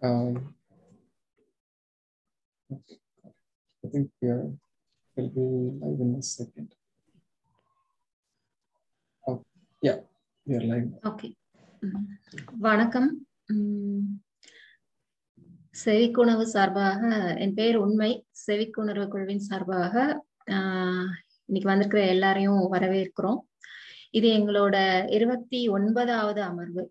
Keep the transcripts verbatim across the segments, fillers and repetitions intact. Um, okay. I think we are, we'll be live in a second. Oh, yeah, we are live. Okay. வணக்கம். செவிக்குணர்வு சார்பாக என் பெயர் உண்மை. செவிக்குணர்வு குழுவின் சார்பாக ஆஹ் இன்னைக்கு வந்திருக்கிற எல்லாரையும் வரவேற்கிறோம். இது எங்களோட இருபத்தி ஒன்பதாவது அமர்வு.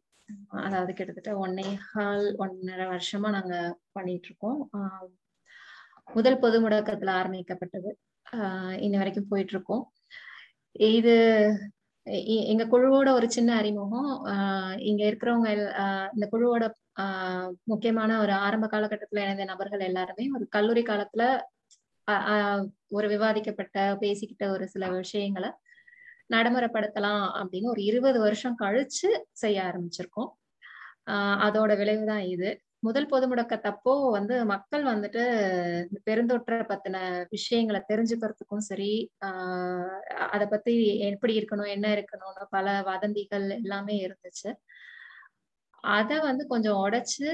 அதாவது கிட்டத்தட்ட ஒன்னேகால் ஒன்னரை வருஷமா நாங்க பண்ணிட்டு இருக்கோம். ஆஹ் முதல் பொது முடக்கத்துல ஆரம்பிக்கப்பட்டது. ஆஹ் இன்ன வரைக்கும் போயிட்டு இருக்கோம். இது எங்க குழுவோட ஒரு சின்ன அறிமுகம். ஆஹ் இங்க இருக்கிறவங்க ஆஹ் இந்த குழுவோட ஆஹ் முக்கியமான ஒரு ஆரம்ப காலகட்டத்துல இணைந்த நபர்கள் எல்லாருமே ஒரு கல்லூரி காலத்துல ஆஹ் ஒரு விவாதிக்கப்பட்ட பேசிக்கிட்ட ஒரு சில விஷயங்களை நடைமுறைப்படுத்தலாம் அப்படின்னு ஒரு இருபது வருஷம் கழிச்சு செய்ய ஆரம்பிச்சிருக்கோம். ஆஹ் அதோட விளைவுதான் இது. முதல் பொது முடக்கத்தப்போ வந்து மக்கள் வந்துட்டு பெருந்தொற்றை பத்தின விஷயங்களை தெரிஞ்சுக்கிறதுக்கும் சரி, ஆஹ் அதை பத்தி எப்படி இருக்கணும் என்ன இருக்கணும்னு பல வதந்திகள் எல்லாமே இருந்துச்சு. அதை வந்து கொஞ்சம் உடைச்சு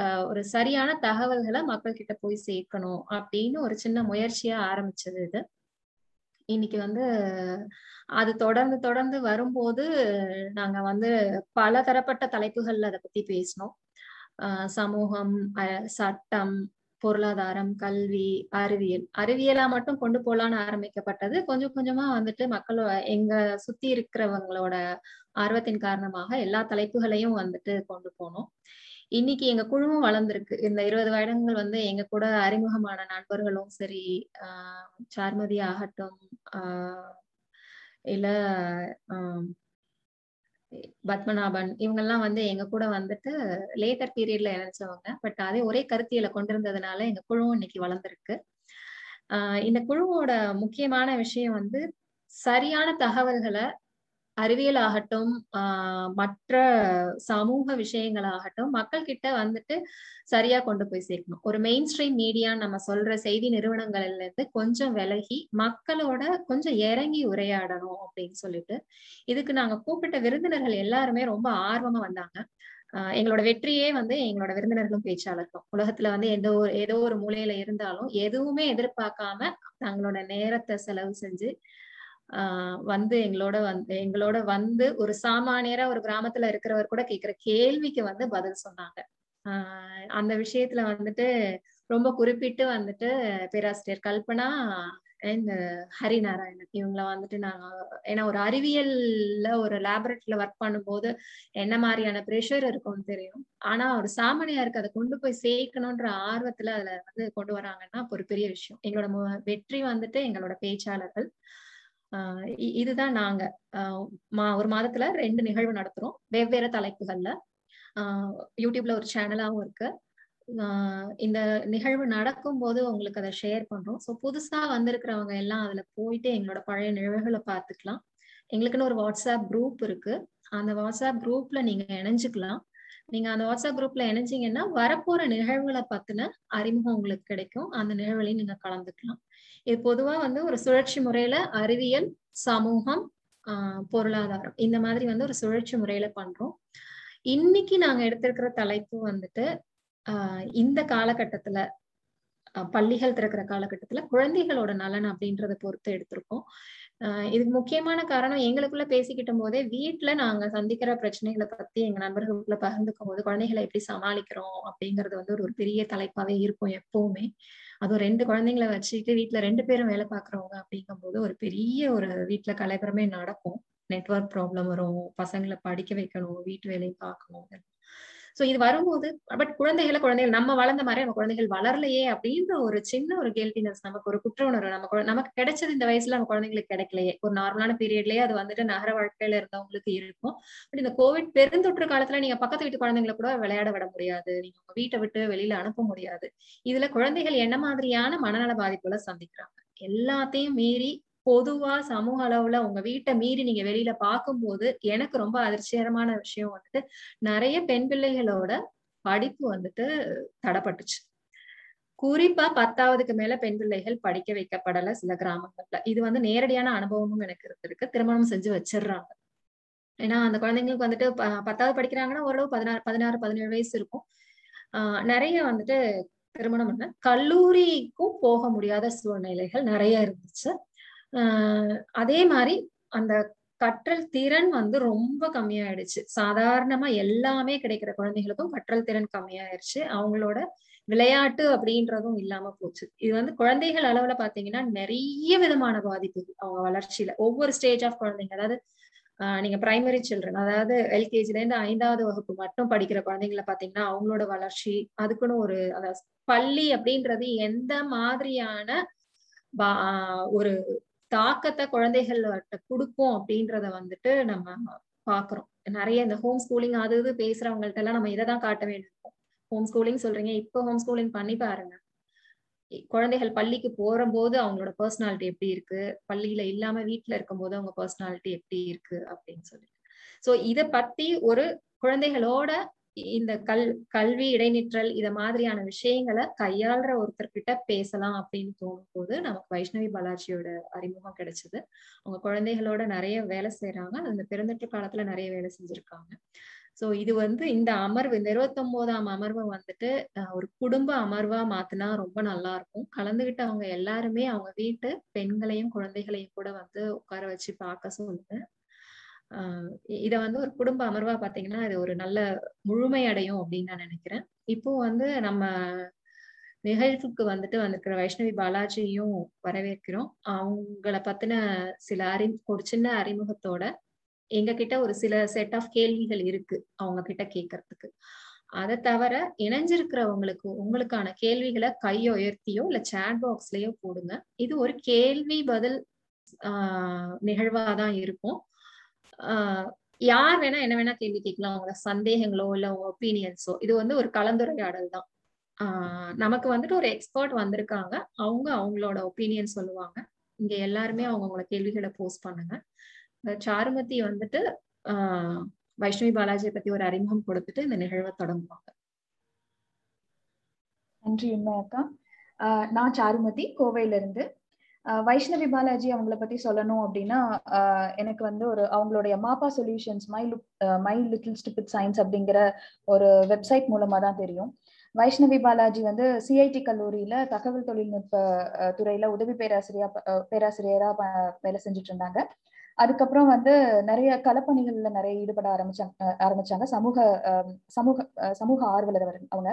ஆஹ் ஒரு சரியான தகவல்களை மக்கள் கிட்ட போய் சேர்க்கணும் அப்படின்னு ஒரு சின்ன முயற்சியா ஆரம்பிச்சது இது. இன்னைக்கு வந்து அது தொடர்ந்து தொடர்ந்து வரும்போது நாங்க வந்து பல தரப்பட்ட தலைப்புகள்ல அதை பத்தி பேசணும். ஆஹ் சமூகம், சட்டம், பொருளாதாரம், கல்வி, அறிவியல். அறிவியலா மட்டும் கொண்டு போலான்னு ஆரம்பிக்கப்பட்டது. கொஞ்சம் கொஞ்சமா வந்துட்டு மக்கள் எங்க சுத்தி இருக்கிறவங்களோட ஆர்வத்தின் காரணமாக எல்லா தலைப்புகளையும் வந்துட்டு கொண்டு போனோம். இன்னைக்கு எங்க குழுவும் வளர்ந்துருக்கு. இந்த இருபது வருடங்கள் வந்து எங்க கூட அறிமுகமான நண்பர்களும் சரி, ஆஹ் சார்மதி ஆகட்டும், ஆஹ் இல்ல ஆஹ் பத்மநாபன், இவங்கெல்லாம் வந்து எங்க கூட வந்துட்டு லேட்டர் பீரியட்ல இணைச்சவங்க. பட் அதே ஒரே கருத்தியலை கொண்டிருந்ததுனால எங்க குழுவும் இன்னைக்கு வளர்ந்துருக்கு. ஆஹ் இந்த குழுவோட முக்கியமான விஷயம் வந்து சரியான தகவல்களை அறிவியல் ஆகட்டும், ஆஹ் மற்ற சமூக விஷயங்களாகட்டும் மக்கள் கிட்ட வந்துட்டு சரியா கொண்டு போய் சேர்க்கணும். ஒரு மெயின் ஸ்ட்ரீம் மீடியான்னு நம்ம சொல்ற செய்தி நிறுவனங்கள்ல இருந்து கொஞ்சம் விலகி மக்களோட கொஞ்சம் இறங்கி உரையாடணும் அப்படின்னு சொல்லிட்டு இதுக்கு நாங்க கூப்பிட்ட விருந்தினர்கள் எல்லாருமே ரொம்ப ஆர்வமா வந்தாங்க. ஆஹ் எங்களோட வெற்றியே வந்து எங்களோட விருந்தினர்களும் பேச்சாளர்களும். உலகத்துல வந்து எந்த ஒரு ஏதோ ஒரு மூலையில இருந்தாலும் எதுவுமே எதிர்பார்க்காம தங்களோட நேரத்தை செலவு செஞ்சு ஆஹ் வந்து எங்களோட வந்து எங்களோட வந்து ஒரு சாமானியரா ஒரு கிராமத்துல இருக்கிறவர் கூட கேட்கிற கேள்விக்கு வந்து பதில் சொன்னாங்க. ஆஹ் அந்த விஷயத்துல வந்துட்டு ரொம்ப குறிப்பிட்டு வந்துட்டு பேராசிரியர் கல்பனா அண்ட் ஹரிநாராயணன் இவங்களை வந்துட்டு நாங்க, ஏன்னா ஒரு அறிவியல்ல ஒரு லேபரேட்டரியில ஒர்க் பண்ணும்போது என்ன மாதிரியான ப்ரெஷர் இருக்கும்னு தெரியும். ஆனா ஒரு சாமானியாருக்கு அதை கொண்டு போய் சேர்க்கணும்ன்ற ஆர்வத்துல அதுல வந்து கொண்டு வராங்கன்னா ஒரு பெரிய விஷயம். எங்களோட வெற்றி வந்துட்டு எங்களோட பேச்சாளர்கள். ஆஹ் இதுதான் நாங்க ஆஹ் ஒரு மாதத்துல ரெண்டு நிகழ்வு நடத்துறோம் வெவ்வேறு தலைப்புகள்ல. ஆஹ் யூடியூப்ல ஒரு சேனலாவும் இருக்கு. ஆஹ் இந்த நிகழ்வு நடக்கும் போது உங்களுக்கு அதை ஷேர் பண்றோம். ஸோ புதுசா வந்திருக்கிறவங்க எல்லாம் அதுல போயிட்டு எங்களோட பழைய நிகழ்வுகளை பார்த்துக்கலாம். எங்களுக்குன்னு ஒரு வாட்ஸ்அப் குரூப் இருக்கு. அந்த வாட்ஸ்அப் குரூப்ல நீங்க இணைஞ்சுக்கலாம். நீங்க அந்த வாட்ஸ்அப் குரூப்ல இணைஞ்சிங்கன்னா வரப்போற நிகழ்வுகளை பத்தின அறிமுகம் உங்களுக்கு கிடைக்கும். அந்த நிகழ்வுலையும் நீங்க கலந்துக்கலாம். இது பொதுவா வந்து ஒரு சுழற்சி முறையில அறிவியல், சமூகம், ஆஹ் பொருளாதாரம் இந்த மாதிரி வந்து ஒரு சுழற்சி முறையில பண்றோம். இன்னைக்கு நாங்க எடுத்திருக்கிற தலைப்பு வந்துட்டு ஆஹ் இந்த காலகட்டத்துல பள்ளிகள் திறக்கிற காலகட்டத்துல குழந்தைகளோட நலன் அப்படின்றத பொறுத்து எடுத்திருக்கோம். ஆஹ் இதுக்கு முக்கியமான காரணம் எங்களுக்குள்ள பேசிக்கிட்ட போதே வீட்டுல நாங்க சந்திக்கிற பிரச்சனைகளை பத்தி எங்க நண்பர்களுக்குள்ள பகிர்ந்துக்கும் போது குழந்தைகளை எப்படி சமாளிக்கிறோம் அப்படிங்கறது வந்து ஒரு பெரிய தலைப்பாவே இருக்கும் எப்பவுமே. அதுவும் ரெண்டு குழந்தைங்களை வச்சுக்கிட்டு வீட்டுல ரெண்டு பேரும் வேலை பாக்குறவங்க அப்படிங்கும் போது ஒரு பெரிய ஒரு வீட்டுல கலவரமே நடக்கும். நெட்வொர்க் ப்ராப்ளம் வரும், பசங்களை படிக்க வைக்கணும், வீட்டு வேலையை பார்க்கணும். சோ இது வரும்போது பட் குழந்தைகளை குழந்தைகள் நம்ம வளர்ந்த மாதிரி நம்ம குழந்தைகள் வளரலையே அப்படின்ற ஒரு சின்ன ஒரு கெல்டினஸ், நமக்கு ஒரு குற்ற உணர்வு, நம்ம நமக்கு கிடைச்சது இந்த வயசுல நம்ம குழந்தைங்களுக்கு கிடைக்கலையே. ஒரு நார்மலான பீரியட்லயே அது வந்துட்டு நகர வாழ்க்கையில இருந்தவங்களுக்கு இருக்கும். பட் இந்த கோவிட் பெருந்தொற்று காலத்துல நீங்க பக்கத்து வீட்டு குழந்தைங்களை கூட விளையாட விட முடியாது, நீங்க உங்க வீட்டை விட்டு வெளியில அனுப்ப முடியாது. இதுல குழந்தைகள் என்ன மாதிரியான மனநல பாதிப்புகளை சந்திக்கிறாங்க எல்லாத்தையும் மீறி பொதுவா சமூக அளவுல உங்க வீட்டை மீறி நீங்க வெளியில பார்க்கும்போது எனக்கு ரொம்ப அதிர்ச்சிகரமான விஷயம் வந்துட்டு நிறைய பெண் பிள்ளைகளோட படிப்பு வந்துட்டு தடைப்பட்டுச்சு. குறிப்பா பத்தாவதுக்கு மேல பெண் பிள்ளைகள் படிக்க வைக்கப்படல சில கிராமங்கள்ல. இது வந்து நேரடியான அனுபவமும் எனக்கு இருந்திருக்கு. திருமணம் செஞ்சு வச்சிடுறாங்க. ஏன்னா அந்த குழந்தைங்களுக்கு வந்துட்டு பத்தாவது படிக்கிறாங்கன்னா ஓரளவு பதினாறு பதினாறு பதினேழு வயசு இருக்கும். ஆஹ் நிறைய வந்துட்டு திருமணம் பண்ண கல்லூரிக்கும் போக முடியாத சூழ்நிலைகள் நிறைய இருந்துச்சு. ஆஹ் அதே மாதிரி அந்த கற்றல் திறன் வந்து ரொம்ப கம்மியாயிடுச்சு. சாதாரணமா எல்லாமே கிடைக்கிற குழந்தைகளுக்கும் கற்றல் திறன் கம்மியாயிருச்சு. அவங்களோட விளையாட்டு அப்படின்றதும் இல்லாம போச்சு. இது வந்து குழந்தைகள் அளவுல பாத்தீங்கன்னா நிறைய விதமான பாதிப்பு அவங்க வளர்ச்சியில, ஒவ்வொரு ஸ்டேஜ் ஆஃப் குழந்தைங்க. அதாவது ஆஹ் நீங்க பிரைமரி சில்ட்ரன், அதாவது எல்கேஜில இருந்து ஐந்தாவது வகுப்பு மட்டும் படிக்கிற குழந்தைங்களை பாத்தீங்கன்னா அவங்களோட வளர்ச்சி அதுக்குன்னு ஒரு அதாவது பள்ளி அப்படின்றது எந்த மாதிரியான பா ஒரு தாக்கத்தை குழந்தைகள்கிட்ட கொடுக்கும் அப்படின்றத வந்துட்டு நம்ம பாக்குறோம். நிறைய இந்த ஹோம் ஸ்கூலிங் அது இது பேசுறவங்கள்ட்ட எல்லாம் நம்ம இதை தான் காட்ட வேண்டியிருக்கோம். ஹோம் ஸ்கூலிங் சொல்றீங்க, இப்போ ஹோம் ஸ்கூலிங் பண்ணி பாருங்க. குழந்தைகள் பள்ளிக்கு போற போது அவங்களோட பர்சனாலிட்டி எப்படி இருக்கு, பள்ளியில இல்லாம வீட்டுல இருக்கும் போது அவங்க பர்சனாலிட்டி எப்படி இருக்கு அப்படின்னு சொல்லிட்டு. சோ இத பத்தி ஒரு குழந்தைகளோட இந்த கல் கல்வி இடைநிற்றல் இத மாதிரியான விஷயங்களை கையாளுற ஒருத்தர்கிட்ட பேசலாம் அப்படின்னு தோணும் போது நமக்கு வைஷ்ணவி பாலாஜியோட அறிமுகம் கிடைச்சது. அவங்க குழந்தைகளோட நிறைய வேலை செய்யறாங்க, அந்த பெருந்தொற்று காலத்துல நிறைய வேலை செஞ்சிருக்காங்க. சோ இது வந்து இந்த அமர்வு, இந்த இருபத்தி ஒன்பதாம் அமர்வு வந்துட்டு ஒரு குடும்ப அமர்வா மாத்தினா ரொம்ப நல்லா இருக்கும். கலந்துகிட்டு அவங்க எல்லாருமே அவங்க வீட்டு பெண்களையும் குழந்தைகளையும் கூட வந்து உட்கார வச்சு பார்க்க சொல்லுங்க. ஆஹ் இதை வந்து ஒரு குடும்ப அமர்வா பாத்தீங்கன்னா இது ஒரு நல்ல முழுமையடையும் அப்படின்னு நான் நினைக்கிறேன். இப்போ வந்து நம்ம நிகழ்வுக்கு வந்துட்டு வந்திருக்கிற வைஷ்ணவி பாலாஜியும் வரவேற்கிறோம். அவங்கள பத்தின சில அறி ஒரு சின்ன அறிமுகத்தோட எங்க கிட்ட ஒரு சில செட் ஆஃப் கேள்விகள் இருக்கு அவங்க கிட்ட கேட்கறதுக்கு. அதை தவிர இணைஞ்சிருக்கிறவங்களுக்கு உங்களுக்கான கேள்விகளை கையோ உயர்த்தியோ இல்ல சாட் பாக்ஸ்லயோ போடுங்க. இது ஒரு கேள்வி பதில் ஆஹ் நிகழ்வாதான் இருக்கும். ஆஹ் யார் வேணா என்ன வேணா கேள்வி கேட்கலாம், அவங்களோட சந்தேகங்களோ இல்ல உங்க ஒப்பீனியன்ஸோ. இது வந்து ஒரு கலந்துரையாடல் தான். ஆஹ் நமக்கு வந்துட்டு ஒரு எக்ஸ்பர்ட் வந்திருக்காங்க, அவங்க அவங்களோட ஒப்பீனியன் சொல்லுவாங்க. இங்க எல்லாருமே அவங்கவுங்களோட கேள்விகளை போஸ்ட் பண்ணுங்க. சாருமதி வந்துட்டு ஆஹ் வைஷ்ணவி பாலாஜியை பத்தி ஒரு அறிமுகம் கொடுத்துட்டு இந்த நிகழ்வை தொடங்குவாங்க. நன்றி அக்கா. ஆஹ் நான் சாருமதி, கோவையில இருந்து. ஆஹ் வைஷ்ணவி பாலாஜி அவங்கள பத்தி சொல்லணும் அப்படின்னா ஆஹ் எனக்கு வந்து ஒரு அவங்களுடைய மாப்பா solutions my my little stupid science அப்படிங்கிற ஒரு வெப்சைட் மூலமா தான் தெரியும். வைஷ்ணவி பாலாஜி வந்து சிஐடி கல்லூரியில தகவல் தொழில்நுட்ப துறையில உதவி பேராசிரியா பேராசிரியரா வேலை செஞ்சுட்டு இருந்தாங்க. அதுக்கப்புறம் வந்து நிறைய கலப்பணிகள்ல நிறைய ஈடுபட ஆரம்பிச்சாங்க ஆரம்பிச்சாங்க சமூக சமூக சமூக ஆர்வலர் அவங்க.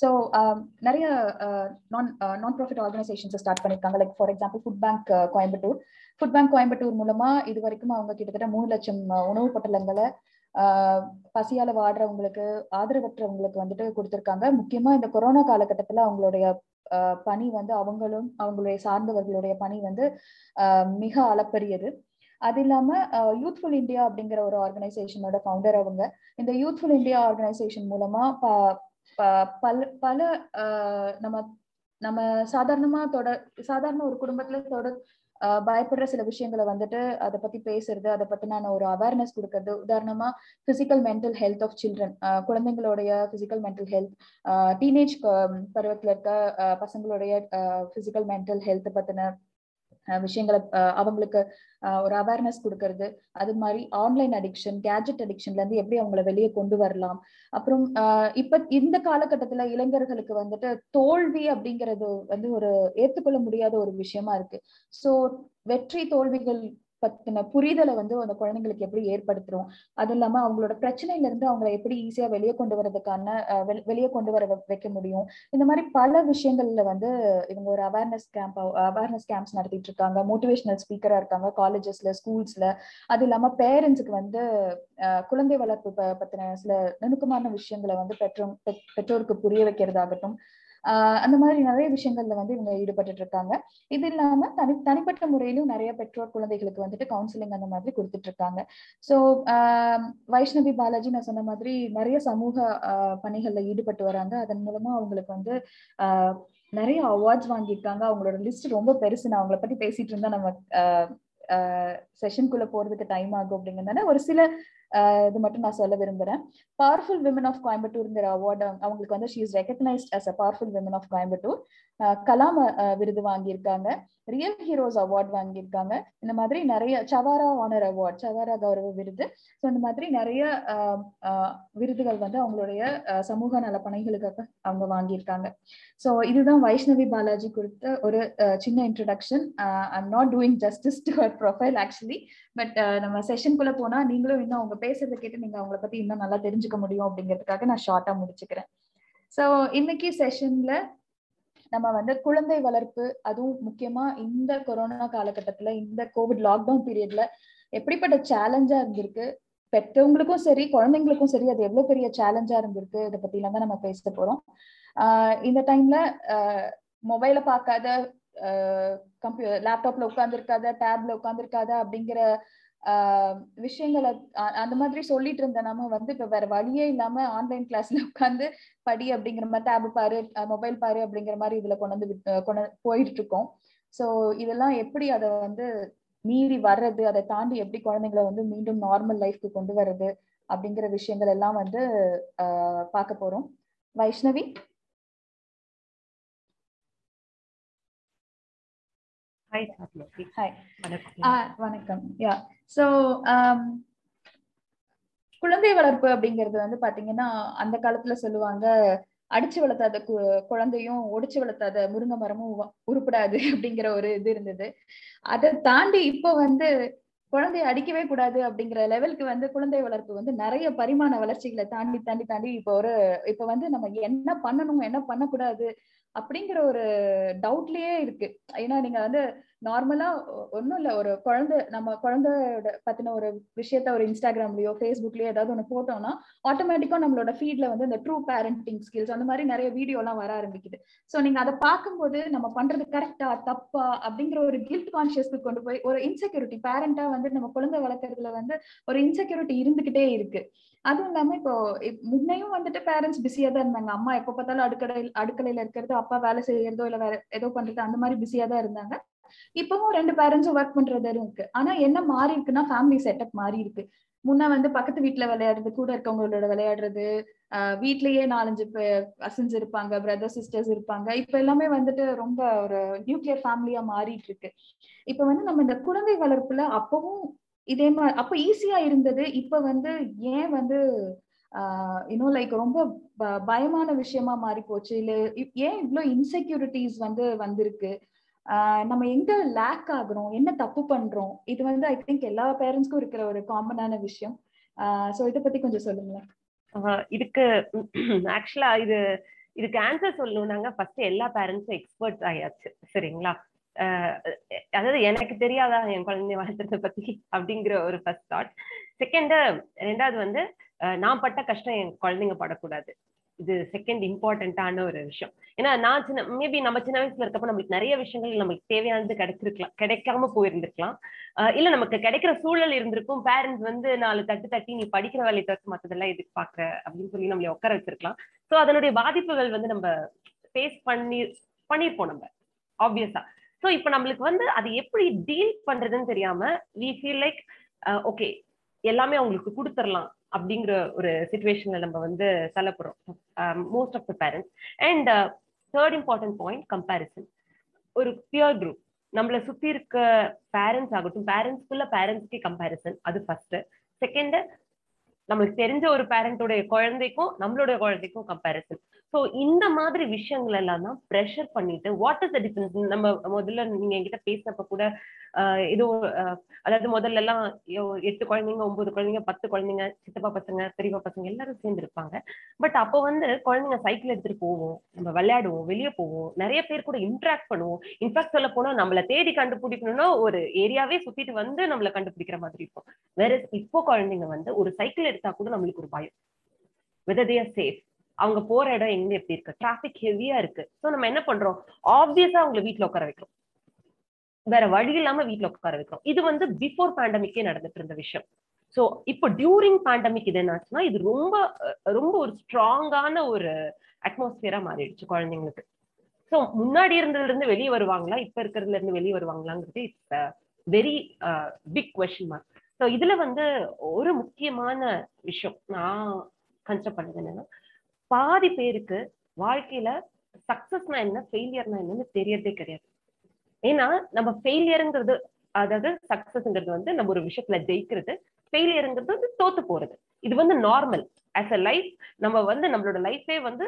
ஸோ நிறைய நான் நான் ப்ராஃபிட் ஆர்கனைசேஷன்ஸை ஸ்டார்ட் பண்ணியிருக்காங்க. Like for example food bank Coimbatore food bank Coimbatore மூலமா இது வரைக்கும் அவங்க கிட்டத்தட்ட மூணு லட்சம் உணவு பொட்டலங்களை ஆஹ் பசியால வாடுறவங்களுக்கு, ஆதரவற்றவங்களுக்கு வந்துட்டு கொடுத்துருக்காங்க. முக்கியமா இந்த கொரோனா காலகட்டத்துல அவங்களுடைய அஹ் பணி வந்து அவங்களும் அவங்களுடைய சார்ந்தவர்களுடைய பணி வந்து ஆஹ் மிக அளப்பரியது. அது இல்லாம யூத்ஃபுல் இந்தியா அப்படிங்கிற ஒரு ஆர்கனைசேஷனோட ஃபவுண்டர் அவங்க. இந்த யூத்ஃபுல் இந்தியா ஆர்கனைசேஷன் மூலமா பல பல நம்ம நம்ம சாதாரணமா தொட சாதாரண ஒரு குடும்பத்துல தொட பயப்படுற சில விஷயங்களை வந்துட்டு அதை பத்தி பேசுறது, அதை பத்தினான ஒரு அவேர்னஸ் கொடுக்கறது. உதாரணமா physical mental health of children, குழந்தைங்களுடைய பிசிக்கல் மென்டல் ஹெல்த், டீனேஜ் பருவத்துல இருக்க பசங்களுடைய பிசிக்கல் மென்டல் ஹெல்த் பத்தின விஷயங்களை அவங்களுக்கு ஒரு அவேர்னஸ் கொடுக்கறது. அது மாதிரி ஆன்லைன் அடிக்ஷன், கேஜெட் அடிக்ஷன்ல இருந்து எப்படி அவங்களை வெளியே கொண்டு வரலாம். அப்புறம் இப்ப இந்த காலகட்டத்துல இளைஞர்களுக்கு வந்துட்டு தோல்வி அப்படிங்கிறது வந்து ஒரு ஏற்றுக்கொள்ள முடியாத ஒரு விஷயமா இருக்கு. ஸோ வெற்றி தோல்விகள் பத்தின புரிதலை வந்து அந்த குழந்தைங்களுக்கு எப்படி ஏற்படுத்துறோம், அது இல்லாம அவங்களோட பிரச்சனையில இருந்து அவங்களை எப்படி ஈஸியா வெளியே கொண்டு வரதுக்கான வெளியே கொண்டு வர வைக்க முடியும். இந்த மாதிரி பல விஷயங்கள்ல வந்து இவங்க ஒரு அவேர்னஸ் கேம்ப் அவேர்னஸ் கேம்ப்ஸ் நடத்திட்டு இருக்காங்க. மோட்டிவேஷனல் ஸ்பீக்கரா இருக்காங்க காலேஜஸ்ல, ஸ்கூல்ஸ்ல. அது இல்லாம பேரண்ட்ஸுக்கு வந்து குழந்தை வளர்ப்பு பத்தின சில நுணுக்கமான விஷயங்களை வந்து பெற்றோர் பெற்றோருக்கு புரிய வைக்கிறதாகட்டும், ஆஹ் அந்த மாதிரி நிறைய விஷயங்கள்ல வந்து இவங்க ஈடுபட்டு இருக்காங்க. இது இல்லாம தனி தனிப்பட்ட முறையிலும் நிறைய பெற்றோர் குழந்தைகளுக்கு வந்துட்டு கவுன்சிலிங் அந்த மாதிரி கொடுத்துட்டு இருக்காங்க. சோ ஆஹ் வைஷ்ணவி பாலாஜி நான் சொன்ன மாதிரி நிறைய சமூக ஆஹ் பணிகள்ல ஈடுபட்டு வராங்க. அதன் மூலமா அவங்களுக்கு வந்து ஆஹ் நிறைய அவார்ட்ஸ் வாங்கியிருக்காங்க. அவங்களோட லிஸ்ட் ரொம்ப பெருசு. நான் அவங்கள பத்தி பேசிட்டு இருந்தா நம்ம ஆஹ் செஷனுக்குள்ள போறதுக்கு டைம் ஆகும் அப்படிங்கிறதுனால ஒரு சில இது மட்டும் நான் சொல்ல விரும்புறேன். பவர்ஃபுல் விமன் ஆஃப் கோயம்புத்தூர்ங்கிற அவார்டு அவங்களுக்கு வந்து she is recognised as a powerful women of Coimbatore. Kalam விருது வாங்கியிருக்காங்க. ரியல் ஹீரோஸ் அவார்ட் வாங்கியிருக்காங்க. இந்த மாதிரி நிறைய சவாரா ஆனர் அவார்ட், சவாரா கௌரவ விருது, ஸோ இந்த மாதிரி நிறைய விருதுகள் வந்து அவங்களுடைய சமூக நல பணிகளுக்காக அவங்க வாங்கியிருக்காங்க. ஸோ இதுதான் வைஷ்ணவி பாலாஜி கொடுத்த ஒரு சின்ன introduction. I'm not doing justice to her profile actually, but நம்ம செஷனுக்குள்ள போனா நீங்களும் இன்னும் அவங்க பேசுறதை கேட்டு நீங்க அவங்கள பத்தி இன்னும் நல்லா தெரிஞ்சுக்க முடியும் அப்படிங்கிறதுக்காக நான் ஷார்ட்டா முடிச்சுக்கிறேன். ஸோ இன்னைக்கு செஷன்ல நம்ம வந்து குழந்தை வளர்ப்பு, அதுவும் முக்கியமா இந்த கொரோனா காலகட்டத்துல, இந்த கோவிட் லாக்டவுன் பீரியட்ல எப்படிப்பட்ட சேலஞ்சா இருந்திருக்கு, பெற்றவங்களுக்கும் சரி குழந்தைங்களுக்கும் சரி அது எவ்வளவு பெரிய சேலஞ்சா இருந்திருக்கு, இதை பத்தி எல்லாம் தான் நம்ம பேச போறோம். ஆஹ் இந்த டைம்ல ஆஹ் மொபைல பார்க்காத, கம்ப்யூ லேப்டாப்ல உட்காந்துருக்காத, டேப்ல உட்காந்துருக்காத அப்படிங்கிற ஆஹ் விஷயங்களை அந்த மாதிரி சொல்லிட்டு இருந்த நம்ம வந்து இப்ப வேற வழியே இல்லாம ஆன்லைன் கிளாஸ்ல உட்காந்து படி அப்படிங்கிற மாதிரி, டேப் பாரு, மொபைல் பாரு அப்படிங்கிற மாதிரி இதுல கொண்டு வந்து கொண்டு போயிட்டு இருக்கோம். ஸோ இதெல்லாம் எப்படி அதை வந்து மீறி வர்றது, அதை தாண்டி எப்படி குழந்தைங்களை வந்து மீண்டும் நார்மல் லைஃப்க்கு கொண்டு வர்றது அப்படிங்கிற விஷயங்கள் எல்லாம் வந்து ஆஹ் பார்க்க போறோம். வைஷ்ணவி. Hi. Hi. வணக்கம். யா, சோ குழந்தை வளர்ப்பு அப்படிங்கிறது வந்து பாத்தீங்கன்னா அந்த காலத்துல சொல்லுவாங்க, அடிச்சு வளர்த்தாத குழந்தையும் ஒடிச்சு வளர்த்தாத முருங்கை மரமும் உருப்படாது அப்படிங்கிற ஒரு இது இருந்தது. அதை தாண்டி இப்போ வந்து குழந்தைய அடிக்கவே கூடாது அப்படிங்கிற லெவலுக்கு வந்து குழந்தை வளர்ப்பு வந்து நிறைய பரிமாண வளர்ச்சிகளை தாண்டி தாண்டி தாண்டி இப்போ ஒரு இப்போ வந்து நம்ம என்ன பண்ணணும் என்ன பண்ணக்கூடாது அப்படிங்கிற ஒரு டவுட்லயே இருக்கு. ஏன்னா நீங்க வந்து நார்மலா ஒன்றும் இல்லை, ஒரு குழந்தை நம்ம குழந்தையோட பத்தின ஒரு விஷயத்த ஒரு இன்ஸ்டாகிராம்லயோ ஃபேஸ்புக்லயோ ஏதாவது ஒன்று போட்டோம்னா ஆட்டோமேட்டிக்கா நம்மளோட ஃபீட்ல வந்து இந்த ட்ரூ பேரண்டிங் ஸ்கில்ஸ் அந்த மாதிரி நிறைய வீடியோலாம் வர ஆரம்பிக்குது. ஸோ நீங்க அதை பார்க்கும்போது நம்ம பண்றது கரெக்டா தப்பா அப்படிங்கிற ஒரு கில்ட் கான்சியஸ்க்கு கொண்டு போய் ஒரு இன்செக்யூரிட்டி, பேரண்டா வந்து நம்ம குழந்தை வளர்க்கறதுல வந்து ஒரு இன்செக்யூரிட்டி இருந்துகிட்டே இருக்கு. அதுவும் இல்லாம இப்போ முன்னையும் வந்துட்டு பேரண்ட்ஸ் பிஸியா தான் இருந்தாங்க, அம்மா எப்ப பார்த்தாலும் அடுக்கடை அடுக்கலையில இருக்கிறதோ, அப்பா வேலை செய்யறதோ, இல்ல வேற ஏதோ பண்றது, அந்த மாதிரி பிஸியா தான் இருந்தாங்க. இப்பவும் ரெண்டு பேரண்ட்ஸும் ஒர்க் பண்றதும் இருக்கு. ஆனா என்ன மாறி இருக்குன்னா ஃபேமிலி செட்டப் மாறி இருக்கு. முன்ன வந்து பக்கத்து வீட்டுல விளையாடுறது, கூட இருக்கவங்களோட விளையாடுறது, ஆஹ் வீட்லயே நாலஞ்சு கசின்ஸ் இருப்பாங்க, பிரதர் சிஸ்டர்ஸ் இருப்பாங்க. இப்ப எல்லாமே வந்துட்டு ரொம்ப ஒரு நியூக்ளியர் ஃபேமிலியா மாறிட்டு இருக்கு. இப்ப வந்து நம்ம இந்த குழந்தை வளர்ப்புல அப்பவும் இதே மாதிரி அப்ப ஈஸியா இருந்தது, இப்ப வந்து ஏன் வந்து ஆஹ் இன்னும் லைக் ரொம்ப பயமான விஷயமா மாறி போச்சு, இல்ல ஏன் இவ்வளவு இன்செக்யூரிட்டிஸ் வந்து வந்திருக்கு, ஆஹ் நம்ம எங்க லேக் ஆகுறோம், என்ன தப்பு பண்றோம், இது வந்து ஐ திங்க் எல்லா பேரண்ட்ஸ்க்கும் இருக்கிற ஒரு காமனான விஷயம். ஆஹ் சோ இதை பத்தி கொஞ்சம் சொல்லுங்களேன். ஆஹ் இதுக்கு ஆக்சுவலா இது இதுக்கு ஆன்சர் சொல்லணும்னாங்க ஃபர்ஸ்ட் எல்லா பேரண்ட்ஸும் எக்ஸ்பர்ட்ஸ் ஆயாச்சு, சரிங்களா? அதாவது எனக்கு தெரியாதா என் குழந்தைய வளர்த்துறத பத்தி அப்படிங்கிற ஒரு ஃபர்ஸ்ட் தாட். செகண்ட், ரெண்டாவது வந்து நான் பட்ட கஷ்டம் என் குழந்தைங்க படக்கூடாது, இது செகண்ட் இம்பார்ட்டன்டான ஒரு விஷயம். ஏன்னா நான் சின்ன மேபி நம்ம சின்ன வயசுல இருக்கப்ப நம்மளுக்கு நிறைய விஷயங்கள் நமக்கு தேவையானது கிடைச்சிருக்கலாம், கிடைக்காம போயிருந்துருக்கலாம், இல்ல நமக்கு கிடைக்கிற சூழல் இருந்திருக்கும். பேரண்ட்ஸ் வந்து நாலு தட்டு தட்டி நீ படிக்கிற வேலையை தவிர்த்து மற்றதெல்லாம் எதுக்கு பாக்குற அப்படின்னு சொல்லி நம்மளை உட்கார வச்சிருக்கலாம். ஸோ அதனுடைய பாதிப்புகள் வந்து நம்ம ஃபேஸ் பண்ணி பண்ணிருப்போம் நம்ம ஆப்வியஸா. ஸோ இப்போ நம்மளுக்கு வந்து அது எப்படி டீல் பண்றதுன்னு தெரியாம வி ஃபீல் லைக் ஓகே எல்லாமே அவங்களுக்கு கொடுத்துடலாம் அப்படிங்கிற ஒரு சிச்சுவேஷன்ல நம்ம வந்து தள்ளப்படுறோம் most of the parents. And third important point, comparison. ஒரு பியர் குரூப், நம்மளை சுற்றி இருக்க பேரண்ட்ஸ் ஆகட்டும், பேரண்ட்ஸ்க்குள்ள பேரண்ட்ஸ்க்கே கம்பேரிசன், அது ஃபர்ஸ்ட். செகண்ட், நம்மளுக்கு தெரிஞ்ச ஒரு பேரண்டோடைய குழந்தைக்கும் நம்மளுடைய குழந்தைக்கும் கம்பேரிசன். ஸோ இந்த மாதிரி விஷயங்கள் எல்லாம் தான் ப்ரெஷர் பண்ணிட்டு வாட் இஸ் த டிஃபரன்ஸ். நம்ம முதல்ல நீங்க என்கிட்ட பேசினப்ப கூட ஏதோ அதாவது முதல்ல எல்லாம் எட்டு குழந்தைங்க, ஒன்பது குழந்தைங்க, பத்து குழந்தைங்க, சித்தப்பா பசங்க, பெரியப்பா பசங்க எல்லாரும் சேர்ந்துருப்பாங்க. பட் அப்போ வந்து குழந்தைங்க சைக்கிள் எடுத்துட்டு போவோம், நம்ம விளையாடுவோம், வெளியே போவோம், நிறைய பேர் கூட இன்ட்ராக்ட் பண்ணுவோம். இன்ட்ராக்ட் சொல்ல போனா நம்மளை தேடி கண்டுபிடிக்கணும்னா ஒரு ஏரியாவே சுத்திட்டு வந்து நம்மளை கண்டுபிடிக்கிற மாதிரி இருக்கும். வேற இப்போ குழந்தைங்க வந்து ஒரு சைக்கிள் எடுத்தா கூட நம்மளுக்கு ஒரு பயம், whether they are safe, அவங்க போற இடம் எங்க எப்படி இருக்கு, டிராபிக் ஹெவியா இருக்கு. சோ நம்ம என்ன பண்றோம், ஆப்வியஸா அவங்களை வீட்டுல உட்கார வைக்கிறோம், வேற வழி இல்லாம வீட்டுல உட்கார வைக்கிறோம். இது வந்து பிஃபோர் பேண்டமிக்கே நடந்துட்டு இருந்த விஷயம். சோ இப்போ டியூரிங் பேண்டமிக் இது என்னாச்சுன்னா இது ரொம்ப ரொம்ப ஒரு ஸ்ட்ராங்கான ஒரு அட்மாஸ்பியரா மாறிடுச்சு குழந்தைங்களுக்கு. சோ முன்னாடி இருந்ததுல இருந்து வெளியே வருவாங்களா, இப்ப இருக்கிறதுல இருந்து வெளியே வருவாங்களாங்கிறது it's a very big question mark. So இதுல வந்து ஒரு முக்கியமான விஷயம் நான் கன்சிடர் பண்ணது என்னன்னா, பாதி பேருக்கு வாழ்க்கையில சக்சஸ்னா என்ன, ஃபெயிலியர்னா என்னன்னு தெரியறதே கிடையாது. ஏன்னா நம்ம ஃபெயிலியருங்கிறது, அதாவது சக்சஸ்ங்கிறது வந்து நம்ம ஒரு விஷயத்துல ஜெயிக்கிறது, ஃபெயிலியருங்கிறது வந்து தோத்து போறது. இது வந்து நார்மல் ஆஸ் அ லைஃப். நம்ம வந்து நம்மளோட லைஃபே வந்து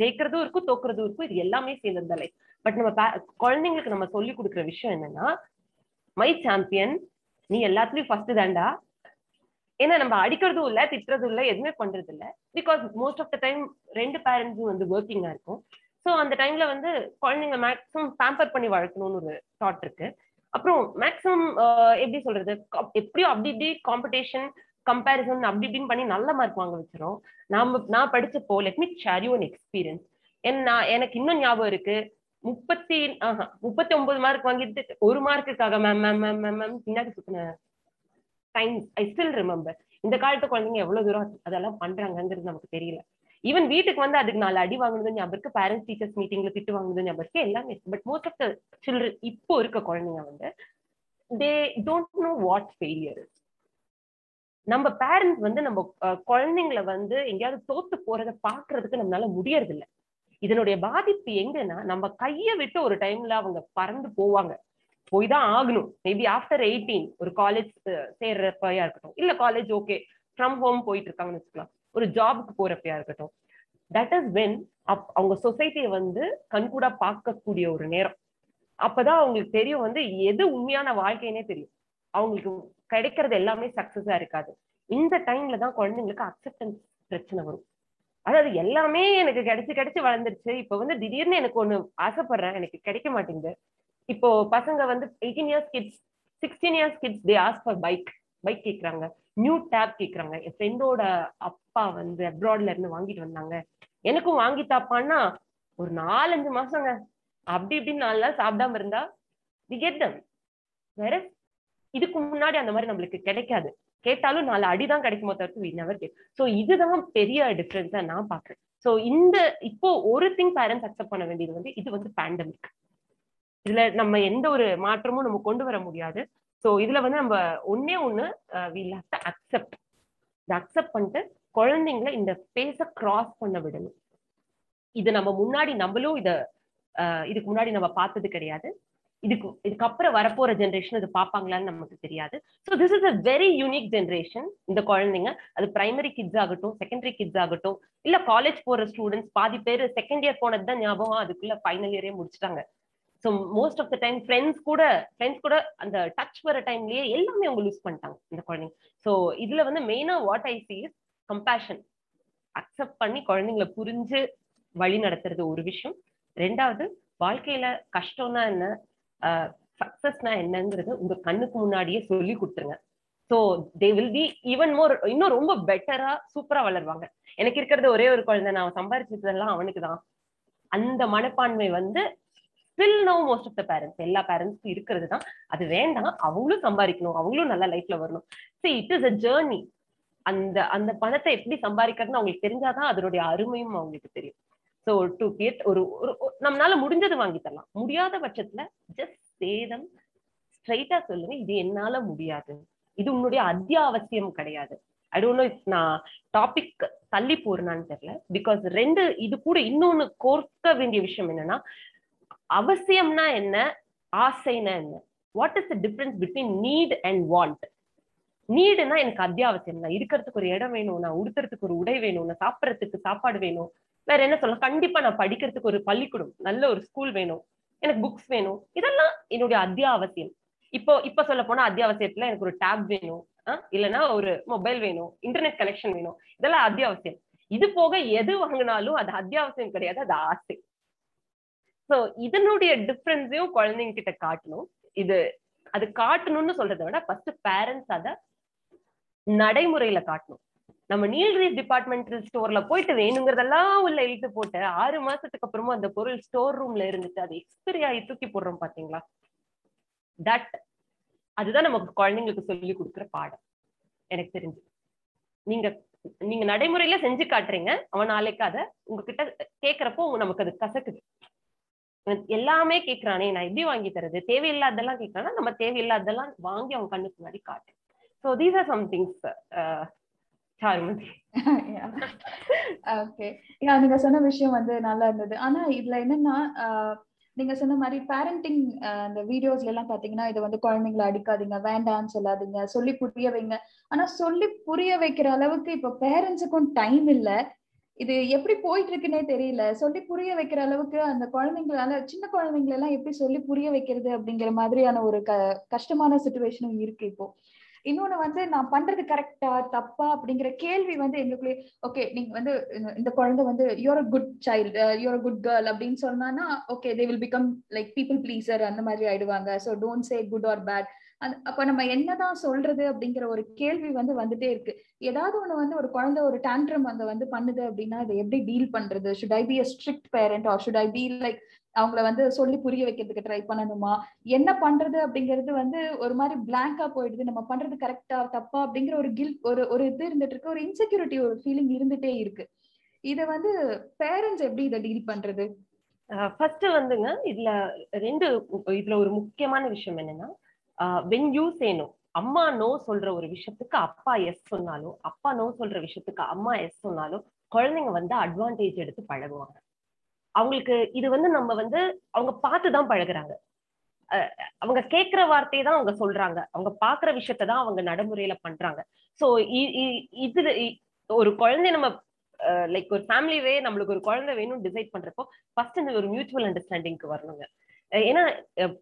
ஜெயிக்கிறதும் இருக்கும் தோக்குறதும் இருக்கும், இது எல்லாமே சேர்ந்தது லைஃப். பட் நம்ம குழந்தைங்களுக்கு நம்ம சொல்லி கொடுக்குற விஷயம் என்னன்னா, மை சாம்பியன், நீ எல்லாத்துலயும் ஃபர்ஸ்ட் தாண்டா. ஏன்னா நம்ம அடிக்கிறதும் இல்லை, திட்டுறதும் இல்லை, எதுவுமே பண்றது இல்லை. Because most of the time ரெண்டு பேரண்ட்ஸும் வந்து ஒர்க்கிங்கா இருக்கும். ஸோ அந்த டைம்ல வந்து குழந்தைங்க மேக்ஸிமம் பேம்பர் பண்ணி வளர்க்கணும்னு ஒரு தாட் இருக்கு. அப்புறம் மேக்ஸிமம் எப்படி சொல்றது, எப்படியும் அப்படி இப்படி காம்படிஷன், கம்பேரிசன் அப்படி இப்படின்னு பண்ணி நல்ல மார்க் வாங்க வச்சிடும். நாம நான் படிச்சப்போ let me share you an experience. ஏன்னா எனக்கு இன்னும் ஞாபகம் இருக்கு, முப்பத்தி ஆஹா முப்பத்தி ஒன்பது மார்க் வாங்கிட்டு ஒரு மார்க்குக்காக ma'am ma'am ma'am ma'am ma'am பின்னாடி சுத்தின டைம் ஐ ஸ்டில் ரிமெம்பர். இந்த காலத்து குழந்தைங்க எவ்வளவு தூரம் அதெல்லாம் பண்றாங்கிறது நமக்கு தெரியல. ஈவன் வீட்டுக்கு வந்து அதுக்கு நாலு அடி வாங்கினது ஞாபகம் இருக்கு, பேரண்ட்ஸ் டீச்சர்ஸ் மீட்டிங்ல திட்டு வாங்கினது ஞாபகம் இருக்கு, எல்லாமே இருக்கு. But most of the children, இப்போ இருக்க குழந்தைங்க வந்து they don't know what failure. நம்ம பேரண்ட்ஸ் வந்து நம்ம குழந்தைங்களை வந்து எங்கேயாவது தோத்து போறதை பாக்குறதுக்கு நம்மளால முடியறது இல்லை. இதனுடைய பாதிப்பு எங்கன்னா, நம்ம கையை விட்டு ஒரு டைம்ல அவங்க பறந்து போவாங்க, போய் தான் ஆகணும். மேபி ஆஃப்டர் எயிட்டீன் ஒரு காலேஜ் சேர்றப்பையா இருக்கட்டும், இல்ல காலேஜ் ஓகே ஃப்ரம் ஹோம் போயிட்டு இருக்காங்கன்னு வச்சுக்கலாம், ஒரு ஜாபுக்கு போறப்பையா இருக்கட்டும். தட் இஸ் வென் அப் அவங்க சொசைட்டியை வந்து கண்கூடா பார்க்கக்கூடிய ஒரு நேரம். அப்பதான் அவங்களுக்கு தெரியும் வந்து எது உண்மையான வாழ்க்கைன்னே தெரியும். அவங்களுக்கு கிடைக்கிறது எல்லாமே சக்சஸா இருக்காது. இந்த டைம்ல தான் குழந்தைங்களுக்கு அக்செப்டன்ஸ் பிரச்சனை வரும். அதாவது எல்லாமே எனக்கு கிடைச்சி கிடைச்சி வளர்ந்துருச்சு, இப்ப வந்து திடீர்னு எனக்கு ஒண்ணு ஆசைப்படுறேன், எனக்கு கிடைக்க மாட்டேங்குது. இப்போ பசங்க வந்து eighteen years kids, sixteen years kids, they ask for bike bike கேட்குறாங்க, நியூ டேப் கேட்குறாங்க. என் ஃப்ரெண்டோட அப்பா வந்து அப்ராட்ல இருந்து வாங்கிட்டு வந்தாங்க, எனக்கும் வாங்கி தாப்பான்னா ஒரு நாலஞ்சு மாசங்க அப்படி இப்படின்னு நாலு நாள் சாப்பிடாம இருந்தா தி கெட் தம். வேற இதுக்கு முன்னாடி அந்த மாதிரி நம்மளுக்கு கிடைக்காது, கேட்டாலும் நாலு அடிதான் கிடைக்குமோ தவிர்த்து வி நெவர் கெட். ஸோ இதுதான் பெரிய டிஃப்ரென்ஸா நான் பாக்குறேன். ஸோ இந்த இப்போ ஒரு திங் பேரண்ட்ஸ் அக்செப்ட் பண்ண வேண்டியது வந்து, இது வந்து பேண்டமிக், இதுல நம்ம எந்த ஒரு மாற்றமும் நம்ம கொண்டு வர முடியாது. ஸோ இதுல வந்து நம்ம ஒன்னே ஒண்ணு வீல் ஹேவ் டு அக்செப்ட், இதை அக்செப்ட் பண்ணிட்டு குழந்தைங்களை இந்த ஸ்பேஸை கிராஸ் பண்ண விடணும். இது நம்ம முன்னாடி நம்மளும் இதை இதுக்கு முன்னாடி நம்ம பார்த்தது கிடையாது, இதுக்கு இதுக்கப்புறம் வரப்போற ஜென்ரேஷன் இது பார்ப்பாங்களான்னு நமக்கு தெரியாது. So this is a very unique generation. இந்த குழந்தைங்க, அது பிரைமரி கிட்ஸ் ஆகட்டும், செகண்டரி கிட்ஸ் ஆகட்டும், இல்ல காலேஜ் போற ஸ்டூடெண்ட்ஸ் பாதி பேர் செகண்ட் இயர் போனது தான் ஞாபகம், அதுக்குள்ள ஃபைனல் இயரே முடிச்சுட்டாங்க. So most of the time friends கூட ஃப்ரெண்ட்ஸ் கூட அந்த டச் வர டைம்லயே எல்லாமே அவங்க லூஸ் பண்ணிட்டாங்க இந்த குழந்தைங்க. ஸோ இதுல வந்து மெயினா what I see is compassion. Accept பண்ணி குழந்தைங்களை புரிஞ்சு வழி நடத்துறது ஒரு விஷயம். ரெண்டாவது, வாழ்க்கையில கஷ்டம்னா என்ன, சக்சஸ்னா என்னங்கிறது உங்க கண்ணுக்கு முன்னாடியே சொல்லி கொடுத்துருங்க. So they will be even more, இன்னும் ரொம்ப பெட்டரா சூப்பரா வளருவாங்க. எனக்கு இருக்கிறது ஒரே ஒரு குழந்தை, நான் சம்பாதிச்சதெல்லாம் அவனுக்கு தான். அந்த மனப்பான்மை வந்து still no most of the parents, எல்லா பேரண்ட்ஸும் இருக்கிறது தான். அது வேண்டாம், அவங்களும் சம்பாதிக்கணும், அவங்களும் நல்லா லைஃப்ல வரணும். So it is a journey. அந்த அந்த பணத்தை எப்படி சம்பாதிக்கிறதுன்னு அவங்களுக்கு தெரிஞ்சாதான் அதனுடைய அருமையும் அவங்களுக்கு தெரியும். ஸோ டு கிரியேட் ஒரு ஒரு நம்மளால முடிஞ்சது வாங்கி தரலாம், முடியாத பட்சத்துல ஜஸ்ட் சேதம் ஸ்ட்ரைட்டா சொல்லுங்க, இது என்னால முடியாது, இது உன்னுடைய அத்தியாவசியம் கிடையாது. ஐ டோன்ட் நோ இஃப் நான் டாபிக் தள்ளி போறேனான்னு தெரியல, பிகாஸ் ரெண்டு இது கூட இன்னொன்னு கோர்க்க வேண்டிய விஷயம் என்னன்னா, அவசியம்னா என்ன, ஆசைனா என்ன, what is the difference between need and want. நீடுனா எனக்கு அத்தியாவசியம், நான் இருக்கிறதுக்கு ஒரு இடம் வேணும், நான் உடுத்துறதுக்கு ஒரு உடை வேணும், நான் சாப்பிட்றதுக்கு சாப்பாடு வேணும், வேற என்ன சொல்ல கண்டிப்பா நான் படிக்கிறதுக்கு ஒரு பள்ளிக்கூடம், நல்ல ஒரு ஸ்கூல் வேணும், எனக்கு புக்ஸ் வேணும், இதெல்லாம் என்னுடைய அத்தியாவசியம். இப்போ இப்போ சொல்ல போனா அத்தியாவசியத்துல எனக்கு ஒரு டேப் வேணும், ஆஹ் இல்லைன்னா ஒரு மொபைல் வேணும், இன்டர்நெட் கனெக்ஷன் வேணும், இதெல்லாம் அத்தியாவசியம். இது போக எது வாங்கினாலும் அது அத்தியாவசியம் கிடையாது, அது ஆசை. ஸோ இதனுடைய டிஃப்ரென்ஸையும் குழந்தைங்க கிட்ட காட்டணும். இது அது காட்டணும்னு சொல்றதை விட ஃபர்ஸ்ட் பேரண்ட்ஸ் அதை நடைமுறையில காட்டணும். நம்ம நீல்ரீஸ் டிபார்ட்மெண்டல் ஸ்டோர்ல போயிட்டு வேணுங்கிறதெல்லாம் உள்ள இழுத்து போட்டு ஆறு மாசத்துக்கு அப்புறமா அந்த பொருள் ஸ்டோர் ரூம்ல இருந்துட்டு அது எக்ஸ்பைரி ஆகி தூக்கி போடுறோம் பாத்தீங்களா. தட் அதுதான் நமக்கு குழந்தைங்களுக்கு சொல்லி கொடுக்குற பாடம். எனக்கு தெரிஞ்சு நீங்க நீங்க நடைமுறையில செஞ்சு காட்டுறீங்க, அவன் நாளைக்கு அதை உங்ககிட்ட கேட்கறப்போ நமக்கு அது கசக்குது. எல்லாமே கேட்கிறானே, நான் எப்படி வாங்கி தரது, தேவையில்லாதெல்லாம் கேட்கறானா, நம்ம தேவையில்லாதெல்லாம் வாங்கி அவங்க கண்ணுக்கு முன்னாடி காட்டு. So these are some things. Okay, நீங்க சொன்ன விஷயம் வந்து நல்லா இருந்தது. ஆனா இதுல என்னன்னா, நீங்க சொன்ன மாதிரி பேரண்டிங் அந்த வீடியோஸ்ல எல்லாம் பாத்தீங்கன்னா இதை வந்து குழந்தைங்களை அடிக்காதீங்க, வேண்டான்னு சொல்லாதீங்க, சொல்லி புரிய வைங்க. ஆனா சொல்லி புரிய வைக்கிற அளவுக்கு இப்ப பேரண்ட்ஸுக்கும் டைம் இல்ல. இது எப்படி போயிட்டு இருக்குன்னே தெரியல. சொல்லி புரிய வைக்கிற அளவுக்கு அந்த குழந்தைங்களால, சின்ன குழந்தைங்களை எல்லாம் எப்படி சொல்லி புரிய வைக்கிறது அப்படிங்கிற மாதிரியான ஒரு க கஷ்டமான சுச்சுவேஷனும் இருக்கு இப்போ. இன்னொன்னு வந்து நான் பண்றது கரெக்டா தப்பா அப்படிங்கிற கேள்வி வந்து எங்களுக்குள்ளே, ஓகே நீங்க வந்து இந்த குழந்தை வந்து you are a good child, you are a good girl அப்படின்னு சொன்னா okay they will become like people pleaser அந்த மாதிரி ஆயிடுவாங்க. So don't say good or bad. அப்ப நம்ம என்னதான் சொல்றது அப்படிங்கிற ஒரு கேள்வி வந்து வந்துட்டே இருக்கு. ஏதாவது ஒண்ணு வந்து ஒரு குழந்தை ஒரு டான்ட்ரம் அங்க வந்து பண்ணுது அப்படின்னா அதை எப்படி டீல் பண்றது? Should I be a strict parent or should I be like அவங்கள வந்து சொல்லி புரிய வைக்கிறதுக்கு ட்ரை பண்ணணுமா? என்ன பண்றது அப்படிங்கிறது வந்து ஒரு மாதிரி பிளாங்கா போயிடுது. நம்ம பண்றது கரெக்டா தப்பா அப்படிங்கிற ஒரு கில் ஒரு ஒரு இது இருந்துட்டு இருக்கு. ஒரு இன்செக்யூரிட்டி ஒரு ஃபீலிங் இருந்துட்டே இருக்கு. இதை வந்து பேரண்ட்ஸ் எப்படி இதை டீல் பண்றது? ஃபர்ஸ்ட் வந்துங்க இதுல ரெண்டு இதுல ஒரு முக்கியமான விஷயம் என்னன்னா, வென் யூ சே நோ, அம்மா நோ சொல்ற ஒரு விஷயத்துக்கு அப்பா எஸ் சொன்னாலும், அப்பா நோ சொல்ற விஷயத்துக்கு அம்மா எஸ் சொன்னாலும் குழந்தைங்க வந்து அட்வான்டேஜ் எடுத்து பழகுவாங்க. அவங்களுக்கு இது வந்து நம்ம வந்து அவங்க பார்த்துதான் பழகுறாங்க. அவங்க கேட்கிற வார்த்தையை தான் அவங்க சொல்றாங்க, அவங்க பாக்குற விஷயத்தான் அவங்க நடைமுறையில பண்றாங்க. ஸோ இதுல ஒரு குழந்தை நம்ம லைக் ஒரு ஃபேமிலியே நம்மளுக்கு ஒரு குழந்தை வேணும்னு டிசைட் பண்றப்போ ஃபர்ஸ்ட் இந்த ஒரு மியூச்சுவல் அண்டர்ஸ்டாண்டிங்க்கு வரணுங்க. ஏன்னா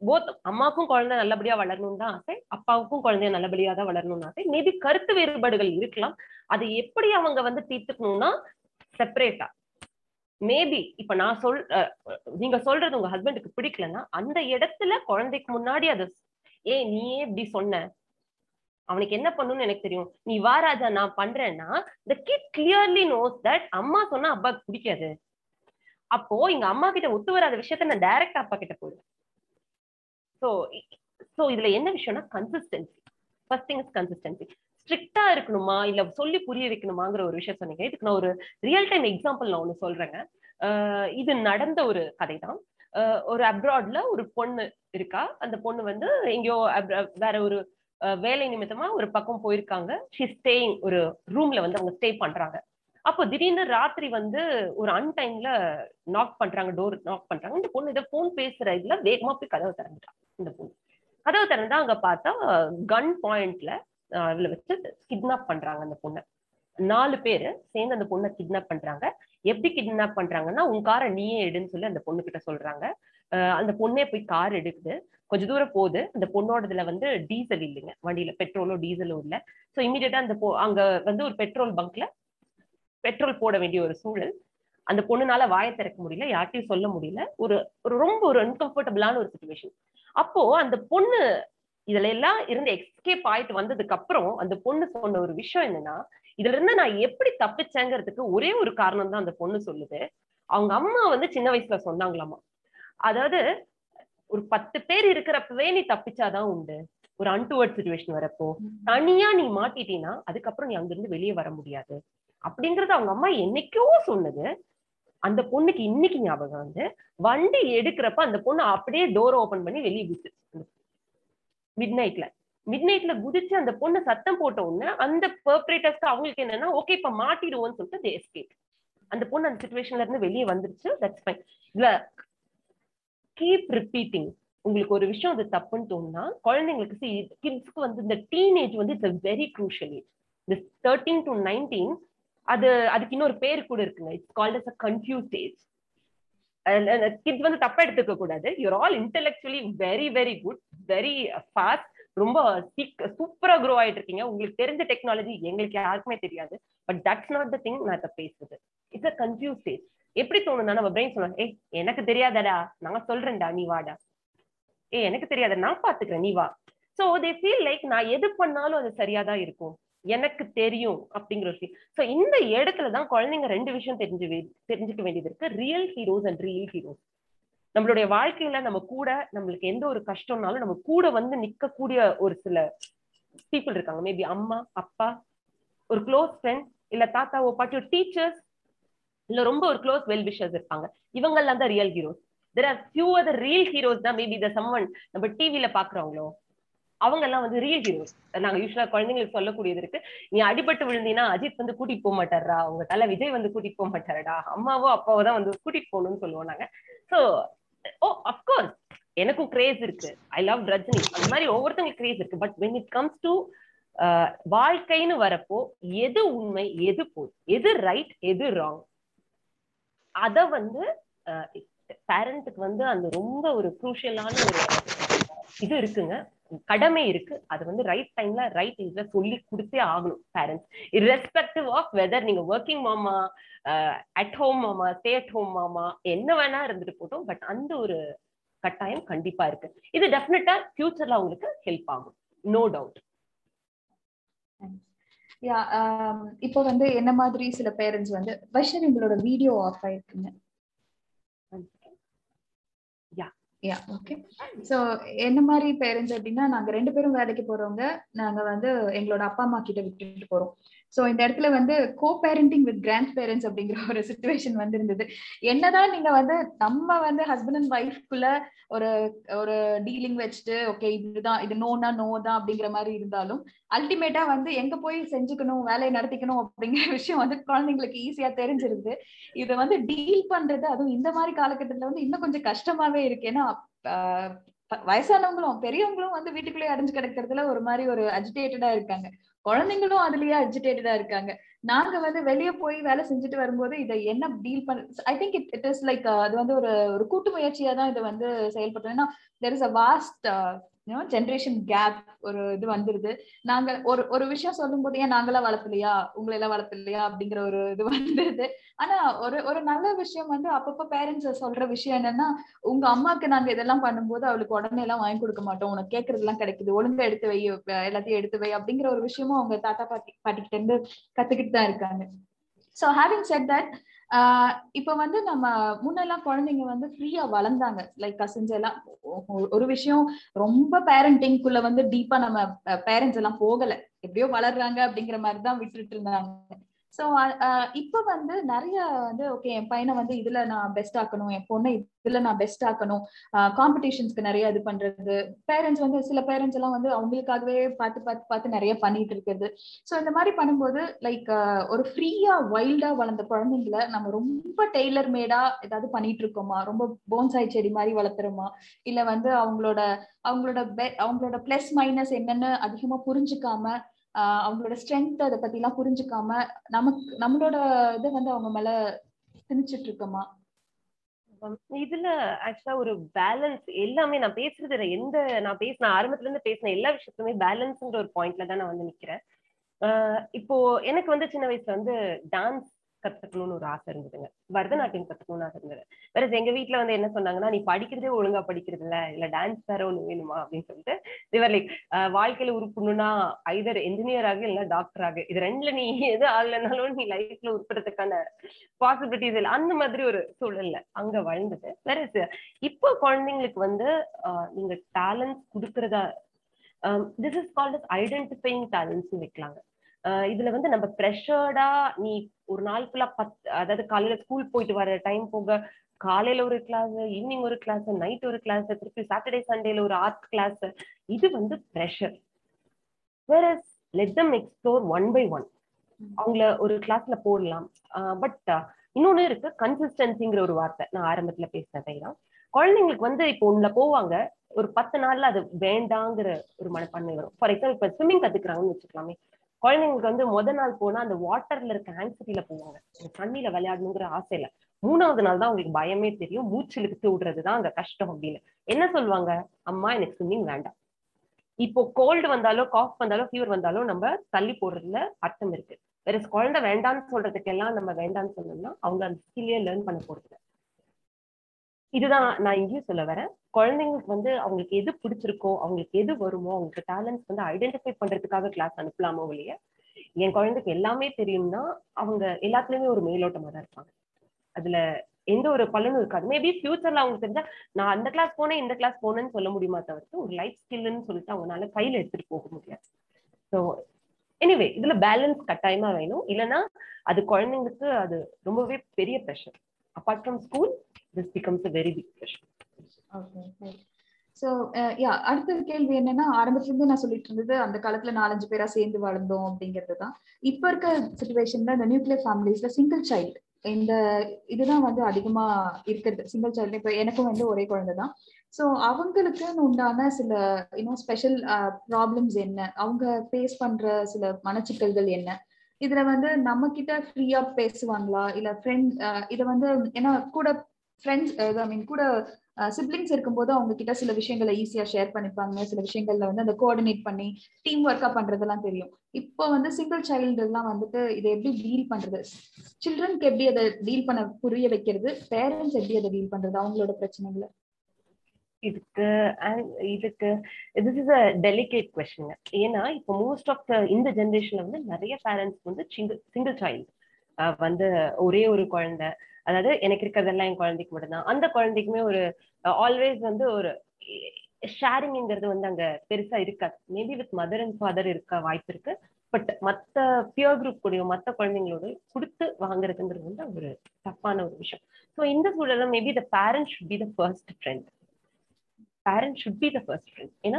போத் அம்மாவுக்கும் குழந்தை நல்லபடியா வளரணும்னு தான் ஆசை, அப்பாவுக்கும் குழந்தைய நல்லபடியா தான் வளரணும்னு ஆசை. மேபி கருத்து வேறுபாடுகள் இருக்கலாம். அது எப்படி அவங்க வந்து தீர்த்துக்கணும்னா செப்பரேட்டா, மேபி இப்ப நான் சொல் நீங்க சொல்றது உங்க ஹஸ்பண்டுக்கு பிடிக்கலன்னா அந்த இடத்துல குழந்தைக்கு முன்னாடி அது ஏ நீயே இப்படி சொன்ன, அவனுக்கு என்ன பண்ணுன்னு எனக்கு தெரியும், நீ வாராஜா நான் பண்றேன்னா the kid clearly knows that அம்மா சொன்னா அப்பாவுக்கு பிடிக்காது. அப்போ எங்க அம்மா கிட்ட ஒத்து வராத விஷயத்த நான் டைரக்ட் அப்பா கிட்ட போடுவேன். சோ சோ இதுல என்ன விஷயம்னா consistency. First thing is consistency. ஸ்ட்ரிக்டா இருக்கணுமா இல்ல சொல்லி புரிய வைக்கணுமாங்கிற ஒரு விஷயம் சொன்னீங்க. இதுக்கு நான் ஒரு ரியல் டைம் எக்ஸாம்பிள் நான் ஒண்ணு சொல்றேங்க. இது நடந்த ஒரு கதை தான். ஒரு அப்ராட்ல ஒரு பொண்ணு இருக்கா. அந்த பொண்ணு வந்து எங்கேயோ வேற ஒரு வேலை நிமித்தமா ஒரு பக்கம் போயிருக்காங்க. ஷீ ஸ்டேயிங் ஒரு ரூம்ல வந்து அவங்க ஸ்டே பண்றாங்க. அப்போ திடீர்னு ராத்திரி வந்து ஒரு அன்டைம்ல நாக் பண்றாங்க, டோர் நாக் பண்றாங்க. இந்த பொண்ணு இதை போன் பேசுற இதுல வேகமா போய் கதவை திறந்துட்டாங்க. இந்த பொண்ணு கதவை திறந்தா அங்க பார்த்தா கன் பாயிண்ட்ல அதுல வச்சு கிட்னாப் பண்றாங்க. அந்த பொண்ணை நாலு பேரு சேர்ந்து அந்த பொண்ணை கிட்னாப் பண்றாங்க. எப்படி கிட்னாப் பண்றாங்கன்னா உன் காரை நீயே எடுன்னு சொல்லி அந்த பொண்ணு கிட்ட சொல்றாங்க. அந்த பொண்ணே போய் கார் எடுக்குது. கொஞ்ச தூரம் போகுது. அந்த பொண்ணோடதுல வந்து டீசல் இல்லைங்க, வண்டியில பெட்ரோலோ டீசலோ இல்லை. ஸோ இமீடியட்டா அந்த அங்க வந்து ஒரு பெட்ரோல் பங்க்ல பெட்ரோல் போட வேண்டிய ஒரு சூழல். அந்த பொண்ணுனால வாய திறக்க முடியல, யார்ட்டையும் சொல்ல முடியல. ஒரு ஒரு ரொம்ப ஒரு அன்கம்ஃபர்டபுளான ஒரு சுச்சுவேஷன். அப்போ அந்த பொண்ணு இதுல எல்லாம் இருந்து எஸ்கேப் ஆயிட்டு வந்ததுக்கு அப்புறம் அந்த பொண்ணு சொன்ன ஒரு விஷயம் என்னன்னா, இதுல இருந்து நான் எப்படி தப்பிச்சேங்கிறதுக்கு ஒரே ஒரு காரணம் தான் அந்த பொண்ணு சொல்லுது. அவங்க அம்மா வந்து சின்ன வயசுல சொன்னாங்களாமா, அதாவது ஒரு பத்து பேர் இருக்கிறப்பவே நீ தப்பிச்சாதான் உண்டு, ஒரு அன்டுவர்ட் சுச்சுவேஷன் வரப்போ தனியா நீ மாட்டிட்டீன்னா அதுக்கப்புறம் நீ அங்கிருந்து வெளியே வர முடியாது அப்படிங்கறது அவங்க அம்மா என்னைக்கோ சொன்னது. அந்த பொண்ணுக்கு இன்னைக்கு ஞாபகம் வந்து வண்டி எடுக்கிறப்ப அந்த பொண்ணு அப்படியே டோரை ஓபன் பண்ணி வெளியே குதிச்சு, மிட் நைட்ல மிட் நைட்ல குதிச்சு அந்த பொண்ணு சத்தம் போட்ட உடனே அந்த பெர்ப்ரேட்டர்ஸ்க்கு அவங்களுக்கு என்னன்னா ஓகே இப்ப மாட்டிடுவோம்னு சொல்லிட்டு எஸ்கேப். அந்த பொண்ணு அந்த சிச்சுவேஷன்ல இருந்து வெளியே வந்துருச்சு. That's fine. இல்ல கீப் ரிப்பீட்டிங். உங்களுக்கு ஒரு விஷயம் அது தப்புன்னு தோணுன்னா குழந்தைங்களுக்கு, கிட்ஸ்க்கு வந்து இந்த டீனேஜ் வந்து it's a very crucial age. இந்த தேர்ட்டீன் டு நைன்டீன் அது அதுக்கு இன்னொரு பேர் கூட இருக்குங்க. It's called as a confused age. Kids வந்து தப்பா எடுத்துக்க கூடாது. You're all intellectually very very good, very fast, ரொம்ப சூப்பரா க்ரோ ஆயிட்டு இருக்கீங்க. உங்களுக்கு தெரிஞ்ச டெக்னாலஜி எங்களுக்கு யாருக்குமே தெரியாது. But that's not the thing நான் இதை பேசுறது. It's a confused age. எப்படி தோணுன்னா நம்ம பிரெயின் சொன்னா ஏய் எனக்கு தெரியாதடா நான் சொல்றேன்டா நீ வாடா, ஏ எனக்கு தெரியாத நான் பாத்துக்கிறேன் நீ வா. ஸோ தே ஃபீல் லைக் நான் எது பண்ணாலும் அது சரியாதான் இருக்கும், எனக்கு தெரியும் அப்படிங்கிற விஷயம். ஸோ இந்த இடத்துலதான் குழந்தைங்க ரெண்டு விஷயம் தெரிஞ்சு தெரிஞ்சுக்க வேண்டியது இருக்கு. Real heroes and real heroes. நம்மளுடைய வாழ்க்கையில நம்ம கூட நம்மளுக்கு எந்த ஒரு கஷ்டம்னாலும் நம்ம கூட வந்து நிக்கக்கூடிய ஒரு சில பீப்புள் இருக்காங்க. மேபி அம்மா, அப்பா, ஒரு க்ளோஸ் ஃப்ரெண்ட், இல்ல தாத்தாவோ பாட்டியோ, டீச்சர்ஸ், இல்ல ரொம்ப ஒரு க்ளோஸ் வெல்விஷர்ஸ் இருப்பாங்க. இவங்கெல்லாம் தான் real heroes. There are few other real heroes தான் மேபி த சம்மன் நம்ம டிவியில பாக்குறவங்களோ, அவங்க எல்லாம் வந்து ரியல் ஹீரோஸ். நாங்க யூஸ்வலா குழந்தைங்களுக்கு சொல்லக்கூடியது இருக்கு, நீ அடிபட்டு விழுந்தீங்கன்னா அஜித் வந்து கூட்டிட்டு போக மாட்டாரா, உங்க தலை விஜய் வந்து கூட்டிட்டு போக மாட்டாரடா, அம்மாவோ அப்பாவோ தான் வந்து கூட்டிட்டு போகணும்னு சொல்லுவோம் நாங்க. ஸோ ஓ ஆஃப் கோர்ஸ் எனக்கும் கிரேஸ் இருக்கு, ஐ லவ் ரஜினி, அந்த மாதிரி ஒவ்வொருத்தவங்களுக்கு கிரேஸ் இருக்கு. But when it comes to வாழ்க்கைன்னு வரப்போ எது உண்மை எது போய் எது ரைட் எது ராங் அத வந்து பேரண்ட்டுக்கு வந்து அந்த ரொம்ப ஒரு குரூஷியலான ஒரு இது இருக்குங்க, கடமை இருக்கு. அது வந்து ரைட் டைம்ல ரைட் இதுல சொல்லி கொடுத்தே ஆகணும் பேரண்ட்ஸ், இர்ரெஸ்பெக்டிவ் ஆஃப் வெதர் நீங்க working mama, at home mama, stay at home mama, என்ன வேணா இருந்துட்டு போட்டோம். பட் அந்த ஒரு கட்டாயம் கண்டிப்பா இருக்கு. இது டெஃபினட்டா ஃபியூச்சர்ல அவங்களுக்கு ஹெல்ப் ஆகும், நோ டவுட். யா, இப்போ வந்து என்ன மாதிரி சில பேரண்ட்ஸ் வந்து வைஷ்ணவி உங்களோட வீடியோ ஆஃப் ஆயிருக்குங்க. Yeah okay. சோ என்ன மாதிரி பேரண்ட்ஸ் அப்படின்னா, நாங்க ரெண்டு பேரும் வேலைக்கு போறவங்க, நாங்க வந்து எங்களோட அப்பா அம்மா கிட்ட விட்டுட்டு போறோம். சோ இந்த இடத்துல வந்து co parenting with grandparents அப்படிங்கிற ஒரு சிச்சுவேஷன் வந்து இருந்தது. என்னதான் நீங்க வந்து நம்ம வந்து ஹஸ்பண்ட் அண்ட் ஒய்ஃப்குள்ள ஒரு ஒரு டீலிங் வச்சுட்டு ஓகே இதுதான் இது நோனா நோ தான் அப்படிங்கிற மாதிரி இருந்தாலும் அல்டிமேட்டா வந்து எங்க போய் செஞ்சுக்கணும் வேலையை நடத்திக்கணும் அப்படிங்கிற விஷயம் வந்து குழந்தைங்களுக்கு ஈஸியா தெரிஞ்சிருக்கு. இதை வந்து டீல் பண்றது அதுவும் இந்த மாதிரி காலகட்டத்துல வந்து இன்னும் கொஞ்சம் கஷ்டமாவே இருக்கு. ஏன்னா வயசானவங்களும் பெரியவங்களும் வந்து வீட்டுக்குள்ளேயே அடைஞ்சு கிடக்கிறதுல ஒரு மாதிரி ஒரு அஜிடேட்டடா இருக்காங்க, குழந்தைங்களும் அதுலயே அஜிடேட்டடா இருக்காங்க. நாங்க வந்து வெளியே போய் வேலை செஞ்சுட்டு வரும்போது இதை என்ன டீல் பண்ண, I think it it is like அது வந்து ஒரு ஒரு கூட்டு முயற்சியா தான் இதை வந்து செயல்படுறோம். ஏன்னா there is a vast generation gap ஒரு இது வந்துருது. நாங்க ஒரு ஒரு விஷயம் சொல்லும் போது ஏன் நாங்களா வளர்த்தலையா உங்களை எல்லாம் வளர்த்தலையா அப்படிங்கிற ஒரு இது வந்துருது. ஆனா ஒரு ஒரு நல்ல விஷயம் வந்து அப்பப்ப பேரண்ட்ஸ் சொல்ற விஷயம் என்னன்னா, உங்க அம்மாக்கு நாங்க இதெல்லாம் பண்ணும்போது அவளுக்கு உடனே எல்லாம் வாங்கி கொடுக்க மாட்டோம், உனக்கு கேட்கறது எல்லாம் கிடைக்குது, ஒழுங்கா எடுத்து வை, எல்லாத்தையும் எடுத்து வை அப்படிங்கிற ஒரு விஷயமும் அவங்க தாத்தா பாட்டி பாட்டிக்கிட்ட இருந்து கத்துக்கிட்டு தான் இருக்காங்க. So having said that, ah இப்ப வந்து நம்ம முன்னெல்லாம் குழந்தைங்க வந்து ஃப்ரீயா வளர்ந்தாங்க. லைக் கசின்ஸ் எல்லாம் ஒரு விஷயம் ரொம்ப பேரண்டிங்குள்ள வந்து டீப்பா நம்ம பேரண்ட்ஸ் எல்லாம் போகல, எப்படியோ வளர்றாங்க அப்படிங்கிற மாதிரிதான் விட்டுட்டு இருந்தாங்க. சோ இப்ப வந்து நிறைய வந்து ஓகே என் பையனை வந்து இதுல நான் பெஸ்ட் ஆக்கணும், என் பொண்ணை இதுல நான் பெஸ்ட் ஆக்கணும், காம்படிஷன்ஸ்க்கு நிறைய இது பண்றது. பேரண்ட்ஸ் வந்து சில பேரண்ட்ஸ் எல்லாம் வந்து அவங்களுக்காகவே பார்த்து பார்த்து பார்த்து நிறைய பண்ணிட்டு இருக்குது. சோ இந்த மாதிரி பண்ணும்போது லைக் ஒரு ஃப்ரீயா வைல்டா வளர்ந்த குழந்தைங்களை நம்ம ரொம்ப டெய்லர் மேடா ஏதாவது பண்ணிட்டு இருக்கோமா, ரொம்ப போன்சாய் செடி மாதிரி வளர்த்துறோமா, இல்ல வந்து அவங்களோட அவங்களோட அவங்களோட பிளஸ் மைனஸ் என்னன்னு அதிகமா புரிஞ்சுக்காம ஆஹ் அவங்களோட ஸ்ட்ரென்த் அதை பத்தி எல்லாம் புரிஞ்சுக்காம நமக்கு நம்மளோட இதை வந்து அவங்க மேல திணிச்சிட்டு இருக்கோமா? இதுல ஆக்சுவலா ஒரு பேலன்ஸ் எல்லாமே நான் பேசுறது எந்த நான் பேசின ஆரம்பத்துல இருந்து பேசின எல்லா விஷயத்துமே பேலன்ஸ்ன்ற ஒரு பாயிண்ட்ல தான் நான் வந்து நிக்கிறேன். ஆஹ் இப்போ எனக்கு வந்து சின்ன வயசுல வந்து டான்ஸ் கத்துக்கணும்னு ஒரு ஆசை இருந்ததுங்க, பரதநாட்டியம் கத்துக்கணும்னு ஆசை இருந்தது. வேற எங்க வீட்டுல வந்து என்ன சொன்னாங்கன்னா, நீ படிக்கிறதே ஒழுங்கா படிக்கிறது இல்ல, இல்ல டான்ஸ் வேற ஒண்ணு வேணுமா அப்படின்னு சொல்லிட்டு, இவர் லைக் வாழ்க்கையில உருப்படணும்னா ஐதர் என்ஜினியர் ஆக இல்லைன்னா டாக்டர் ஆக, இது ரெண்டுல நீ எது ஆகலைனாலும் நீ லைஃப்ல உருப்படுறதுக்கான பாசிபிலிட்டிஸ் இல்லை, அந்த மாதிரி ஒரு சூழல்ல அங்க வளர்ந்தது. வேற இப்போ குழந்தைங்களுக்கு வந்து நீங்க டேலண்ட்ஸ் கொடுக்கறதா, this is called as identifying talents வைக்கலாங்க. இதுல வந்து நம்ம ப்ரெஷர்டா நீ ஒரு நாள் ஃபுல்லா பத்து, அதாவது காலையில ஸ்கூல் போயிட்டு வர டைம் போக காலையில ஒரு கிளாஸ், ஈவினிங் ஒரு கிளாஸ், நைட் ஒரு கிளாஸ், திருப்பி சாட்டர்டே சண்டேல ஒரு ஆர்ட் கிளாஸ், இது வந்து pressure. Where is let them explore one by one, அவங்கள ஒரு கிளாஸ்ல போடலாம். பட் இன்னொன்னு இருக்கு, கன்சிஸ்டன்சிங்கிற ஒரு வார்த்தை நான் ஆரம்பத்துல பேசினதான். குழந்தைங்களுக்கு வந்து இப்போ உள்ள போவாங்க, ஒரு பத்து நாள்ல அது வேண்டாங்கிற ஒரு மனப்பான்மை வரும். ஃபார் எக்ஸாம்பிள் இப்ப ஸ்விம்மிங் கத்துக்கிறாங்கன்னு வச்சுக்கலாமே, குழந்தைங்களுக்கு வந்து முதல் நாள் போனா அந்த வாட்டர்ல இருக்க ஆன்சிட்டியில போவாங்க, தண்ணியில விளையாடணுங்கிற ஆசையில. மூணாவது நாள் தான் அவங்களுக்கு பயமே தெரியும், மூச்சு இழுத்து விடுறதுதான் அங்க கஷ்டம் அப்படின்னு. என்ன சொல்லுவாங்க, அம்மா எனக்கு ஸ்விம்மிங் வேண்டாம். இப்போ கோல்டு வந்தாலும் காஃப் வந்தாலும் ஃபீவர் வந்தாலும் நம்ம தள்ளி போடுறதுல அர்த்தம் இருக்கு. வேற குழந்தை வேண்டான்னு சொல்றதுக்கு எல்லாம் நம்ம வேண்டான்னு சொன்னோம்னா அவங்க அந்த ஸ்கில்லையே லேர்ன் பண்ண போறது. இதுதான் நான் இங்கேயும் சொல்ல வரேன், குழந்தைங்களுக்கு வந்து அவங்களுக்கு எது பிடிச்சிருக்கோ, அவங்களுக்கு எது வருமோ, அவங்களுக்கு டேலண்ட்ஸ் வந்து ஐடென்டிஃபை பண்றதுக்காக கிளாஸ் அனுப்பலாமோ இல்லையா. என் குழந்தைக்கு எல்லாமே தெரியும்னா அவங்க எல்லாத்துலயுமே ஒரு மேலோட்டமா தான் இருப்பாங்க, அதுல எந்த ஒரு பலனும் இருக்காது. மேபி ஃபியூச்சர்ல அவங்களுக்கு தெரிஞ்சா நான் அந்த கிளாஸ் போனேன் இந்த கிளாஸ் போனேன்னு சொல்ல முடியுமா தவிர்த்து ஒரு லைஃப் ஸ்கில்னு சொல்லிட்டு அவங்களால கையில எடுத்துட்டு போக முடியாது. ஸோ எனிவே இதுல பேலன்ஸ் கட்டாயமா வேணும், இல்லைன்னா அது குழந்தைங்களுக்கு அது ரொம்பவே பெரிய pressure. Apart from school, this becomes a very big question. Okay, right. So, uh, yeah, அடுத்த கேள்வி என்னன்னா, ஆரம்பத்துல இருந்து நான் சொல்லிட்டு இருந்தது அந்த காலத்துல நாலஞ்சு பேரா சேர்ந்து வளர்ந்தோம் அப்படிங்கிறது தான். இப்ப இருக்க சிச்சுவேஷன்ல இந்த நியூக்ளியர் ஃபேமிலிஸ்ல சிங்கிள் சைல்டு இந்த இதுதான் வந்து அதிகமா இருக்கிறது சிங்கிள் சைல்டு. இப்ப எனக்கும் வந்து ஒரே குழந்தைதான். ஸோ அவங்களுக்குன்னு உண்டான சில இன்னும் ஸ்பெஷல் ப்ராப்ளம்ஸ் என்ன, அவங்க ஃபேஸ் பண்ற சில மனச்சிக்கல்கள் என்ன, இதுல வந்து நம்ம கிட்ட ஃப்ரீயா பேசுவாங்களா இல்ல ஃப்ரெண்ட் இதை வந்து ஏன்னா கூட ஃப்ரெண்ட்ஸ் ஐ மீன் கூட சிப்ளிங்ஸ் இருக்கும்போது அவங்க கிட்ட சில விஷயங்களை ஈஸியா ஷேர் பண்ணிப்பாங்க, சில விஷயங்கள்ல வந்து அதை கோஆர்டினேட் பண்ணி டீம் ஒர்க்கா பண்றதெல்லாம் தெரியும். இப்போ வந்து சிங்கிள் சைல்டு எல்லாம் வந்துட்டு இதை எப்படி டீல் பண்றது, சில்ட்ரனுக்கு எப்படி அதை டீல் பண்ண புரிய வைக்கிறது, பேரண்ட்ஸ் எப்படி அதை டீல் பண்றது அவங்களோட பிரச்சனைகளை? இதுக்கு இதுக்கு this is a delicate question. ஏன்னா இப்போ மோஸ்ட் ஆஃப் த இந்த ஜென்ரேஷன்ல வந்து நிறைய பேரண்ட்ஸ் வந்து சிங்கிள் சிங்கிள் சைல்டு வந்து ஒரே ஒரு குழந்தை, அதாவது எனக்கு இருக்கிறதெல்லாம் என் குழந்தைக்கு மட்டும்தான், அந்த குழந்தைக்குமே ஒரு ஆல்வேஸ் வந்து ஒரு ஷேரிங்கிறது வந்து அங்க பெருசா இருக்காது. Maybe with mother and father இருக்க வாய்ப்பு இருக்கு, பட் மற்ற பியர் குரூப் கூடயோ மற்ற குழந்தைங்களோட கொடுத்து வாங்குறதுங்கிறது வந்து ஒரு தப்பான ஒரு விஷயம். ஸோ இந்த சூழல maybe the parent should be the first friend parents should be the first friend. ஏன்னா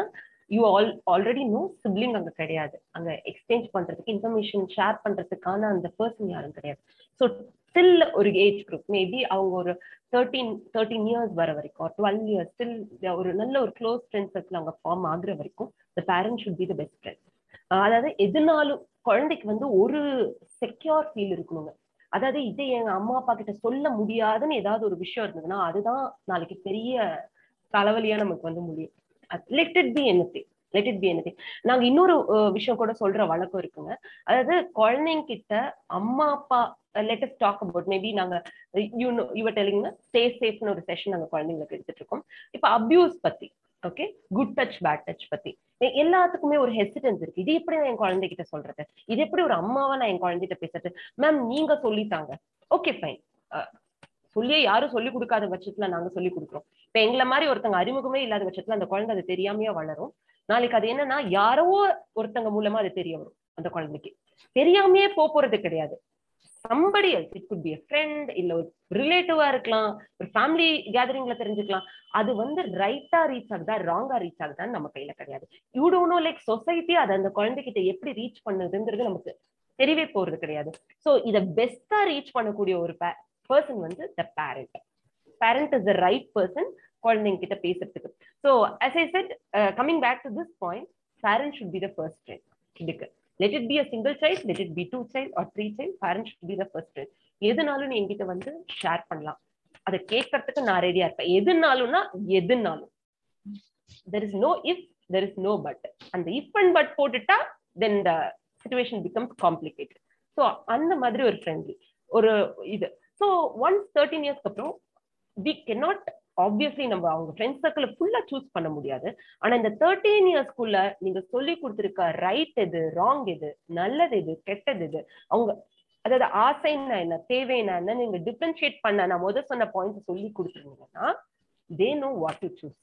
you all already know sibling அங்க கிடையாது, அங்க எக்ஸ்சேஞ்ச் பண்றதுக்கு இன்ஃபர்மேஷன் ஷேர் பண்றதுக்கான அந்த பர்சன் யாரும் கிடையாது. ஸோ ஸ்டில் ஒரு ஏஜ் குரூப் மேபி அவங்க ஒரு தேர்ட்டீன் தேர்ட்டீன் இயர்ஸ் வர வரைக்கும் ஒரு டுவெல் இயர்ஸ் ஸ்டில் ஒரு நல்ல ஒரு க்ளோஸ் ஃப்ரெண்ட் சர்க்கிள் அவங்க ஃபார்ம் ஆகுற வரைக்கும் the parents should be the best friend. அதாவது எதுனாலும் குழந்தைக்கு வந்து ஒரு செக்யூர் ஃபீல் இருக்கணுங்க. அதாவது இதை எங்க அம்மா அப்பா கிட்ட சொல்ல முடியாதுன்னு ஏதாவது ஒரு விஷயம் இருந்ததுன்னா அதுதான் நாளைக்கு பெரிய தலைவலியா நமக்கு வந்து முடியும். Let it be anything, let it be anything. நாங்க இன்னொரு விஷயம் கூட சொல்ற வழக்கம் இருக்குங்க. அதாவது குழந்தைங்க கிட்ட அம்மா அப்பா let us talk about maybe நாங்க you know you are telling stay சேஃப்னு ஒரு செஷன் நாங்க குழந்தைங்களுக்கு எடுத்துட்டு இருக்கோம். இப்ப அபியூஸ் பத்தி, okay, good touch bad touch பத்தி எல்லாத்துக்குமே ஒரு ஹெசிடன்ஸ் இருக்கு. இது எப்படி நான் என் குழந்தைகிட்ட சொல்றது, இது எப்படி ஒரு அம்மாவா நான் என் குழந்தைகிட்ட பேசுறது? மேம் நீங்க சொல்லித்தாங்க, ஓகே ஃபைன், சொல்லியே யாரும் சொல்லிக் கொடுக்காத பட்சத்துல நாங்க சொல்லிக் கொடுக்குறோம். இப்ப எங்களை மாதிரி ஒருத்தங்க அறிமுகமே இல்லாத பட்சத்துல அந்த குழந்தை அது தெரியாமையா வளரும். நாளைக்கு அது என்னன்னா யாரோ ஒருத்தங்க மூலமா அது தெரிய வரும். அந்த குழந்தைக்கு தெரியாமையே போறது கிடையாது. Somebody else, it could be a friend, இல்ல ஒரு ரிலேட்டிவா இருக்கலாம், ஒரு ஃபேமிலி கேதரிங்ல தெரிஞ்சுக்கலாம். அது வந்து ரைட்டா ரீச் ஆகுதா ராங்கா ரீச் ஆகுதான்னு நம்ம கையில கிடையாது. You don't know like society அது அந்த குழந்தைகிட்ட எப்படி ரீச் பண்ணுதுங்கிறது நமக்கு தெரியவே போறது கிடையாது. சோ இதை பெஸ்டா ரீச் பண்ணக்கூடிய ஒரு person வந்து the parent. Parent is the right person குழந்தைங்க கிட்ட பேசுறதுக்கு. So as I said, uh, coming back to this point, parent should be the first friend. Let it be a single child, let it be two child or three child, parent should be the first friend. எதுனாலும் நீ என்கிட்ட வந்து share பண்ணலாம், அதை கேட்கறதுக்கு நான் ரெடியா இருப்பேன். எதுனாலும்னா எதுனாலும், there is no if, there is no but. அந்த if and but போட்டுட்டா then the situation becomes complicated. So அந்த மாதிரி ஒரு friendly ஒரு இது. So once thirteen years அப்புறம் we cannot obviously நம்ம அவங்க ஃப்ரெண்ட் சர்க்கிளை ஃபுல்லா சூஸ் பண்ண முடியாது. ஆனா இந்த தேர்ட்டீன் இயர்ஸ்க்குள்ள நீங்க சொல்லி கொடுத்துருக்க ரைட் எது ராங் எது நல்லது எது கெட்டது எது அவங்க அதாவது ஆசைன்னா என்ன தேவைன்னா என்ன நீங்க டிஃபரன்ஷியேட் பண்ண நான் முதல் சொன்ன பாயிண்ட் சொல்லி கொடுத்துருந்தீங்கன்னா they know what to choose.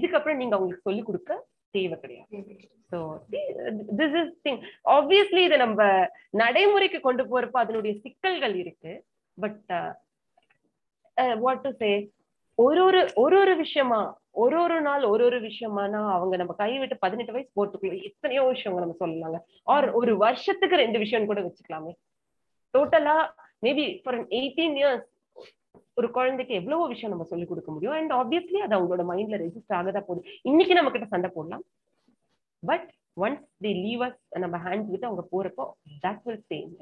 இதுக்கப்புறம் நீங்க அவங்களுக்கு சொல்லி கொடுக்க தேவை கிடையாது. So this is thing obviously இதை நம்ம நடைமுறைக்கு கொண்டு போறப்ப அதனுடைய சிக்கல்கள் இருக்கு. பட் வாட் டு சே, ஒரு ஒரு ஒரு ஒரு விஷயமா ஒரு ஒரு நாள் ஒரு ஒரு விஷயமானா அவங்க நம்ம கைவிட்டு பதினெட்டு வயசு போறதுக்குள்ள எத்தனையோ விஷயங்க நம்ம சொல்லலாங்க. ஆர் ஒரு வருஷத்துக்கு ரெண்டு விஷயம் கூட வச்சுக்கலாமே. டோட்டலா மேபி ஃபார் எயிட்டீன் இயர்ஸ் ஒரு குழந்தைக்கு எவ்வளவோ விஷயம் நம்ம சொல்லிக் கொடுக்க முடியும். அண்ட் ஆப்வியஸ்லி அது அவங்களோட மைண்ட்ல ரெஜிஸ்டர் ஆகதா போகுது. இன்னைக்கு நம்ம கிட்ட சண்டை போடலாம், but once they leave us நம்ம ஹேண்ட் விட்டு அவங்க போறப்போ தட் வில் சேம்.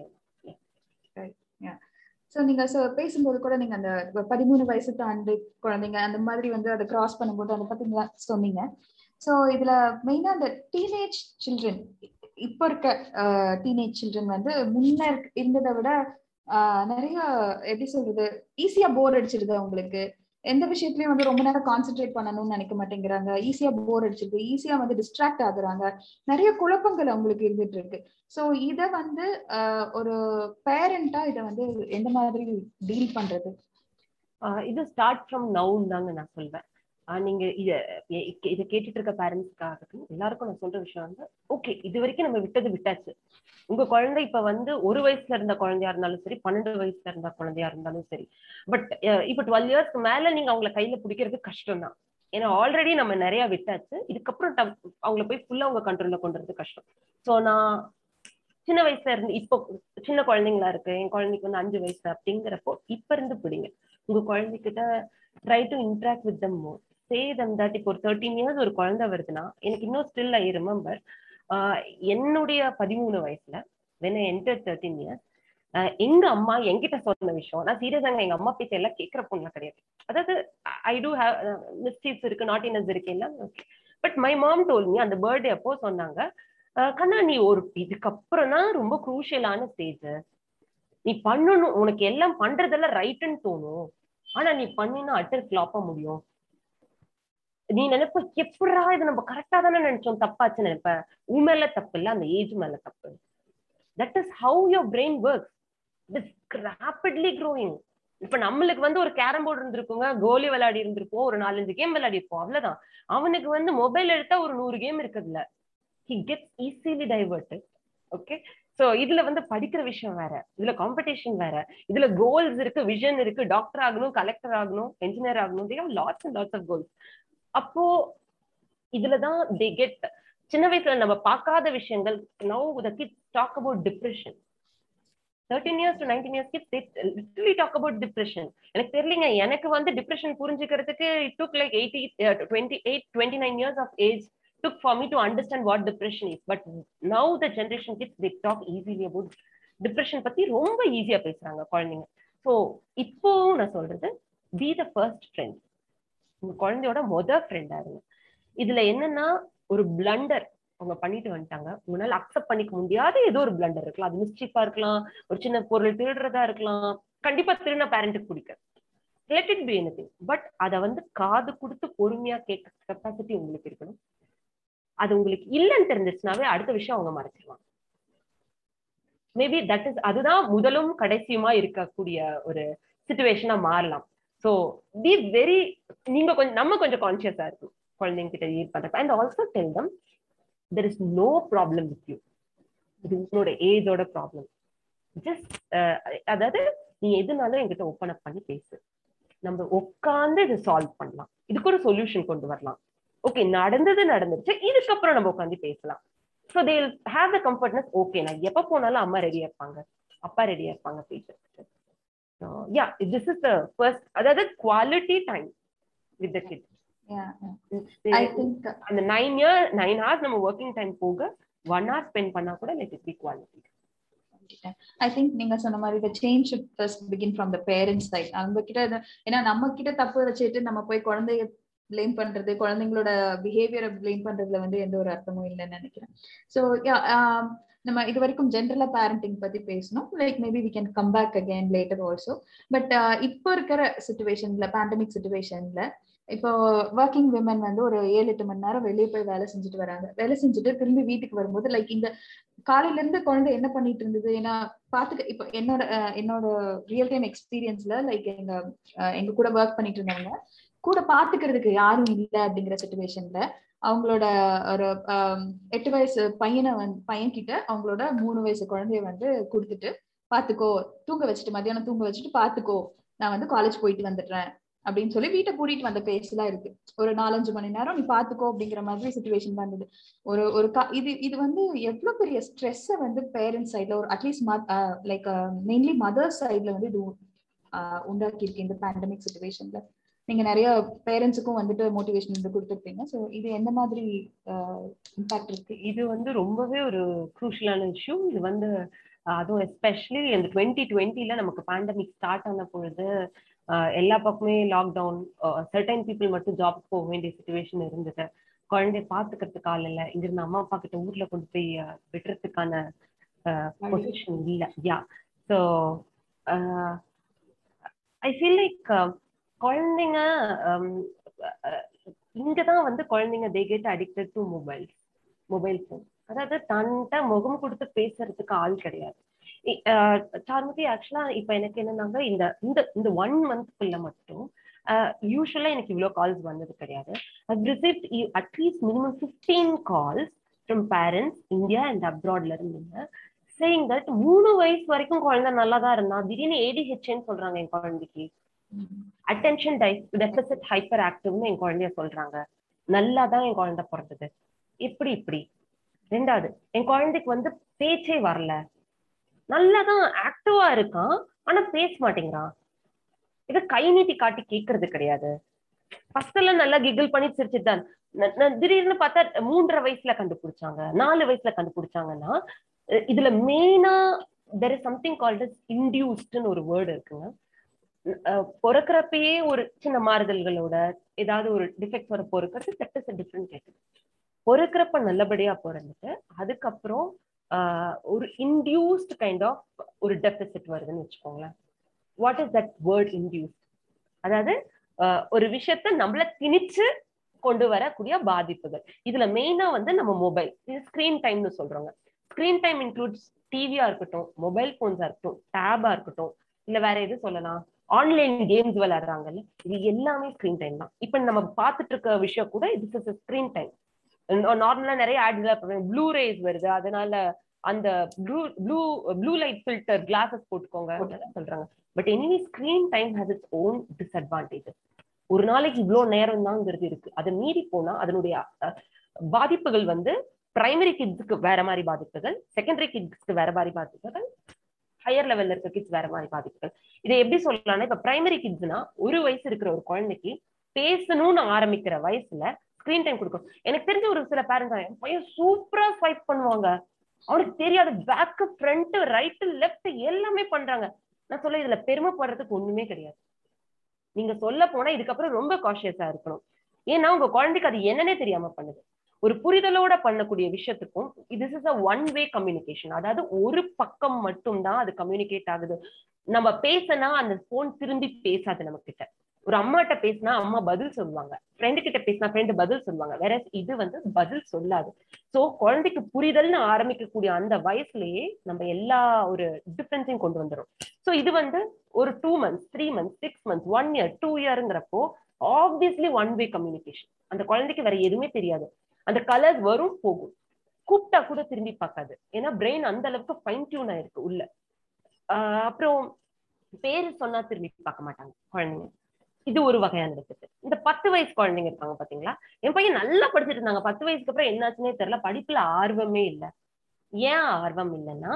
ஸோ நீங்க பேசும்போது கூட நீங்க அந்த பதிமூணு வயசு தாண்டி குழந்தைங்க அந்த மாதிரி வந்து அதை கிராஸ் பண்ணும்போது அதை பத்திங்களா சொன்னீங்க. ஸோ இதுல மெயினா அந்த டீனேஜ் சில்ட்ரன், இப்போ இருக்க டீனேஜ் சில்ட்ரன் வந்து முன்ன இருந்ததை விட ஆஹ் நிறைய எப்படி சொல்றது ஈஸியா போர் அடிச்சிருது. அவங்களுக்கு எந்த விஷயத்துலயும் வந்து ரொம்ப நேரம் கான்சென்ட்ரேட் பண்ணணும்னு நினைக்க மாட்டேங்கிறாங்க, ஈஸியா போர் அடிச்சிருக்கு, ஈஸியா வந்து டிஸ்ட்ராக்ட் ஆகுறாங்க, நிறைய குழப்பங்கள் அவங்களுக்கு இருந்துட்டு இருக்கு. ஸோ இதை வந்து ஆஹ் ஒரு பேரண்டா இதை வந்து எந்த மாதிரி டீல் பண்றது? ஆஹ் இது ஸ்டார்ட் ஃப்ரம் நவுன்னு தாங்க நான் சொல்வேன். நீங்க இதை இதை கேட்டுட்டு இருக்க பேரண்ட்ஸ்க்காக எல்லாருக்கும் நான் சொல்ற விஷயம் வந்து ஓகே, இது வரைக்கும் நம்ம விட்டது விட்டாச்சு. உங்க குழந்தை இப்ப வந்து ஒரு வயசுல இருந்த குழந்தையா இருந்தாலும் சரி, பன்னெண்டு வயசுல இருந்த குழந்தையா இருந்தாலும் சரி, பட் இப்ப டுவெல் இயர்ஸ்க்கு மேல நீங்க அவங்களை கையில பிடிக்கிறது கஷ்டம் தான். ஏன்னா ஆல்ரெடி நம்ம நிறைய விட்டாச்சு, இதுக்கப்புறம் அவங்களை போய் ஃபுல்லா அவங்க கண்ட்ரோல்ல கொண்டு வரது கஷ்டம். ஸோ நான் சின்ன வயசுல இருந்து இப்போ சின்ன குழந்தைங்களா இருக்கு, என் குழந்தைக்கு வந்து அஞ்சு வயசு அப்படிங்கிறப்போ இப்ப இருந்து பிடிங்க உங்க குழந்தைகிட்ட. Try to interact with them more, say them that. இப்போ ஒரு தேர்ட்டீன் இயர்ஸ் ஒரு குழந்தை வருதுன்னா எனக்கு இன்னும் ஸ்டில் ஐ ரிமெம்பர் என்னுடைய பதிமூணு வயசுல when I enter thirteen years எங்க அம்மா என்கிட்ட சொன்ன விஷயம். நான் சீரியஸாங்க எங்க அம்மா பேச எல்லாம் கேட்கிற பொண்ணு கிடையாது. அதாவது ஐ டூ ஹேவ் மிஸ்டேக்ஸ் இருக்கு, நாட்டினஸ் இருக்கு எல்லாம். But my mom told me அந்த பர்த்டே அப்போ சொன்னாங்க, கண்ணா நீ ஒரு இதுக்கப்புறம் தான் ரொம்ப குரூஷியலான ஸ்டேஜ், நீ பண்ணணும், உனக்கு எல்லாம் பண்றதெல்லாம் ரைட்டுன்னு தோணும், ஆனா நீ பண்ணினா அட்டர் கிளாப்பா முடியும். நீ நினைப்ப எப்படா இது நம்ம கரெக்டா தானே நினைச்சோம், தப்பாச்சுன்னு நினைப்ப. உன் மேல தப்பு இல்ல, அந்த ஏஜ் மேல தப்பு. That is how your brain works. It is rapidly growing. இப்ப நம்மளுக்கு வந்து ஒரு கேரம் போர்டு இருந்திருக்குங்க, கோலி விளையாடி இருந்திருப்போம், ஒரு நாலஞ்சு கேம் விளையாடி இருப்போம், அவ்வளவுதான். அவனுக்கு வந்து மொபைல் எடுத்தா ஒரு நூறு கேம் இருக்குதுல. He gets easily diverted. Okay, so இதுல வந்து படிக்கிற விஷயம் வேற, இதுல காம்படிஷன் வேற, இதுல கோல்ஸ் இருக்கு, விஷன் இருக்கு, டாக்டர் ஆகணும், கலெக்டர் ஆகணும், என்ஜினியர் ஆகணும், they have lots and lots of goals. அப்போ இதுலதான் they get சின்ன வயசுல நம்ம பார்க்காத விஷயங்கள். Now the kids talk about depression. thirteen years to nineteen years kids, they literally talk about depression. எனக்கு தெரியலங்க, எனக்கு வந்து டிப்ரெஷன் புரிஞ்சுக்கிறதுக்கு it took like eighty, twenty-eight, twenty-nine years of age took for me to understand what depression is. But now the generation kids, they talk easily about depression பத்தி ரொம்ப ஈஸியா பேசுறாங்க குழந்தைங்க. ஸோ இப்போவும் நான் சொல்றது, be the first friend, உங்க குழந்தையோட முதல் ஃப்ரெண்டா இருங்க. இதுல என்னன்னா ஒரு பிளண்டர் அவங்க பண்ணிட்டு வந்துட்டாங்க, உங்களால அக்செப்ட் பண்ணிக்க முடியாத ஏதோ ஒரு பிளண்டர் இருக்கலாம், அது மிஸ்டேக்கா இருக்கலாம், ஒரு சின்ன பொருள் திருடுறதா இருக்கலாம், கண்டிப்பா திருடின பேரண்ட்டுக்கு பிடிக்காது. Let it be anything. But அதை வந்து காது கொடுத்து பொறுமையா கேட்க கெப்பாசிட்டி உங்களுக்கு இருக்கணும். அது உங்களுக்கு இல்லைன்னு தெரிஞ்சிச்சுனாவே அடுத்த விஷயம் அவங்க மறைச்சிருவாங்க. மேபி தட் இஸ் அதுதான் முதலும் கடைசியுமா இருக்கக்கூடிய ஒரு சிச்சுவேஷனா மாறலாம். ஸோ பி வெரி, நீங்க கொஞ்சம் நம்ம கொஞ்சம் கான்சியஸா இருக்கும் குழந்தைங்க கிட்ட ஈட் பண்றப்ப. And also tell them there is no problem with you, இது உங்களோட ஏஜோட ப்ராப்ளம். ஜஸ்ட் அதாவது நீ எதுனாலும் என்கிட்ட ஓப்பன் அப் பண்ணி பேசு, நம்ம உட்காந்து இதை சால்வ் பண்ணலாம், இதுக்கு ஒரு சொல்யூஷன் கொண்டு வரலாம். ஓகே, நடந்தது நடந்துருச்சு, இதுக்கப்புறம் நம்ம உட்காந்து பேசலாம். So they will have the comfortness. Okay, நான் எப்போ போனாலும் அம்மா ரெடியா இருப்பாங்க, அப்பா ரெடியா இருப்பாங்க பேசுறதுக்கு. So yeah, this is the first, அதாவது quality time with the kids. அந்த நைன் இயர் நைன் ஹவர்ஸ் நம்ம ஒர்க்கிங் டைம் போக ஒன் ஹவர் ஸ்பெண்ட் பண்ணா கூட let it be quality. I think நீங்க சொன்ன மாதிரி the change should first begin from the parents side. நம்ம கிட்ட ஏன்னா நம்ம கிட்ட தப்பு வச்சிட்டு நம்ம போய் குழந்தைய பிளேம் பண்றது, குழந்தைங்களோட பிஹேவியரை பிளேம் பண்றதுல வந்து எந்த ஒரு அர்த்தமும் இல்லைன்னு நினைக்கிறேன். ஸோ நம்ம இது வரைக்கும் ஜென்ரலா பேரண்டிங் பத்தி பேசணும். Like maybe we can come back again later also. But இப்போ இருக்கிற சுச்சுவேஷன்ல, பேண்டமிக் சுச்சுவேஷன்ல, இப்போ ஒர்க்கிங் விமன் வந்து ஒரு ஏழு எட்டு மணி நேரம் வெளியே போய் வேலை செஞ்சுட்டு வராங்க. வேலை செஞ்சுட்டு திரும்பி வீட்டுக்கு வரும்போது லைக் இந்த காலையில இருந்து குழந்தை என்ன பண்ணிட்டு இருந்தது, ஏன்னா பாத்துக்க இப்போ என்னோட என்னோட ரியல் டைம் எக்ஸ்பீரியன்ஸ்ல லைக் எங்க எங்க கூட ஒர்க் பண்ணிட்டு இருந்தவங்க கூட பாத்துக்கிறதுக்கு யாரும் இல்லை அப்படிங்கிற சுச்சுவேஷன்ல அவங்களோட ஒரு எட்டு வயசு பையனை வந்து பையன் கிட்ட அவங்களோட மூணு வயசு குழந்தைய வந்து கொடுத்துட்டு பாத்துக்கோ, தூங்க வச்சுட்டு மத்தியானம் தூங்க வச்சுட்டு பாத்துக்கோ, நான் வந்து காலேஜ் போயிட்டு வந்துடுறேன் அப்படின்னு சொல்லி வீட்டை கூட்டிட்டு வந்த பேசலாம் இருக்கு. ஒரு நாலஞ்சு மணி நேரம் நீ பாத்துக்கோ அப்படிங்கிற மாதிரி சுச்சுவேஷன் தான் இருந்தது. ஒரு ஒரு இது இது வந்து எவ்வளவு பெரிய ஸ்ட்ரெஸ் வந்து பேரண்ட்ஸ் சைட்ல, ஒரு அட்லீஸ்ட் லைக் மெயின்லி மதர்ஸ் சைட்ல வந்து இது உண்டாக்கி இருக்கு இந்த பேண்டமிக் சுச்சுவேஷன்ல. நீங்க நிறைய பேரண்ட்ஸுக்கும் வந்துட்டு மோட்டிவேஷன் வந்து கொடுத்துருப்பீங்க. ஸோ இது எந்த மாதிரி இம்பாக்ட் இருக்கு? இது வந்து ரொம்பவே ஒரு குரூஷியலான இஷ்யூ. இது வந்து அதுவும் எஸ்பெஷலி இந்த டுவெண்ட்டி டுவெண்ட்டில நமக்கு பேண்டமிக் ஸ்டார்ட் ஆன பொழுது எல்லா பக்கமே லாக்டவுன், சர்டைன் பீப்புள் மட்டும் ஜாப் போக வேண்டிய சுச்சுவேஷன் இருந்தது. குழந்தைய பாத்துக்கிறதுக்கு ஆள் இல்லை, இங்கிருந்து அம்மா அப்பா கிட்ட ஊர்ல கொண்டு போய் விடுறதுக்கான பொசிஷன் இல்லை. Yeah, so I feel like குழந்தைங்க இங்கதான் வந்து குழந்தைங்க they get addicted to mobile mobile phone. அதாவது தன்கிட்ட முகம் கொடுத்து பேசுறதுக்கு ஆள் கிடையாது. சார்மதி, ஆக்சுவலா இப்ப எனக்கு என்னன்னாங்க இந்த இந்த ஒன் மந்த்க்குள்ள மட்டும் யூஸ்வலா எனக்கு இவ்வளவு கால்ஸ் வந்தது கிடையாது. I've received at least minimum fifteen calls from parents, India and abroadல இருந்து saying that மூணு வயசு வரைக்கும் குழந்தை நல்லாதான் இருந்தா, திடீர்னு ஏடிஹெச்ன்னு சொல்றாங்க என் குழந்தைக்கு, அட்டென்ஷன் டெபிசிட் ஹைப்பர் ஆக்டிவ்னு என் குழந்தைய சொல்றாங்க, நல்லாதான் என் குழந்தை பிறந்தது, இப்படி இப்படி ரெண்டாவது என் குழந்தைக்கு வந்து பேச்சே வரல, நல்லாதான் ஆக்டிவா இருக்கான் ஆனா பேச மாட்டேங்கிறான். இது கை நீட்டி காட்டி கேட்கறது கிடையாது. ஃபர்ஸ்ட் எல்லாம் நல்லா கிகிள் பண்ணி சிரிச்சுதான், திடீர்னு பார்த்தா மூன்றரை வயசுல கண்டுபிடிச்சாங்க, நாலு வயசுல கண்டுபிடிச்சாங்கன்னா இதுல மெயினா there is something called as induced ன்னு ஒரு வேர்டு இருக்குங்க. பொறுக்கிறப்பயே ஒரு சின்ன மாறுதல்களோட ஏதாவது ஒரு டிஃபெக்ட் வர பொறுக்கிறது that is a different category. பொறுக்கிறப்ப நல்லபடியா பிறந்துட்டு அதுக்கப்புறம் ஆஹ் ஒரு இன்டியூஸ்ட் கைண்ட் ஆஃப் ஒரு டெபிசிட் வருதுன்னு வச்சுக்கோங்களேன். What is that word induced? அதாவது ஒரு விஷயத்த நம்மள திணிச்சு கொண்டு வரக்கூடிய பாதிப்புகள். இதுல மெயினா வந்து நம்ம மொபைல், இது ஸ்கிரீன் டைம்னு சொல்றோங்க. ஸ்கிரீன் டைம் இன்க்ளூட்ஸ் டிவியா இருக்கட்டும், மொபைல் போன்ஸா இருக்கட்டும், டேபா இருக்கட்டும், இல்ல வேற எது சொல்லலாம், ஆன்லைன் கேம்ஸ் விளையாடுறாங்கல்ல, இது எல்லாமே ஸ்கிரீன் டைம் தான். இப்ப நம்ம பார்த்துட்டு இருக்க விஷயம் கூட இது இஸ் ஸ்கிரீன் டைம். நார்மலா நிறைய ஆட்ல ப்ளூ ரேஸ் வருது, அதனால அந்த blue blue blue light filter glasses போட்டுக்கோங்க சொல்றாங்க. But anyway screen time has its own disadvantages. ஒரு நாளைக்கு இவ்வளவு நேரம் தான்ங்கிறது இருக்கு, அதை மீறி போனா அதனுடைய பாதிப்புகள் வந்து பிரைமரி கிட்ஸுக்கு வேற மாதிரி பாதிப்புகள், செகண்டரி கிட்ஸ்க்கு வேற மாதிரி பாதிப்புகள், ஹையர் லெவல்ல இருக்க கிட்ஸ் வேற மாதிரி பாதிப்புகள். இதை எப்படி சொல்லலாம்னா, இப்ப பிரைமரி கிட்ஸ்னா ஒரு வயசு இருக்கிற ஒரு குழந்தைக்கு பேசணும்னு ஆரம்பிக்கிற வயசுல ஸ்கிரீன் டைம் கொடுக்கும். எனக்கு தெரிஞ்ச ஒரு சில பேரண்ட்ஸ் பையன் சூப்பரா ஸ்வைப் பண்ணுவாங்க, அவனுக்கு தெரியாத பேக்கு ஃப்ரண்ட் ரைட்டு லெஃப்ட் எல்லாமே பண்றாங்க. நான் சொல்ல இதுல பெருமைப்படுறதுக்கு ஒண்ணுமே கிடையாது. நீங்க சொல்ல போனா இதுக்கப்புறம் ரொம்ப காஷியஸா இருக்கணும். ஏன்னா உங்க குழந்தைக்கு அது என்னன்னே தெரியாம பண்ணுது. ஒரு புரிதலோட பண்ணக்கூடிய விஷயத்துக்கும் this is a one way communication. அதாவது ஒரு பக்கம் மட்டும்தான் அது கம்யூனிகேட் ஆகுது. நம்ம பேசினா அந்த போன் திரும்பி பேசாது நம்ம கிட்ட. ஒரு அம்மாட்ட பேசினா அம்மா பதில் சொல்லுவாங்க, ஃப்ரெண்டு கிட்ட பேசினா ஃப்ரெண்டு பதில் சொல்லுவாங்க, வேற இது வந்து பதில் சொல்லாது. ஸோ குழந்தைக்கு புரிதல்னு ஆரம்பிக்கக்கூடிய அந்த வயசுலயே நம்ம எல்லா ஒரு டிஃபரன்ஸையும் கொண்டு வந்துடும். ஸோ இது வந்து ஒரு two months three months six months one year two இயருங்கிறப்போ ஆப்வியஸ்லி ஒன் வே கம்யூனிகேஷன். அந்த குழந்தைக்கு வேற எதுவுமே தெரியாது. அந்த கலர்ஸ் வரும் போகும், கூப்பிட்டா கூட திரும்பி பார்க்காது. ஏன்னா பிரெயின் அந்த அளவுக்கு ஃபைன் டியூன் ஆயிருக்கு உள்ள. ஆஹ் அப்புறம் பேரு சொன்னா திரும்பி பார்க்க மாட்டாங்க குழந்தைங்க. இது ஒரு வகையான இருக்குது. இந்த பத்து வயசு குழந்தைங்க இருக்காங்க பாத்தீங்களா, என் பையன் நல்லா படிச்சுட்டு இருந்தாங்க, பத்து வயசுக்கு அப்புறம் என்னாச்சுன்னே தெரியல, படிப்புல ஆர்வமே இல்லை. ஏன் ஆர்வம் இல்லைன்னா,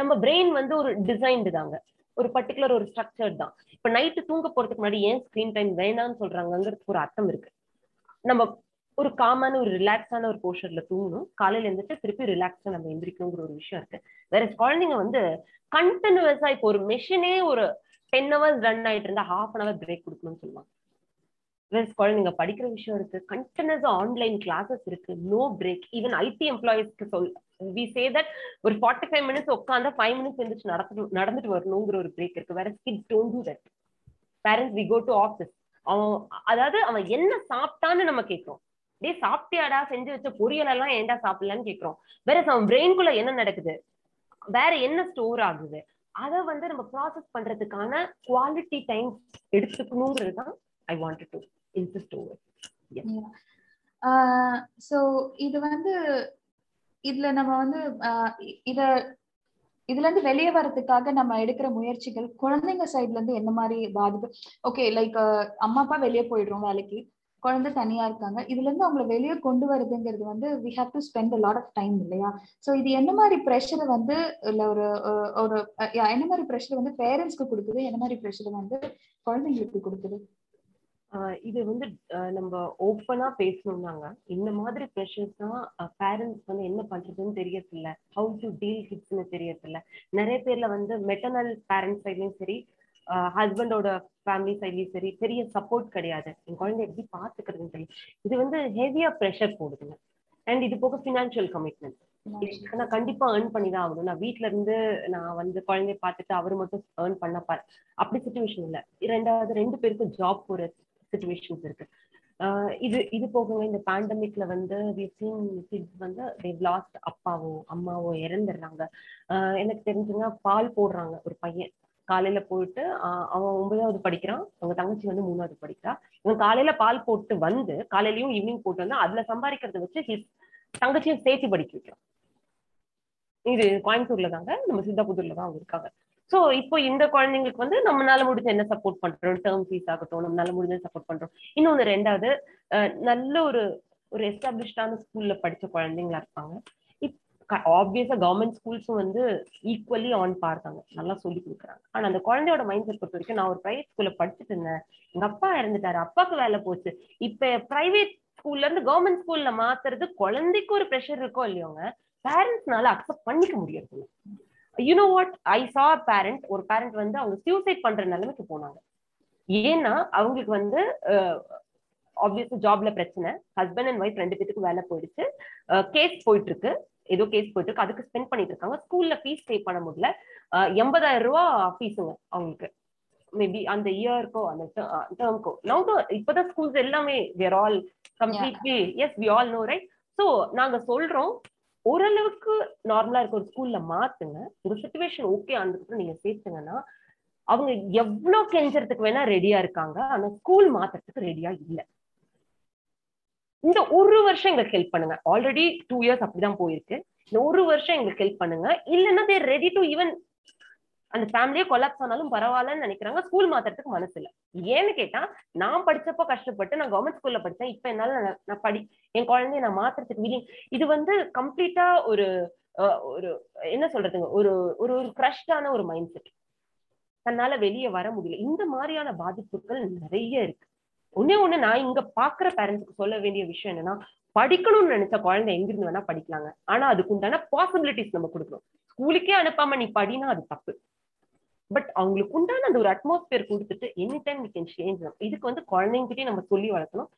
நம்ம பிரெயின் வந்து ஒரு டிசைன்டு தாங்க, ஒரு பர்டிகுலர் ஒரு ஸ்ட்ரக்சர் தான். இப்ப நைட்டு தூங்க போறதுக்கு முன்னாடி ஏன் ஸ்கிரீன் டைம் வேணாம்னு சொல்றாங்கிறதுக்கு ஒரு அர்த்தம் இருக்கு. நம்ம ஒரு காமான ஒரு ரிலாக்ஸான ஒரு போஸ்டர்ல தூங்கணும், காலையில எழுந்துட்டு திருப்பி ரிலாக்ஸா நம்ம எந்திரிக்கணுங்கிற ஒரு விஷயம் இருக்கு. வேற குழந்தைங்க வந்து கண்டினியூஸா இப்போ ஒரு மெஷினே ஒரு டென் ஹவர்ஸ் ரன் ஆயிட்டு இருந்தா ஹாஃப் அன் ஹவர் பிரேக் கொடுக்கணும்னு சொல்லுவாங்க. வேற குழந்தைங்க படிக்கிற விஷயம் இருக்கு, கண்டினியூஸா ஆன்லைன் கிளாஸஸ் இருக்கு, நோ பிரேக். ஈவன் ஐடி எம்ப்ளாயிஸ்க்கு சொல் வி சே தட் ஒரு ஃபார்ட்டி ஃபைவ் மினிட்ஸ் உட்காந்தா ஃபைவ் மினிட்ஸ் எழுந்துச்சு நடந்து நடந்துட்டு வரணுங்கிற ஒரு பிரேக் இருக்கு. வேற kids don't do that. Parents we go to office, அவன் அதாவது அவன் என்ன சாப்பிட்டான்னு நம்ம கேட்கிறோம், டே சாப்பிட்டியாடா, செஞ்சு வச்ச பொரியல் எல்லாம் ஏண்டா சாப்பிடலான்னு கேட்கிறோம். வேற நம்ம பிரெயின்குள்ள என்ன நடக்குது, வேற என்ன ஸ்டோர் ஆகுது, அதை வந்து நம்ம ப்ராசஸ் பண்றதுக்கான குவாலிட்டி டைம் எடுத்துக்கணுங்கிறது தான் I want to insist over. So இது வந்து இதுல நம்ம வந்து இத இதுல இருந்து வெளியே வர்றதுக்காக நம்ம எடுக்கிற முயற்சிகள் குழந்தைங்க சைட்ல இருந்து என்ன மாதிரி பாதிப்பு? ஓகே, லைக் அம்மா அப்பா வெளியே போயிடுறோம் வேலைக்கு, குழந்தை தனியா இருக்காங்க, இதுல இருந்து அவங்களை வெளியே கொண்டு வருதுங்கிறது வந்து we have to spend a lot of time இல்லையா? சோ இது என்ன மாதிரி பிரஷர் வந்து இல்ல ஒரு ஒரு என்ன மாதிரி பிரஷர் வந்து பேரண்ட்ஸ்க்கு கொடுக்குது, என்ன மாதிரி பிரஷர் வந்து குழந்தைங்களுக்கு கொடுக்குது? இது வந்து நம்ம ஓப்பனா பேசணும்னாங்க. இந்த மாதிரி ப்ரெஷர்ஸ் தான் பேரண்ட்ஸ் வந்து என்ன பண்றதுன்னு தெரியறதில்ல, ஹவு டு டீல் கிட்ஸ்ன்னு தெரியறதில்ல. நிறைய பேர்ல வந்து மெட்டர்னல் பேரண்ட்ஸ் சைட்லயும் சரி, ஹஸ்பண்டோட ஃபேமிலி சைட்லயும் சரி, பெரிய சப்போர்ட் கிடையாது. என் குழந்தை எப்படி பாத்துக்கிறதுன்னு தெரியும். இது வந்து ஹெவியா ப்ரெஷர் போடுதுங்க. அண்ட் இது போக ஃபினான்ஷியல் கமிட்மெண்ட், நான் கண்டிப்பா ஏர்ன் பண்ணிதான் ஆகணும், நான் வீட்டுல இருந்து நான் வந்து குழந்தைய பார்த்துட்டு அவரு மட்டும் ஏர்ன் பண்ண பாரு அப்படி சுச்சுவேஷன் இல்ல. ரெண்டாவது ரெண்டு பேருக்கும் ஜாப் போற சிச்சுவேஷன்ஸ் இருக்கு. இது இது போக இந்த பேண்டமிக்ல வந்து கிட்ஸ் வந்து லாஸ்ட் அப்பாவோ அம்மாவோ இறந்துடுறாங்க. எனக்கு தெரிஞ்சுன்னா பால் போடுறாங்க, ஒரு பையன் காலையில போயிட்டு அவன் ஒன்பதாவது படிக்கிறான், அவங்க தங்கச்சி வந்து மூணாவது படிக்கிறா. இவன் காலையில பால் போட்டு வந்து காலையிலயும் ஈவினிங் போட்டு வந்து அதுல சம்பாதிக்கிறத வச்சு தங்கச்சியும் சேர்த்து படிக்க வைக்கிறான். இது கோயம்புத்தூர்ல தாங்க, நம்ம சித்தாபுத்தூர்ல தான் அவங்க இருக்காங்க. சோ இப்போ இந்த குழந்தைங்களுக்கு வந்து நம்மளால முடிஞ்ச என்ன சப்போர்ட் பண்றோம், டேர்ம் ஃபீஸ் ஆகட்டும் நம்மளால முடிஞ்ச சப்போர்ட் பண்றோம். இன்னொன்னு ரெண்டாவது நல்ல ஒரு ஒரு எஸ்டாப்ளிஷ்டான ஸ்கூல்ல படிச்ச குழந்தைங்களா இருப்பாங்க. ஆப்வியஸா கவர்மெண்ட் ஸ்கூல்ஸும் வந்து ஈக்குவலி ஆன் பார்த்தாங்க, நல்லா சொல்லி கொடுக்குறாங்க. ஆனா அந்த குழந்தையோட மைண்ட் செட் பொறுத்த வரைக்கும், நான் ஒரு பிரைவேட் ஸ்கூல்ல படிச்சுட்டு இருந்தேன், எங்க அப்பா இறந்துட்டாரு, அப்பாவுக்கு வேலை போச்சு, இப்ப பிரைவேட் ஸ்கூல்ல இருந்து கவர்மெண்ட் ஸ்கூல்ல மாத்துறது குழந்தைக்கு ஒரு ப்ரெஷர் இருக்கோ இல்லையோங்க, பேரண்ட்ஸ்னால அக்செப்ட் பண்ணிக்க முடியாது. யூனோ வாட், ஐ சா பேரண்ட், ஒரு பேரண்ட் வந்து அவங்க சூசைட் பண்ற நிலைமைக்கு போனாங்க. ஏன்னா அவங்களுக்கு வந்து ஆப்வியஸா ஜாப்ல பிரச்சனை, ஹஸ்பண்ட் அண்ட் ஒய்ஃப் ரெண்டு பேத்துக்கும் வேலை போயிடுச்சு, கேஸ் போயிட்டு இருக்கு, ஏதோ கேஸ் போயிட்டு இருக்கு, அதுக்கு ஸ்பெண்ட் பண்ணிட்டு இருக்காங்க. ஸ்கூல்ல ஃபீஸ் பே பண்ண முடியல, எண்பதாயிரம் ரூபா ஃபீஸுங்க அவங்களுக்கு, மேபி அந்த இயர்க்கோ அந்த டேர்ம்க்கோ. நவு இப்பதான் ஸ்கூல்ஸ் எல்லாமே we are all completely, yes we all know right. So நாங்க சொல்றோம், ஓரளவுக்கு நார்மலா இருக்க ஒரு ஸ்கூல்ல மாத்துங்க, ஒரு சுச்சுவேஷன் ஓகே ஆனதுக்கப்புறம் நீங்க சேர்த்துங்கன்னா அவங்க எவ்வளவு கெஞ்சறதுக்கு வேணா ரெடியா இருக்காங்க, ஆனா ஸ்கூல் மாத்துறதுக்கு ரெடியா இல்லை. இந்த ஒரு வருஷம் எங்களுக்கு ஹெல்ப் பண்ணுங்க, ஆல்ரெடி டூ இயர்ஸ் அப்படிதான் போயிருக்கு, இந்த ஒரு வருஷம் எங்களுக்கு ஹெல்ப் பண்ணுங்க, இல்லைன்னா தேர் ரெடி டு ஈவன் அந்த ஃபேமிலியே கொலாப்ஸ் ஆனாலும் பரவாயில்லன்னு நினைக்கிறாங்க. ஸ்கூல் மாத்துறதுக்கு மனசு இல்லை. ஏன்னு கேட்டா, நான் படிச்சப்போ கஷ்டப்பட்டு நான் கவர்மெண்ட் ஸ்கூல்ல படித்தேன், இப்போ என்னால நான் படி என் குழந்தைய நான் மாத்துறதுக்கு வில்லிங். இது வந்து கம்ப்ளீட்டா ஒரு ஒரு என்ன சொல்றதுங்க, ஒரு ஒரு கிரஷ்டான ஒரு மைண்ட் செட், தன்னால வெளியே வர முடியல. இந்த மாதிரியான பாதிப்புகள் நிறைய இருக்கு. ஒன்னே ஒண்ணு நான் இங்க பாக்குற பேரண்ட்ஸுக்கு சொல்ல வேண்டிய விஷயம் என்னன்னா, படிக்கணும்னு நினைச்ச குழந்தை எங்கிருந்து வேணா படிக்கலாங்க, ஆனா அதுக்குண்டான பாசிபிலிட்டிஸ் நம்ம கொடுக்கணும். ஸ்கூலுக்கே அனுப்பாம நீ படினா அது தப்பு. பட் அவங்களுக்கு உண்டான அந்த ஒரு அட்மாஸ்பியர் கொடுத்துட்டு any time we can change. இதுக்கு வந்து குழந்தைங்கிட்டே நம்ம சொல்லி வளர்க்கணும்,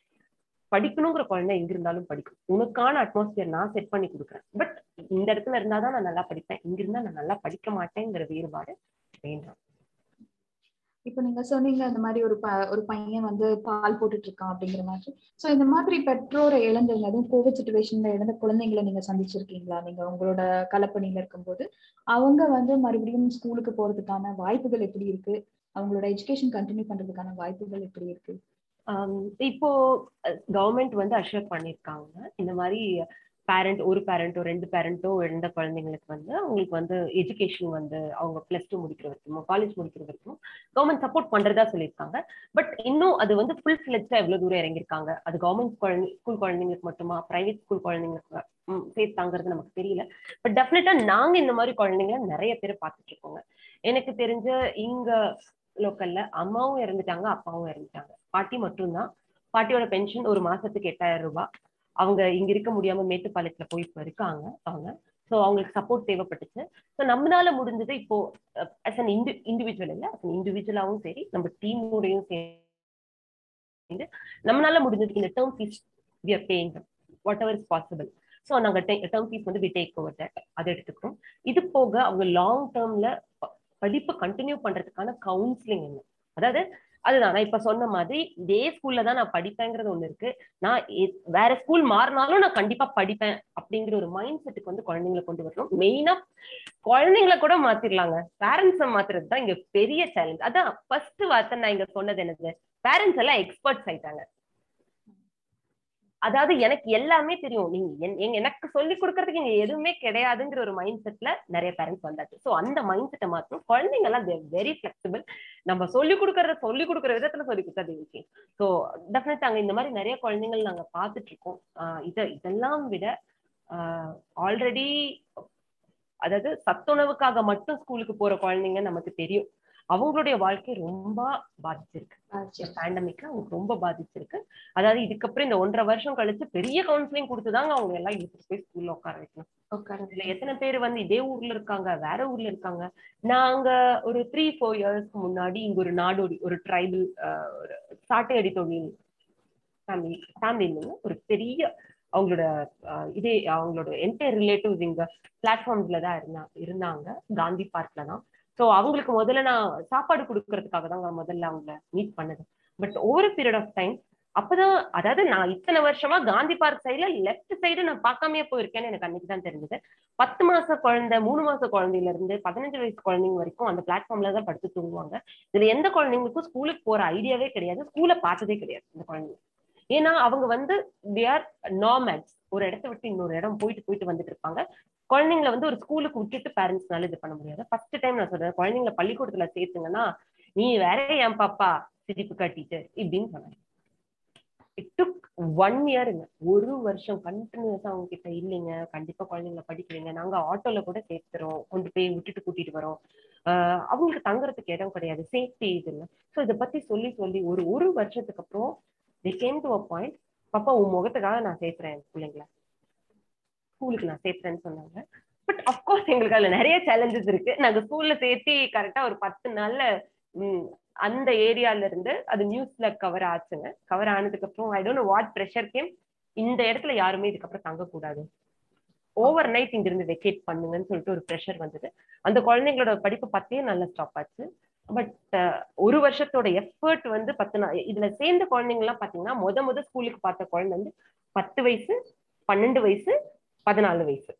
படிக்கணுங்கிற குழந்தை எங்க இருந்தாலும் படிக்கும், உனக்கான அட்மாஸ்பியர் நான் செட் பண்ணி கொடுக்குறேன். பட் இந்த இடத்துல இருந்தாதான் நான் நல்லா படிப்பேன், இங்கிருந்தா நான் நல்லா படிக்க மாட்டேங்கிற வேறுபாடு வேண்டாம். இப்ப நீங்க சொன்னீங்க இந்த மாதிரி ஒரு ஒரு பையன் வந்து பால் போட்டுட்டு இருக்கான் அப்படிங்கிற மாதிரி. சோ இந்த மாதிரி பெற்றோரை இழந்தவங்க, அதுவும் கோவிட் சுச்சுவேஷன்ல இழந்த குழந்தைங்களை நீங்க சந்திச்சிருக்கீங்களா? நீங்க உங்களோட கலப்பணியில இருக்கும்போது அவங்க வந்து மறுபடியும் ஸ்கூலுக்கு போறதுக்கான வாய்ப்புகள் எப்படி இருக்கு? அவங்களோட எஜுகேஷன் கண்டினியூ பண்றதுக்கான வாய்ப்புகள் எப்படி இருக்கு? ஆஹ் இப்போ கவர்மெண்ட் வந்து அஷூர் பண்ணிருக்காங்க, இந்த மாதிரி பேரண்ட் ஒரு பேரண்டோ ரெண்டு பேரண்டோ இருந்த குழந்தைங்களுக்கு வந்து அவங்களுக்கு வந்து எஜுகேஷன் வந்து அவங்க பிளஸ் டூ முடிக்கிற வரைக்குமோ காலேஜ் முடிக்கிற வரைக்கும் கவர்மெண்ட் சப்போர்ட் பண்றதா சொல்லியிருக்காங்க. பட் இன்னும் அது வந்து ஃபுல் ஃபிளெட்ஜா எவ்வளவு தூரம் இறங்கியிருக்காங்க, அது கவர்மெண்ட் குழந்தை ஸ்கூல் குழந்தைங்களுக்கு மட்டுமா பிரைவேட் ஸ்கூல் குழந்தைங்களுக்கு சேர்த்தாங்கிறது நமக்கு தெரியல. பட் டெஃபினட்டா நாங்க இந்த மாதிரி குழந்தைங்கள நிறைய பேர் பார்த்துட்டு இருக்கோங்க. எனக்கு தெரிஞ்ச இங்க லோக்கல்ல அம்மாவும் இறந்துட்டாங்க, அப்பாவும் இறந்துட்டாங்க, பாட்டி மட்டும்தான். பாட்டியோட பென்ஷன் ஒரு மாசத்துக்கு எட்டாயிரம் ரூபாய். அவங்க இங்க இருக்க முடியாம மேட்டுப்பாளையத்துல போய் இப்ப இருக்காங்க அவங்க. ஸோ அவங்களுக்கு சப்போர்ட் தேவைப்பட்டுச்சு. ஸோ நம்மளால முடிஞ்சது இப்போ அஸ் அன் இண்டு இண்டிவிஜுவல் இல்லை அஸ் அன் இண்டிவிஜுவலாவும் சரி, நம்ம டீமோடையும் சேர்ந்து நம்மளால முடிஞ்சதுக்கு இந்த term fees we are paying whatever is possible. So நாங்கள் டேர்ம் ஃபீஸ் வந்து வி டேக் ஓவர் தட், அதை எடுத்துக்கிறோம். இது போக அவங்க லாங் டேர்ம்ல படிப்பு கண்டினியூ பண்றதுக்கான கவுன்சிலிங் என்ன, அதாவது அதுதான் நான் இப்ப சொன்ன மாதிரி இதே ஸ்கூல்ல தான் நான் படிப்பேங்கிறது ஒண்ணு இருக்கு, நான் வேற ஸ்கூல் மாறினாலும் நான் கண்டிப்பா படிப்பேன் அப்படிங்கிற ஒரு மைண்ட் செட்டுக்கு வந்து குழந்தைங்களை கொண்டு வரணும். மெயினா குழந்தைங்களை கூட மாத்திரலாங்க, பேரண்ட்ஸை மாத்துறது தான் இங்க பெரிய சேலஞ்ச். அதான் ஃபர்ஸ்ட் வார்த்தை நான் இங்க சொன்னது என்னது, பேரண்ட்ஸ் எல்லாம் எக்ஸ்பர்ட்ஸ் ஆயிட்டாங்க. அதாவது எனக்கு எல்லாமே தெரியும், நீங்க எனக்கு சொல்லி கொடுக்கறதுக்கு இங்க எதுவுமே கிடையாதுங்கிற ஒரு மைண்ட் செட்ல நிறைய பேரண்ட்ஸ் வந்தாச்சு. ஸோ அந்த மைண்ட் செட்டை மாத்திரம் குழந்தைங்க எல்லாம் வெரி ஃபிளெக்சிபிள், நம்ம சொல்லி கொடுக்கறத சொல்லி கொடுக்குற விதத்துல சொல்லி கொடுக்கறது விஷயம். ஸோ டெஃபினட்டா அங்க இந்த மாதிரி நிறைய குழந்தைகள் நாங்க பார்த்துட்டு இருக்கோம். ஆஹ் இதை இதெல்லாம் விட ஆஹ் ஆல்ரெடி அதாவது சத்துணவுக்காக மட்டும் ஸ்கூலுக்கு போற குழந்தைங்க நமக்கு தெரியும், அவங்களுடைய வாழ்க்கை ரொம்ப பாதிச்சிருக்கு, பேண்டமிக்ல அவங்களுக்கு ரொம்ப பாதிச்சிருக்கு. அதாவது இதுக்கப்புறம் இந்த ஒன்றரை வருஷம் கழிச்சு பெரிய கவுன்சிலிங் கொடுத்துதாங்க அவங்க எல்லாம் இழுத்துட்டு போய் ஸ்கூல்ல உட்கார வைக்கணும். உட்கார இதுல எத்தனை பேர் வந்து இதே ஊர்ல இருக்காங்க, வேற ஊர்ல இருக்காங்க. நாங்க ஒரு த்ரீ ஃபோர் இயர்ஸ்க்கு முன்னாடி இங்க ஒரு நாடோடி ஒரு ட்ரைபல் ஒரு சாட்டை அடி தொழில் ஃபேமிலி ஃபேமிலிங்க ஒரு பெரிய அவங்களோட இதே அவங்களோட என்டையர் ரிலேட்டிவ்ஸ் இங்க பிளாட்ஃபார்ம்ல தான் இருந்தா இருந்தாங்க காந்தி பார்க்ல தான். ஸோ அவங்களுக்கு முதல்ல நான் சாப்பாடு கொடுக்கறதுக்காக தாங்க முதல்ல அவங்கள மீட் பண்ணது. But over period of time அப்பதான், அதாவது நான் இத்தனை வருஷமா காந்தி பார்க் சைடுல லெஃப்ட் சைடு நான் பார்க்காமயே போயிருக்கேன்னு எனக்கு அன்னைக்கு தான் தெரிஞ்சது. பத்து மாச குழந்தை, மூணு மாச குழந்தையில இருந்து பதினஞ்சு வயசு குழந்தைங்க வரைக்கும் அந்த பிளாட்ஃபார்ம்ல தான் படுத்து தூங்குவாங்க. இதுல எந்த குழந்தைங்களுக்கும் ஸ்கூலுக்கு போற ஐடியாவே கிடையாது, ஸ்கூலை பார்த்ததே கிடையாது இந்த குழந்தைங்க. ஏன்னா அவங்க வந்து தே ஆர் நாமட்ஸ், ஒரு இடத்த விட்டு இன்னொரு இடம் போயிட்டு போயிட்டு வந்துட்டு இருப்பாங்க. குழந்தைங்களை வந்து ஒரு ஸ்கூலுக்கு விட்டுட்டு பேரண்ட்ஸ்னால இது பண்ண முடியாது. ஃபர்ஸ்ட் டைம் நான் சொல்றேன், குழந்தைங்களை பள்ளிக்கூடத்துல சேர்த்துங்கன்னா நீ வேற ஏன் பாப்பா சிரிப்பு காட்டிட்டு இப்படின்னு சொன்னாங்க. இட் டுக் ஒன் இயருங்க, ஒரு வருஷம் கண்டினியூஸா அவங்க கிட்ட இல்லைங்க கண்டிப்பா குழந்தைங்களை படிக்கிறீங்க, நாங்க ஆட்டோல கூட சேர்த்துறோம், கொண்டு போய் விட்டுட்டு கூட்டிட்டு வரோம், ஆஹ் அவங்களுக்கு தங்குறதுக்கு இடம் கிடையாது, சேஃப்டி இது இல்லை. ஸோ இதை பத்தி சொல்லி சொல்லி ஒரு ஒரு வருஷத்துக்கு அப்புறம் they came to a point, பாப்பா உன் முகத்துக்காக நான் சேர்த்துறேன் என் பிள்ளைங்களை ஸ்கூலுக்கு நான் சேர்த்துறேன்னு சொன்னாங்க. பட் அப்கோர்ஸ் எங்களுக்கு அதுல நிறைய சேலஞ்சஸ் இருக்கு. நாங்க ஸ்கூல்ல சேர்த்து கரெக்டா ஒரு பத்து நாள்ல உம் அந்த ஏரியால இருந்து அது நியூஸ்ல கவர் ஆச்சுங்க. கவர் ஆனதுக்கு அப்புறம் I don't know what pressure came, இந்த இடத்துல யாருமே இதுக்கப்புறம் தங்கக்கூடாது, ஓவர் நைட் இங்க இருந்து வெக்கேட் பண்ணுங்கன்னு சொல்லிட்டு ஒரு ப்ரெஷர் வந்தது. அந்த குழந்தைங்களோட படிப்பு பத்தியே நல்லா ஸ்டாப் ஆச்சு. பட் ஒரு வருஷத்தோட எஃபர்ட் வந்து பத்து நாள் இதுல சேர்ந்த குழந்தைங்க எல்லாம் பாத்தீங்கன்னா முத முத ஸ்கூலுக்கு பார்த்த குழந்தை வந்து பத்து வயசு, பன்னெண்டு வயசு, பதினாலு வயசு,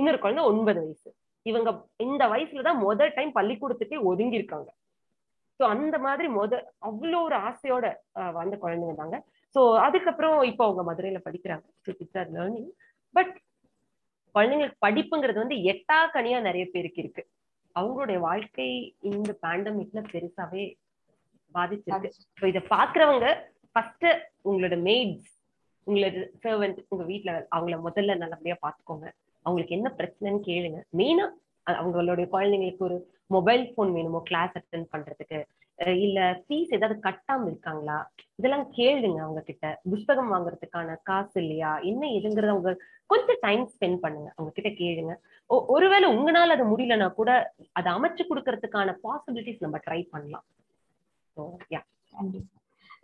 இன்னொரு குழந்தை ஒன்பது வயசு. இவங்க இந்த வயசுலதான் முதல் டைம் பள்ளிக்கூடத்துக்கே ஒதுங்கி இருக்காங்க. ஸோ அந்த மாதிரி முத அவ்வளோ ஒரு ஆசையோட வந்த குழந்தைங்க தாங்க. ஸோ அதுக்கப்புறம் இப்போ அவங்க மதுரையில படிக்கிறாங்க. So kids are learning. But குழந்தைங்களுக்கு படிப்புங்கிறது வந்து எட்டா கனியா நிறைய பேருக்கு இருக்கு. அவங்களுடைய வாழ்க்கை இந்த பேண்டமிக்ல பெருசாவே பாதிச்சிருக்கு. ஸோ இதை பாக்குறவங்க ஃபர்ஸ்ட் உங்களோட மெய்ட்ஸ், உங்களோட சர்வெண்ட், உங்க வீட்டுல அவங்கள முதல்ல நல்லபடியா பாத்துக்கோங்க. அவங்களுக்கு என்ன பிரச்சனைன்னு கேளுங்க. மெயினா அவங்களுடைய குழந்தைங்களுக்கு ஒரு மொபைல் போன் வேணுமோ கிளாஸ் அட்டென்ட் பண்றதுக்கு, இல்ல ஃபீஸ் ஏதாவது கட்டாம இருக்காங்களா, இதெல்லாம் கேளுங்க. அவங்க கிட்ட புஸ்தகம் வாங்குறதுக்கான காசு இல்லையா என்ன இதுங்கிறத அவங்க கொஞ்சம் டைம் ஸ்பெண்ட் பண்ணுங்க, அவங்க கிட்ட கேளுங்க. ஒருவேளை உங்களால அது முடியலன்னா கூட அதை அமைச்சு கொடுக்கறதுக்கான பாசிபிலிட்டிஸ் நம்ம ட்ரை பண்ணலாம்.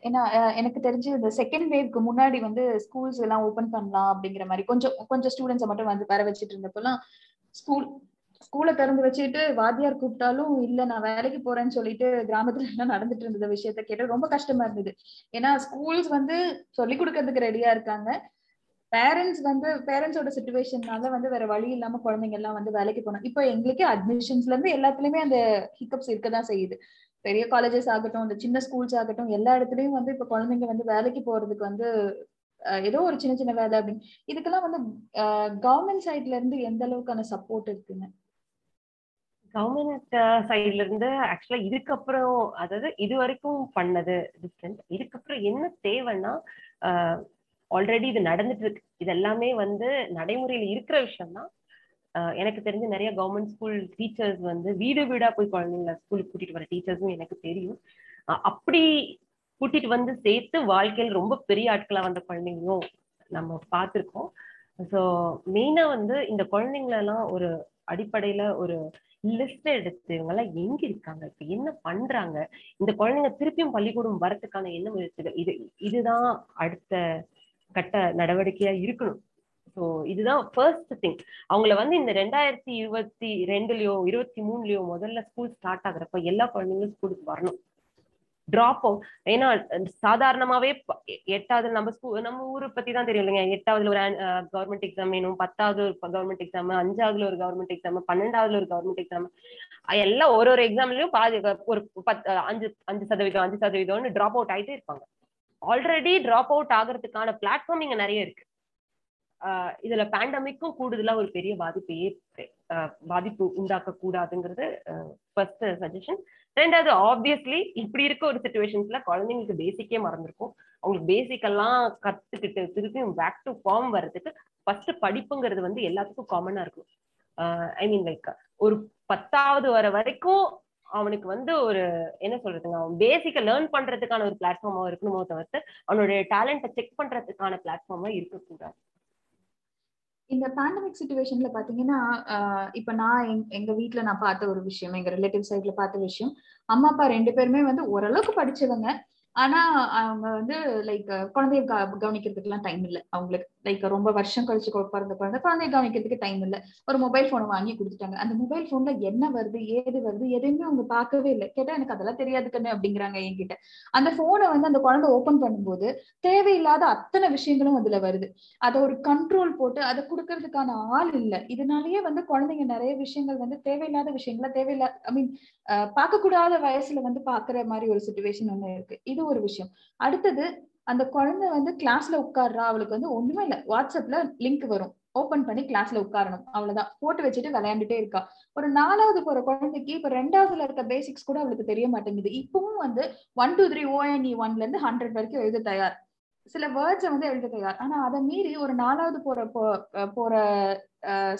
ஏன்னா எனக்கு தெரிஞ்சு இந்த செகண்ட் வேவ்க்கு முன்னாடி வந்து ஸ்கூல்ஸ் எல்லாம் ஓபன் பண்ணலாம் அப்படிங்கிற மாதிரி கொஞ்சம் கொஞ்சம் ஸ்டூடெண்ட்ஸை மட்டும் வந்து வர வச்சுட்டு இருந்தப்பெல்லாம் ஸ்கூல் ஸ்கூலை திறந்து வச்சுட்டு வாத்தியார் கூப்பிட்டாலும் இல்ல நான் வேலைக்கு போறேன்னு சொல்லிட்டு கிராமத்துல எல்லாம் நடந்துட்டு இருந்த விஷயத்த கேட்டு ரொம்ப கஷ்டமா இருந்தது. ஏன்னா ஸ்கூல்ஸ் வந்து சொல்லிக் கொடுக்கறதுக்கு ரெடியா இருக்காங்க, பேரண்ட்ஸ் வந்து பேரண்ட்ஸோட சுச்சுவேஷன்னால வந்து வேற வழி இல்லாம குழந்தைங்க எல்லாம் வந்து வேலைக்கு போனாங்க. இப்போ எங்களுக்கே அட்மிஷன்ஸ்ல இருந்து எல்லாத்துலயுமே அந்த ஹிக்கப்ஸ் இருக்கதான் செய்யுது. பெரிய காலேஜஸ் ஆகட்டும், இந்த சின்ன ஸ்கூல்ஸ் ஆகட்டும், எல்லா இடத்துலயும் வந்து இப்ப குழந்தைங்க வந்து வேலைக்கு போறதுக்கு வந்து ஏதோ ஒரு சின்ன சின்ன வேலை அப்படின்னு. இதுக்கெல்லாம் வந்து கவர்மெண்ட் சைட்ல இருந்து எந்த அளவுக்கான சப்போர்ட் இருக்குங்க? கவர்மெண்ட் சைட்ல இருந்து ஆக்சுவலா இதுக்கப்புறம், அதாவது இது வரைக்கும் பண்ணது டிஃப்ரெண்ட். இதுக்கப்புறம் என்ன தேவைன்னா, ஆல்ரெடி இது நடந்துட்டு இருக்கு, இது எல்லாமே வந்து நடைமுறையில் இருக்கிற விஷயம்னா. எனக்கு தெரிஞ்ச நிறைய கவர்மெண்ட் ஸ்கூல் டீச்சர்ஸ் வந்து வீடு வீடா போய் குழந்தைங்களை ஸ்கூலுக்கு கூட்டிட்டு வர டீச்சர்ஸும் எனக்கு தெரியும். அப்படி கூட்டிட்டு வந்து சேர்த்து வாழ்க்கையில் ரொம்ப பெரிய ஆட்களா வந்த குழந்தைங்களும் நம்ம பார்த்துருக்கோம். ஸோ மெயினா வந்து இந்த குழந்தைங்களெல்லாம் ஒரு அடிப்படையில ஒரு லிஸ்ட் எடுத்து இவங்கெல்லாம் எங்க இருக்காங்க, இப்ப என்ன பண்றாங்க, இந்த குழந்தைங்க திருப்பியும் பள்ளிக்கூடம் வரதுக்கான என்ன முயற்சிகள், இது இதுதான் அடுத்த கட்ட நடவடிக்கையா இருக்கணும். ஸோ இதுதான் ஃபர்ஸ்ட் திங். அவங்கள வந்து இந்த ரெண்டாயிரத்தி இருபத்தி ரெண்டுலயோ இருபத்தி மூணுலயோ முதல்ல ஸ்கூல் ஸ்டார்ட் ஆகுறப்ப எல்லா குழந்தைங்களும் ஸ்கூலுக்கு வரணும். டிராப் அவுட், ஏன்னா சாதாரணமாவே எட்டாவது நம்ம ஸ்கூல் நம்ம ஊரை பத்தி தான் தெரியும் இல்லைங்க. எட்டாவதுல ஒரு கவர்மெண்ட் எக்ஸாம் வேணும், பத்தாவது ஒரு கவர்மெண்ட் எக்ஸாம், அஞ்சாவதுல ஒரு கவர்மெண்ட் எக்ஸாம், பன்னெண்டாவதுல ஒரு கவர்மெண்ட் எக்ஸாம், எல்லாம் ஒரு ஒரு எக்ஸாம்லயும் பாதி ஒரு பத்து அஞ்சு அஞ்சு சதவீதம் அஞ்சு சதவீதம்னு டிராப் அவுட் ஆகிட்டே இருப்பாங்க. ஆல்ரெடி டிராப் அவுட் ஆகிறதுக்கான பிளாட்ஃபார்ம் இங்க நிறைய இருக்கு. ஆஹ் இதுல பேண்டமிக்கும் கூடுதலா ஒரு பெரிய பாதிப்பையே பாதிப்பு உண்டாக்க கூடாதுங்கிறது ஃபர்ஸ்ட் சஜஷன். ரெண்டாவது, ஆப்வியஸ்லி இப்படி இருக்க ஒரு சிச்சுவேஷன்ஸ்ல குழந்தைங்களுக்கு பேசிக்கே மறந்துருக்கும். அவங்களுக்கு பேசிக்கெல்லாம் கத்துக்கிட்டு திருப்பியும் பேக் டு ஃபார்ம் வர்றதுக்கு ஃபர்ஸ்ட் படிப்புங்கிறது வந்து எல்லாத்துக்கும் காமனா இருக்கும். ஐ மீன் லைக் ஒரு பத்தாவது வர வரைக்கும் அவனுக்கு வந்து ஒரு என்ன சொல்றதுங்க, அவன் பேசிக்கை லேர்ன் பண்றதுக்கான ஒரு பிளாட்ஃபார்மா இருக்கணுமோ தவிர்த்து அவனுடைய டேலண்ட்டை செக் பண்றதுக்கான பிளாட்ஃபார்மா இருக்கக்கூடாது. இந்த பேண்டமிக் சிச்சுவேஷன்ல பாத்தீங்கன்னா இப்ப நான் எங்க வீட்டுல நான் பார்த்த ஒரு விஷயம், எங்க ரிலேட்டிவ் சைட்ல பார்த்த விஷயம், அம்மா அப்பா ரெண்டு பேருமே வந்து ஓரளவுக்கு படிச்சவங்க. ஆனா அவங்க வந்து லைக் குழந்தைய கவனிக்கிறதுக்கு எல்லாம் டைம் இல்லை அவங்களுக்கு. லைக் ரொம்ப வருஷம் கழிச்சு பிறந்த குழந்தை குழந்தைய கவனிக்கிறதுக்கு டைம் இல்லை. ஒரு மொபைல் போனை வாங்கி கொடுத்துட்டாங்க. அந்த மொபைல் போன்ல என்ன வருது ஏது வருது எதையுமே அவங்க பார்க்கவே இல்லை. கேட்டா எனக்கு அதெல்லாம் தெரியாது கண்ணு அப்படிங்கிறாங்க என்கிட்ட. அந்த போனை வந்து அந்த குழந்தை ஓபன் பண்ணும்போது தேவையில்லாத அத்தனை விஷயங்களும் அதுல வருது. அதை ஒரு கண்ட்ரோல் போட்டு அதை கொடுக்கறதுக்கான ஆள் இல்லை. இதனாலயே வந்து குழந்தைங்க நிறைய விஷயங்கள் வந்து தேவையில்லாத விஷயங்கள தேவையில்லாத ஐ மீன் பார்க்கக்கூடாத வயசுல வந்து பாக்குற மாதிரி ஒரு சுச்சுவேஷன் ஒண்ணு இருக்கு. இது ஒரு விஷயம். அடுத்தது, அந்த குழந்தை வந்து கிளாஸ்ல உட்கார்றா, அவளுக்கு வந்து ஒண்ணுமே இல்ல, வாட்ஸ்அப்ல லிங்க் வரும், ஓபன் பண்ணி கிளாஸ்ல உட்காரணும் அவ்வளவுதான், போட்டு வச்சுட்டு விளையாண்டுட்டே இருக்கா. ஒரு நாலாவது போற குழந்தைக்கு இப்ப ரெண்டாவதுல இருக்க பேசிக்ஸ் கூட அவளுக்கு தெரிய மாட்டேங்குது. இப்பவும் வந்து ஒன் டூ த்ரீ ஓஎன்இ ஒன்ல இருந்து ஹண்ட்ரட் வரைக்கும் எழுத தயார், சில வேர்ட்ஸை வந்து எழுத தயார். ஆனா அதை மீறி ஒரு நாலாவது போற போற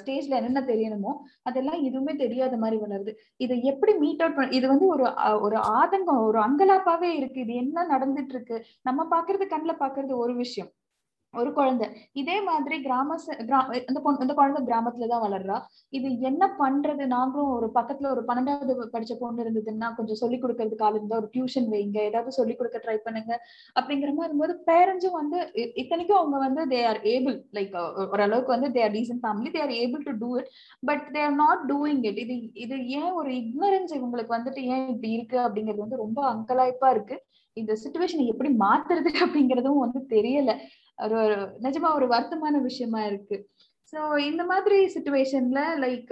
ஸ்டேஜ்ல என்னென்ன தெரியணுமோ அதெல்லாம் எதுவுமே தெரியாத மாதிரி வளருது. இதை எப்படி மீட் அவுட் பண்ண, இது வந்து ஒரு ஒரு ஆதங்கம், ஒரு அங்கலாப்பாவே இருக்கு. இது என்ன நடந்துட்டு இருக்கு, நம்ம பாக்குறது கண்ணுல பாக்குறது ஒரு விஷயம், ஒரு குழந்தை. இதே மாதிரி கிராம அந்த குழந்தை கிராமத்துலதான் வளர்றா. இது என்ன பண்றது, நாங்களும் ஒரு பக்கத்துல ஒரு பன்னெண்டாவது படிச்ச பொண்ணு இருந்ததுன்னா கொஞ்சம் சொல்லிக் கொடுக்கறதுக்கு ஆள் இருந்தா ஒரு டியூஷன் வைங்க, ஏதாவது சொல்லிக் கொடுக்க ட்ரை பண்ணுங்க அப்படிங்கிற மாதிரி இருக்கும்போது பேரண்ட்ஸும் வந்து இத்தனைக்கும் அவங்க வந்து தே ஆர் ஏபிள், லைக் ஓரளவுக்கு வந்து they are decent family, they are able to do it, but they are not doing it. இது இது ஏன் ஒரு இக்னரன்ஸ் இவங்களுக்கு வந்துட்டு ஏன் இப்படி இருக்கு அப்படிங்கிறது வந்து ரொம்ப அங்கலாய்ப்பா இருக்கு. இந்த சிச்சுவேஷனை எப்படி மாத்துறது அப்படிங்கறதும் வந்து தெரியல. ஒரு நிஜமா ஒரு வருத்தமான விஷயமா இருக்கு. சோ இந்த மாதிரி சிச்சுவேஷன்ல லைக்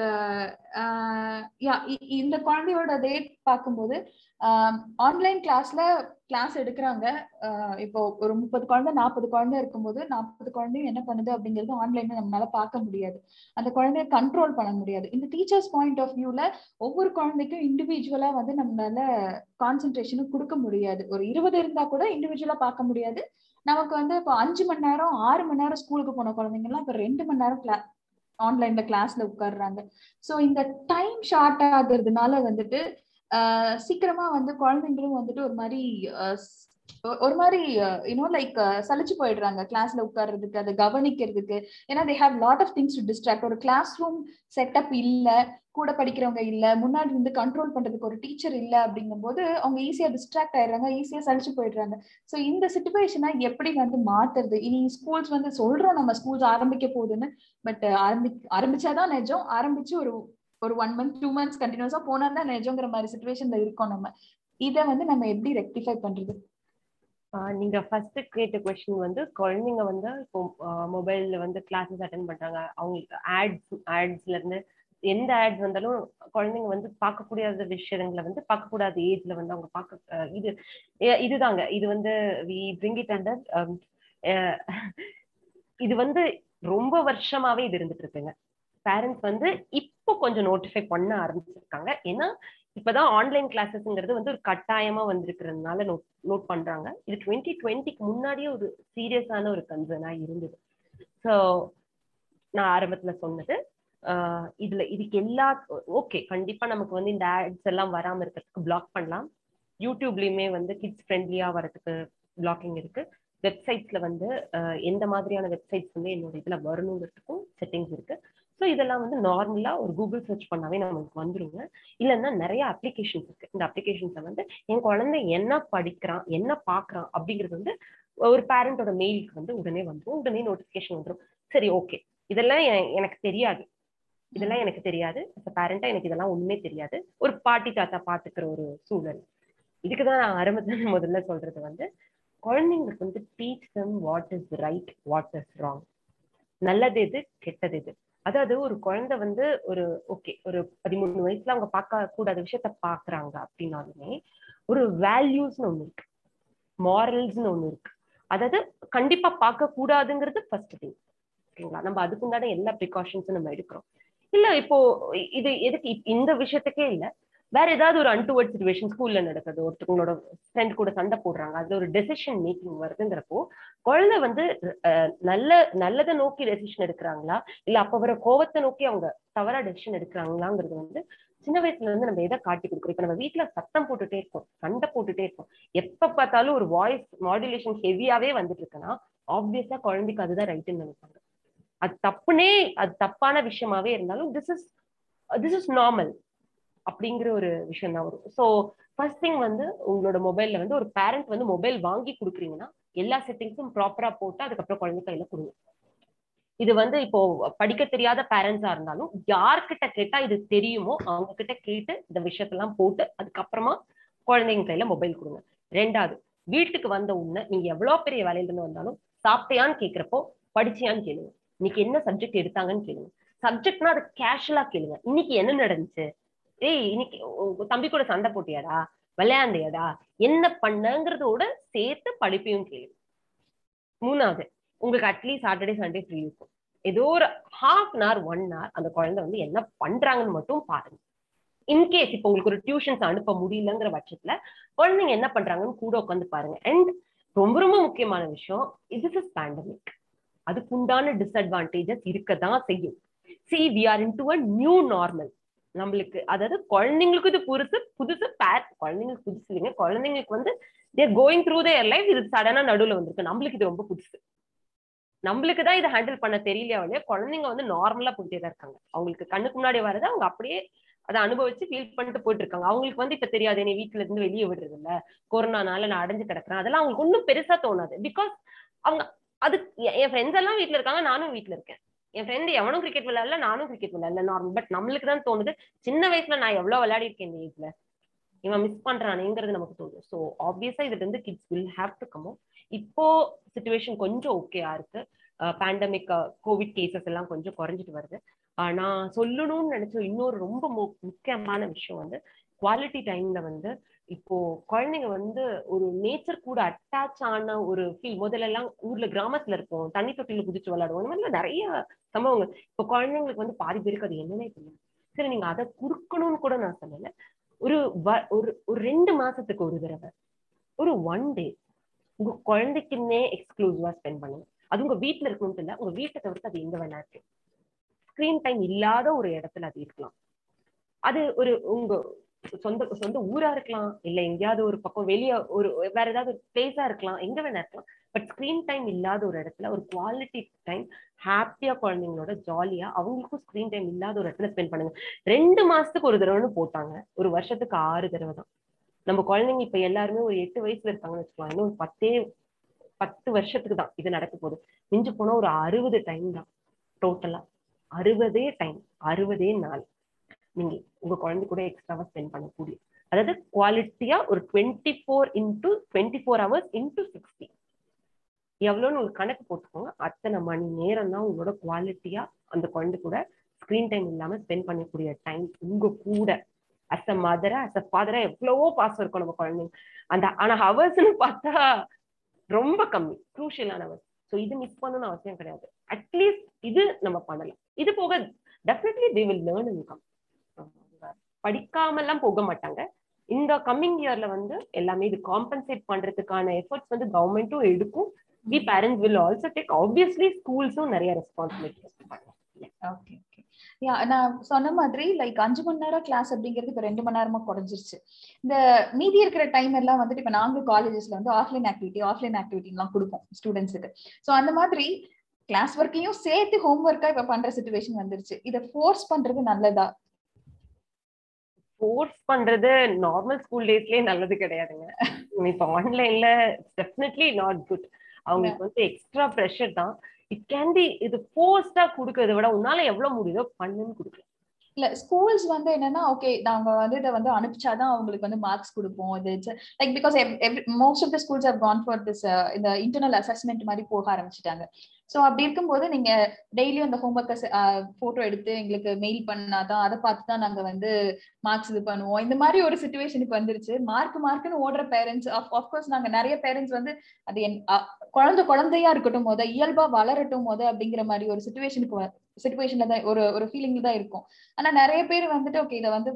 இந்த குழந்தையோட அதே பார்க்கும்போது ஆன்லைன் கிளாஸ்ல கிளாஸ் எடுக்கிறாங்க. இப்போ ஒரு முப்பது குழந்தை நாற்பது குழந்தை இருக்கும்போது நாற்பது குழந்தையும் என்ன பண்ணுது அப்படிங்கிறது ஆன்லைன்ல நம்மளால பார்க்க முடியாது, அந்த குழந்தைய கண்ட்ரோல் பண்ண முடியாது. இந்த டீச்சர்ஸ் பாயிண்ட் ஆஃப் வியூல ஒவ்வொரு குழந்தைக்கும் இண்டிவிஜுவலா வந்து நம்மளால கான்சென்ட்ரேஷனும் கொடுக்க முடியாது. ஒரு இருபது இருந்தா கூட இண்டிவிஜுவலா பார்க்க முடியாது. நமக்கு வந்து இப்போ அஞ்சு மணி நேரம் ஆறு மணி நேரம் ஸ்கூலுக்கு போன குழந்தைங்கலாம் இப்போ ரெண்டு மணி நேரம் கிளா ஆன்லைன்ல கிளாஸ்ல உட்காடுறாங்க. ஸோ இந்த டைம் ஷார்ட் ஆகுறதுனால வந்துட்டு ஆஹ் சீக்கிரமா வந்து குழந்தைங்களும் வந்துட்டு ஒரு மாதிரி ஒரு மாதிரி யூனோ லைக் சலிச்சு போயிடுறாங்க கிளாஸ்ல உட்காடுறதுக்கு, அதை கவனிக்கிறதுக்கு. ஏன்னா they have lot of things to distract. ஒரு கிளாஸ் ரூம் செட்டப் இல்லை, கூட படிக்கிறவங்க இல்ல, முன்னாடி இருந்து கண்ட்ரோல் பண்றதுக்கு ஒரு டீச்சர் இல்ல அப்படிங்கும் போது அவங்க ஈஸியா டிஸ்ட்ராக்ட் ஆயிடுறாங்க, ஈஸியா சலிச்சு போயிடுறாங்க. சோ இந்த சிச்சுவேஷனை எப்படி வந்து மாத்துறது? இனி ஸ்கூல்ஸ் வந்து சொல்றோம் நம்ம ஸ்கூல்ஸ் ஆரம்பிக்க போகுதுன்னு, பட் ஆரம்பி ஆரம்பிச்சாதான் நிஜம். ஆரம்பிச்சு ஒரு ஒரு ஒன் மந்த் டூ மந்த்ஸ் கண்டினியூஸா போனா தான் நிஜங்கிற மாதிரி சிச்சுவேஷன்ல இருக்கோம் நம்ம. இதை வந்து நம்ம எப்படி ரெக்டிஃபை பண்றது? நீங்க ஃபர்ஸ்ட் கேட்ட கொஸ்டின் வந்து குழந்தைங்க வந்து இப்போ மொபைல்ல வந்து கிளாஸஸ் அட்டென்ட் பண்றாங்க, அவங்களுக்கு ஆட்ஸ் ஆட்ஸ்ல இருந்து எந்த ஆட்ஸ் வந்தாலும் குழந்தைங்க வந்து பார்க்கக்கூடாத விஷயங்களை வந்து பார்க்கக்கூடாத ஏஜ்ல வந்து அவங்க பார்க்க இது இதுதாங்க இது வந்து வி பிரிங் இட் அண்டர் இது வந்து ரொம்ப வருஷமாவே இது இருந்துட்டு இருக்குங்க. பேரண்ட்ஸ் வந்து இப்போ கொஞ்சம் நோட்டிஃபை பண்ண ஆரம்பிச்சிருக்காங்க. ஏன்னா இப்பதான் ஆன்லைன் கிளாஸஸ்ங்கிறது வந்து ஒரு கட்டாயமா வந்திருக்கிறதுனால நோட் நோட் பண்றாங்க. இது டுவெண்ட்டி டுவெண்ட்டிக்கு முன்னாடியே ஒரு சீரியஸான ஒரு கன்சர்னா இருந்தது. ஸோ நான் ஆரம்பத்துல சொன்னது ஆஹ் இதுல இதுக்கு எல்லா ஓகே கண்டிப்பா நமக்கு வந்து இந்த ஆட்ஸ் எல்லாம் வராம இருக்கிறதுக்கு பிளாக் பண்ணலாம். யூடியூப்லயுமே வந்து கிட்ஸ் ஃப்ரெண்ட்லியா வரதுக்கு பிளாக்கிங் இருக்கு. வெப்சைட்ஸ்ல வந்து எந்த மாதிரியான வெப்சைட்ஸ் வந்து என்னோட இதுல வரணுங்கிறதுக்கும் செட்டிங்ஸ் இருக்கு. ஸோ இதெல்லாம் வந்து நார்மலா ஒரு கூகுள் சர்ச் பண்ணாவே நமக்கு வந்துருங்க. இல்லைன்னா நிறைய அப்ளிகேஷன்ஸ் இருக்கு. இந்த அப்ளிகேஷன்ஸை வந்து என் குழந்தை என்ன படிக்கிறான் என்ன பாக்குறான் அப்படிங்கிறது வந்து ஒரு பேரண்டோட மெயிலுக்கு வந்து உடனே வந்துடும், உடனே நோட்டிபிகேஷன் வந்துடும். சரி ஓகே இதெல்லாம் எனக்கு தெரியாது, இதெல்லாம் எனக்கு தெரியாது அஸ் அ பேரண்டா, எனக்கு இதெல்லாம் ஒண்ணுமே தெரியாது, ஒரு பாட்டி தாத்தா பாத்துக்கிற ஒரு சூழல். இதுக்குதான் நான் ஆரம்பத்துல முதல்ல சொல்றது வந்து குழந்தைங்களுக்கு வந்து teach them what is right what is wrong, நல்லது எது கெட்டது எது. அதாவது ஒரு குழந்தை வந்து ஒரு ஓகே ஒரு பதிமூணு வயசுல அவங்க பார்க்க கூடாத விஷயத்த பாக்குறாங்க அப்படின்னாலுமே ஒரு வேல்யூஸ்ன்னு ஒண்ணு இருக்கு, மாரல்ஸ்ன்னு ஒண்ணு இருக்கு. அதாவது கண்டிப்பா பார்க்க கூடாதுங்கிறது ஃபர்ஸ்ட் திங் ஓகேங்களா. நம்ம அதுக்குண்டான எல்லா ப்ரிகாஷன்ஸும் நம்ம எடுக்கிறோம். இல்ல இப்போ இது எதுக்கு இந்த விஷயத்துக்கே இல்ல, வேற ஏதாவது ஒரு அன்டுவர்ட் சிச்சுவேஷன் ஸ்கூல்ல நடக்குது, ஒருத்தவங்களோட ஃப்ரெண்ட் கூட சண்டை போடுறாங்க, அதுல ஒரு டெசிஷன் மேக்கிங் வருதுங்கிறப்போ குழந்தை வந்து நல்ல நல்லதை நோக்கி டெசிஷன் எடுக்கிறாங்களா இல்ல அப்ப வர கோவத்தை நோக்கி அவங்க தவறா டெசிஷன் எடுக்கிறாங்களாங்கிறது வந்து சின்ன வயசுல இருந்து நம்ம எதை காட்டி கொடுக்குறோம். இப்ப நம்ம வீட்டுல சத்தம் போட்டுட்டே இருக்கோம், சண்டை போட்டுட்டே இருக்கோம், எப்ப பார்த்தாலும் ஒரு வாய்ஸ் மாடுலேஷன் ஹெவியாவே வந்துட்டு இருக்குன்னா ஆப்வியஸா குழந்தைக்கு அதுதான் ரைட்டுன்னு நினைப்பாங்க. அது தப்புனே அது தப்பான விஷயமாவே இருந்தாலும் this is this is normal அப்படிங்கிற ஒரு விஷயம் தான் வரும். ஸோ ஃபர்ஸ்ட் திங் வந்து உங்களோட மொபைல்ல வந்து ஒரு பேரண்ட் வந்து மொபைல் வாங்கி கொடுக்குறீங்கன்னா எல்லா செட்டிங்ஸும் ப்ராப்பரா போட்டு அதுக்கப்புறம் குழந்தை கையில கொடுங்க. இது வந்து இப்போ படிக்க தெரியாத பேரண்ட்ஸா இருந்தாலும் யார்கிட்ட கேட்டா இது தெரியுமோ அவங்க கிட்ட கேட்டு இந்த விஷயத்தெல்லாம் போட்டு அதுக்கப்புறமா குழந்தைங்க கையில மொபைல் கொடுங்க. ரெண்டாவது வீட்டுக்கு வந்த உடனே நீங்க எவ்வளவு பெரிய வேலையில இருந்து வந்தாலும் சாப்பிட்டையான்னு கேட்கிறப்போ படிச்சியான்னு கேளுங்க, இன்னைக்கு என்ன சப்ஜெக்ட் எடுத்தாங்கன்னு கேளுங்க. சப்ஜெக்ட்னா அது கேஷுவலா கேளுங்க, இன்னைக்கு என்ன நடந்துச்சு, ஏய் இன்னைக்கு தம்பி கூட சண்டை போட்டியாடா விளையாண்டையாடா என்ன பண்ணுங்கிறதோட சேர்த்து படிப்பையும் கேளுங்க. மூணாவது உங்களுக்கு அட்லீஸ்ட் சாட்டர்டே சண்டே ஃப்ரீ இருக்கும், ஏதோ ஒரு half an hour one hour அந்த குழந்தை வந்து என்ன பண்றாங்கன்னு மட்டும் பாருங்க. இன்கேஸ் இப்போ உங்களுக்கு ஒரு டியூஷன்ஸ் அனுப்ப முடியலங்கிற பட்சத்துல குழந்தைங்க என்ன பண்றாங்கன்னு கூட உட்காந்து பாருங்க. அண்ட் ரொம்ப ரொம்ப முக்கியமான விஷயம். இது இஸ் பேண்டமிக், அதுக்குண்டான டிஸ்அட்வான்டேஜஸ் இருக்கதான் செய்யும். See we are into a new normal. நம்மளுக்கு அதாவது குழந்தைங்களுக்கு இது புதுசு புதுசு பேட் குழந்தைங்களுக்கு புதுசு இல்லைங்க, குழந்தைங்களுக்கு வந்து they're going through their life. இது சடனா நடுவில் வந்திருக்கு, நம்மளுக்கு இது ரொம்ப புதுசு, நம்மளுக்கு தான் இதை ஹேண்டில் பண்ண தெரியலையா இல்லையா. குழந்தைங்க வந்து நார்மலா போயிட்டே தான் இருக்காங்க, அவங்களுக்கு கண்ணுக்கு முன்னாடி வரது அவங்க அப்படியே அதை அனுபவிச்சு ஃபீல் பண்ணிட்டு போயிட்டு இருக்காங்க. அவங்களுக்கு வந்து இப்ப தெரியாது என்னை வீட்டுல இருந்து வெளியே விடுறது இல்ல, கொரோனானால நான் அடைஞ்சு கிடக்குறேன், அதெல்லாம் அவங்களுக்கு ஒன்றும் பெருசா தோணாது. பிகாஸ் அவங்க அது என் ஃப்ரெண்ட்ஸ் எல்லாம் வீட்டுல இருக்காங்க, நானும் வீட்டுல இருக்கேன், என் ஃப்ரெண்டு எவனும் கிரிக்கெட் விளையாடல, நானும் கிரிக்கெட் விளையாடல, நார்மல். பட் நம்மளுக்கு தான் தோணுது சின்ன வயசுல நான் எவ்வளவு விளையாடி இருக்கேன், இந்த வீட்டுல இவன் மிஸ் பண்றானுங்கிறது நமக்கு தோணும். ஸோ ஆப்வியஸா இதுல இருந்து kids will have to come out. இப்போ சிச்சுவேஷன் கொஞ்சம் ஓகேயா இருக்கு, பேண்டமிக் கோவிட் கேசஸ் எல்லாம் கொஞ்சம் குறைஞ்சிட்டு வருது. நான் சொல்லணும்னு நினைச்ச இன்னொரு ரொம்ப முக்கியமான விஷயம் வந்து குவாலிட்டி டைம்ல வந்து இப்போ குழந்தைங்க வந்து ஒரு நேச்சர் கூட அட்டாச் ஆன ஒரு ஃபீல். முதல்ல எல்லாம் ஊர்ல கிராமத்துல இருப்போம், தண்ணி தொட்டில குதிச்சு விளையாடுவோம், இந்த மாதிரிலாம் நிறைய சம்பவங்கள். இப்போ குழந்தைங்களுக்கு வந்து பாதி பேருக்கு அது என்னன்னே தெரியும். சரி, நீங்க அதை குறுக்கணும்னு கூட நான் சொல்லல. ஒரு ஒரு ரெண்டு மாசத்துக்கு ஒரு தடவை ஒரு ஒன் டே உங்க குழந்தைக்குன்னே எக்ஸ்க்ளூசிவா ஸ்பெண்ட் பண்ணுங்க. அது உங்க வீட்டுல இருக்கணும்னு இல்லை, உங்க வீட்டை தவிர்த்து அது எங்க வேணா இருக்கு. ஸ்கிரீன் டைம் இல்லாத ஒரு இடத்துல அது இருக்கலாம். அது ஒரு உங்க சொந்த சொந்த ஊரா இருக்கலாம், இல்ல எங்கேயாவது ஒரு பக்கம் வெளியே ஒரு வேற ஏதாவது ஒரு பிளேஸா இருக்கலாம், எங்க வேணா இருக்கலாம். பட் ஸ்கிரீன் டைம் இல்லாத ஒரு இடத்துல ஒரு குவாலிட்டி டைம் ஹாப்பியா குழந்தைங்களோட ஜாலியா அவங்களுக்கும் ஸ்கிரீன் டைம் இல்லாத ஒரு இடத்துல ஸ்பெண்ட் பண்ணுங்க. ரெண்டு மாசத்துக்கு ஒரு தடவைன்னு போட்டாங்க, ஒரு வருஷத்துக்கு ஆறு தடவை தான். நம்ம குழந்தைங்க இப்ப எல்லாருமே ஒரு எட்டு வயசுல இருக்காங்கன்னு வச்சுக்கலாம், இன்னும் ஒரு பத்தே பத்து வருஷத்துக்கு தான் இது நடக்க போகுது. மிஞ்சு போனா ஒரு அறுபது டைம் தான் டோட்டலா, அறுபதே டைம் அறுபதே நாள் நீங்க உங்க குழந்தை கூட எக்ஸ்ட்ராவா ஸ்பெண்ட் பண்ணக்கூடிய, அதாவது குவாலிட்டியா ஒரு twenty four into twenty four hours into sixty எவ்வளோன்னு ஒரு கணக்கு போட்டுக்கோங்க. அத்தனை மணி நேரம் தான் உங்களோட குவாலிட்டியா அந்த குழந்தை கூட ஸ்கிரீன் டைம் இல்லாம ஸ்பெண்ட் பண்ணக்கூடிய டைம் உங்க கூட. As a Mathura as a ஃபாதரா எவ்வளவோ பாசம் இருக்கும் நம்ம குழந்தைங்க அந்த, ஆனா ஹவர்ஸ்ன்னு பார்த்தா ரொம்ப கம்மி, க்ரூஷியலான ஹவர்ஸ். ஸோ இது மிஸ் பண்ணணும்னு அவசியம் கிடையாது. அட்லீஸ்ட் இது நம்ம பண்ணலாம். இது போக definitely they will learn income, படிக்காமலாம் போக மாட்டாங்க. இந்த கம்மிங் இயர்ல வந்து எல்லாமே இது காம்பன்சேட் பண்றதுக்கான எஃபர்ட்ஸ் வந்து கவர்மெண்ட்டும் எடுக்கும். We parents will also take obviously ஸ்கூல்ஸும் நிறைய ரெஸ்பான்சிபிலிட்டி. யா, நான் சொன்ன மாதிரி லைக் அஞ்சு மணி நேரம் கிளாஸ் அப்படிங்கிறது இப்போ ரெண்டு மணி நேரமா குறைஞ்சிருச்சு. இந்த மீதி இருக்கிற டைம் எல்லாம் வந்துட்டு இப்போ நாங்களும் காலேஜஸ்ல வந்து ஆஃப்லைன் ஆக்டிவிட்டி ஆஃப்லைன் ஆக்டிவிட்டிலாம் கொடுப்போம் ஸ்டூடெண்ட்ஸுக்கு. ஸோ அந்த மாதிரி கிளாஸ் ஒர்க்கையும் சேர்த்து ஹோம் ஒர்க்கா இப்போ பண்ற சிச்சுவேஷன் வந்துருச்சு. இதை ஃபோர்ஸ் பண்றது நல்லதா? ஃபோர்ஸ் பண்றது நார்மல் ஸ்கூல் டேஸ்லயே நல்லது கிடையாதுங்க. இப்போ ஆன்லைன்ல டெஃபினெட்லி நாட் குட். அவங்களுக்கு வந்து எக்ஸ்ட்ரா ப்ரெஷர் தான். இட் கேன் பி இது போஸ்டா கொடுக்கறத விட உன்னால எவ்வளவு முடியுதோ பண்ணுன்னு கொடுக்கலாம். இல்ல ஸ்கூல்ஸ் வந்து என்னன்னா ஓகே நாங்க வந்து இதை வந்து அனுப்பிச்சாதான் அவங்களுக்கு வந்து மார்க்ஸ் கொடுப்போம். இது like because most of the schools have gone for this இந்த இன்டர்னல் அசஸ்மெண்ட் மாதிரி போக ஆரம்பிச்சுட்டாங்க. ஸோ அப்படி இருக்கும்போது நீங்க டெய்லியும் அந்த ஹோம்ஒர்க்கை போட்டோ எடுத்து எங்களுக்கு மெயில் பண்ணாதான் அதை பார்த்து தான் நாங்க வந்து மார்க்ஸ் இது பண்ணுவோம். இந்த மாதிரி ஒரு சிச்சுவேஷனுக்கு வந்துருச்சு. மார்க் மார்க்குன்னு ஓடுற பேரண்ட்ஸ் ஆஃப்கோர்ஸ் நாங்க நிறைய பேரண்ட்ஸ் வந்து அது என் குழந்தை குழந்தையா இருக்கட்டும் போது இயல்பா வளரட்டும் போது அப்படிங்கிற மாதிரி ஒரு சிச்சுவேஷனுக்கு சிச்சுவேஷன்ல தான் ஒரு ஒரு ஃபீலிங்ல தான் இருக்கும். ஆனா நிறைய பேர் வந்துட்டு ஓகே இதை வந்து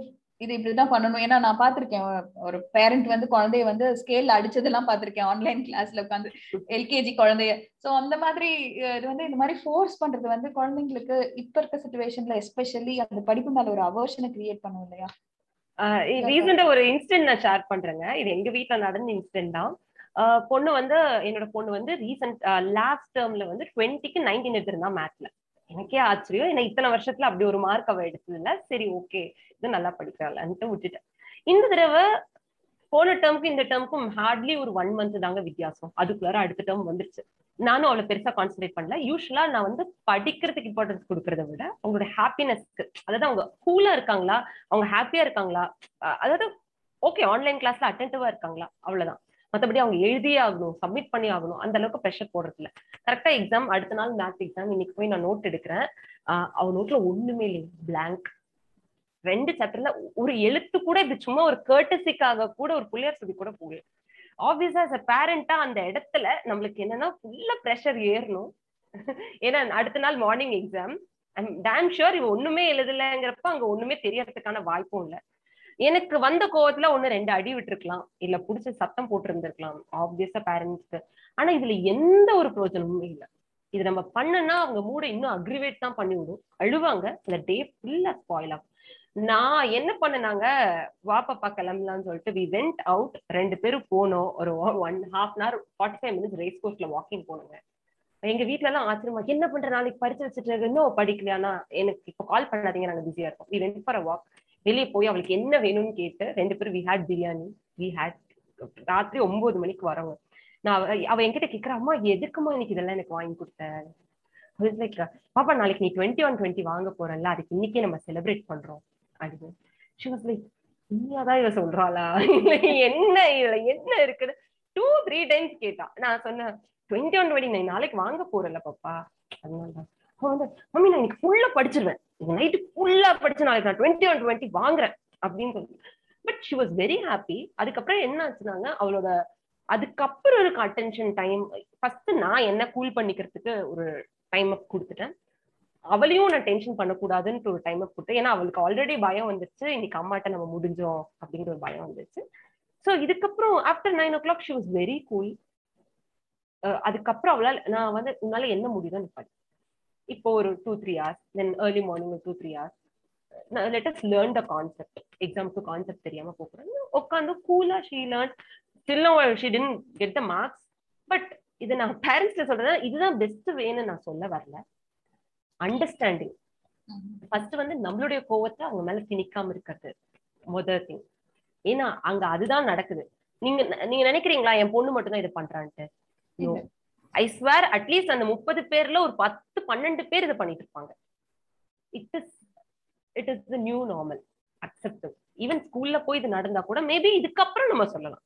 இது இப்படிதான் பண்ணணும். ஏன்னா நான் பாத்திருக்கேன் ஒரு பேரண்ட் வந்து குழந்தைய வந்து ஸ்கேல்ல அடிச்சதெல்லாம் பாத்திருக்கேன் ஆன்லைன் கிளாஸ்ல உட்காந்து எல்கேஜி குழந்தைய. சோ அந்த மாதிரி இது வந்து இந்த மாதிரி ஃபோர்ஸ் பண்றது வந்து குழந்தைங்களுக்கு இப்ப இருக்க சிச்சுவேஷன்ல எஸ்பெஷலி அந்த படிப்பு மேல ஒரு அவர்ஷனை கிரியேட் பண்ணும் இல்லையா. ரீசெண்டா ஒரு இன்சிடென்ட் நான் ஷேர் பண்றேங்க. இது எங்க வீட்டுல நடந்த இன்சிடென்ட் தான். பொண்ணு வந்து என்னோட பொண்ணு வந்து ரீசெண்ட் லாஸ்ட் டேர்ம்ல வந்து டுவெண்ட்டிக்கு நைன்டீன் எடுத்திருந்தா மேத்ல. எனக்கே ஆச்சரியம், ஏன்னா இத்தனை வருஷத்துல அப்படி ஒரு மார்க் அவ எடுத்தது இல்ல. சரி ஓகே இது நல்லா படிக்கிறாள்ட்டு விட்டுட்டேன். இந்த தடவை போன டேர்முக்கு இந்த டேர்முக்கும் ஹார்ட்லி ஒரு ஒன் மந்த் தாங்க வித்தியாசம். அதுக்குள்ளார அடுத்த டேர்ம் வந்துருச்சு. நானும் அவளை பெருசா கான்சன்ட்ரேட் பண்ணல. யூஸ்வலா நான் வந்து படிக்கிறதுக்கு இம்பார்ட்டன்ஸ் கொடுக்கறத விட அவங்களோட ஹாப்பினஸ்க்கு, அதாவது அவங்க கூலா இருக்காங்களா, அவங்க ஹாப்பியா இருக்காங்களா, அதாவது ஓகே ஆன்லைன் கிளாஸ்ல அட்டென்டிவா இருக்காங்களா, அவ்வளவுதான். மற்றபடி அவங்க எழுதியே ஆகணும், சப்மிட் பண்ணி ஆகணும், அந்த அளவுக்கு ப்ரெஷர் போடுறது இல்லை. கரெக்டா எக்ஸாம் அடுத்த நாள் மேத்ஸ் எக்ஸாம். இன்னைக்கு போய் நான் நோட் எடுக்கிறேன். அவ நோட்ல ஒண்ணுமே இல்லை, பிளாங்க். ரெண்டு சாப்டர்ல ஒரு எழுத்து கூட இப்படி சும்மா ஒரு கேர்டசிக்காக கூட ஒரு புள்ளியார் சுதி கூட போகல. ஆப்வியஸா அஸ் அ பேரண்டா அந்த இடத்துல நம்மளுக்கு என்னன்னா ஃபுல்லா ப்ரெஷர் ஏறணும். ஏன்னா அடுத்த நாள் morning exam. I'm damn sure இவ ஒண்ணுமே எழுதலைங்கிறப்ப அங்க ஒண்ணுமே தெரியறதுக்கான வாய்ப்பும் இல்லை. எனக்கு வந்த கோவத்துல ஒண்ணு ரெண்டு அடி விட்டுருக்கலாம், இல்ல புடிச்ச சத்தம் போட்டு இருந்திருக்கலாம் ஆப்வியஸா பேரண்ட்ஸ்க்கு. ஆனா இதுல எந்த ஒரு பிரோஜனமும் இல்லை. இது நம்ம பண்ணனா அவங்க மூட இன்னும் அக்ரிவேட் தான் பண்ணி விடும், அழுவாங்க, இந்த டே ஃபுல்லா ஸ்பாயில் ஆகும். நான் என்ன பண்ணனாங்க, வா பாப்பா கிளம்பலான்னு சொல்லிட்டு வி வெண்ட் அவுட், ரெண்டு பேரும் போனோம். ஒரு one half an hour forty five minutes race கோர்ஸ்ல வாக்கிங் போனோங்க. எங்க வீட்டுல எல்லாம் ஆச்சரியமா, என்ன பண்ற நாளைக்கு படிச்சு வச்சுட்டு இன்னும் படிக்கலையானா, எனக்கு இப்போ கால் பண்ணாதீங்க நாங்க பிஸியா இருக்கோம். We went for a walk, வெளியே போய் அவளுக்கு என்ன வேணும்னு கேட்டு ரெண்டு பேரும் we had biryani, we had. ராத்திரி ஒன்பது மணிக்கு வரோங்க. நான் அவ என்கிட்ட கேட்குற, அம்மா எதுக்குமா இன்னைக்கு இதெல்லாம் எனக்கு வாங்கி கொடுத்தேன்? பாப்பா நாளைக்கு நீ டுவெண்ட்டி ஒன் டுவெண்ட்டி வாங்க போறல, அதுக்கு இன்னைக்கே நம்ம செலிப்ரேட் பண்றோம் அப்படின்னு. ஷி வாஸ் லைக், நீயாதான் இவ சொல்றாளா, என்ன இதுல என்ன இருக்குன்னு டூ த்ரீ டைம்ஸ் கேட்டா. நான் சொன்னேன், டுவெண்ட்டி ஒன் டுவெண்ட்டி நைன் நாளைக்கு வாங்க போறல பாப்பா, அதனாலதான். அவன் வந்து, மம்மி நான் இன்னைக்கு ஃபுல்லா படிச்சிருவேன், நைட்டு ஃபுல்லா படிச்சு நாளைக்கு நான் டுவெண்ட்டி ஒன் டுவெண்ட்டி வாங்குறேன் அப்படின்னு சொல்லி. But she was very happy. அதுக்கப்புறம் என்ன ஆச்சுனாங்க, அவளோட அதுக்கப்புறம் இருக்க அட்டென்ஷன் டைம், ஃபர்ஸ்ட் நான் என்ன கூல் பண்ணிக்கிறதுக்கு ஒரு டைம் அப் கொடுத்துட்டேன், அவளையும் நான் டென்ஷன் பண்ணக்கூடாதுன்னு ஒரு டைம் அப் கொடுத்தேன். ஏன்னா அவளுக்கு ஆல்ரெடி பயம் வந்துருச்சு, இன்னைக்கு அம்மாட்ட நம்ம முடிஞ்சோம் அப்படிங்கிற ஒரு பயம் வந்துருச்சு. ஸோ இதுக்கப்புறம் after nine o'clock she was very cool. அதுக்கப்புறம் அவளால், நான் வந்து உன்னால என்ன முடியுதோ நிப்பாடி, இப்போ ஒரு two three hours, then early morning ஒரு two three hours let us learn the concept. எக்ஸாம்க்கு கான்செப்ட் தெரியாம போகிறேன் உட்காந்து கூலா she learn. Till now she didn't get the marks, but இதை நான் பேரண்ட்ஸ்ல சொல்றேன், இதுதான் பெஸ்ட் வேன்னு நான் சொல்ல வரல. அண்டர்ஸ்டாண்டிங் ஃபர்ஸ்ட் வந்து நம்மளுடைய கோவத்தை அவங்க மேல திணிக்காம இருக்கிறது முதல் திங். ஏன்னா அங்க அதுதான் நடக்குது. நீங்க நீங்க நினைக்கிறீங்களா என் பொண்ணு மட்டும் தான் இதை பண்றான்ட்டு? ஐ ஸ்வேர் அட்லீஸ்ட் அந்த முப்பது பேர்ல ஒரு பத்து பன்னெண்டு பேர் இதை பண்ணிட்டு இருப்பாங்க. It is it is the new normal acceptable. Even ஸ்கூல்ல போய் இது நடந்தா கூட மேபி இதுக்கப்புறம் நம்ம சொல்லலாம்.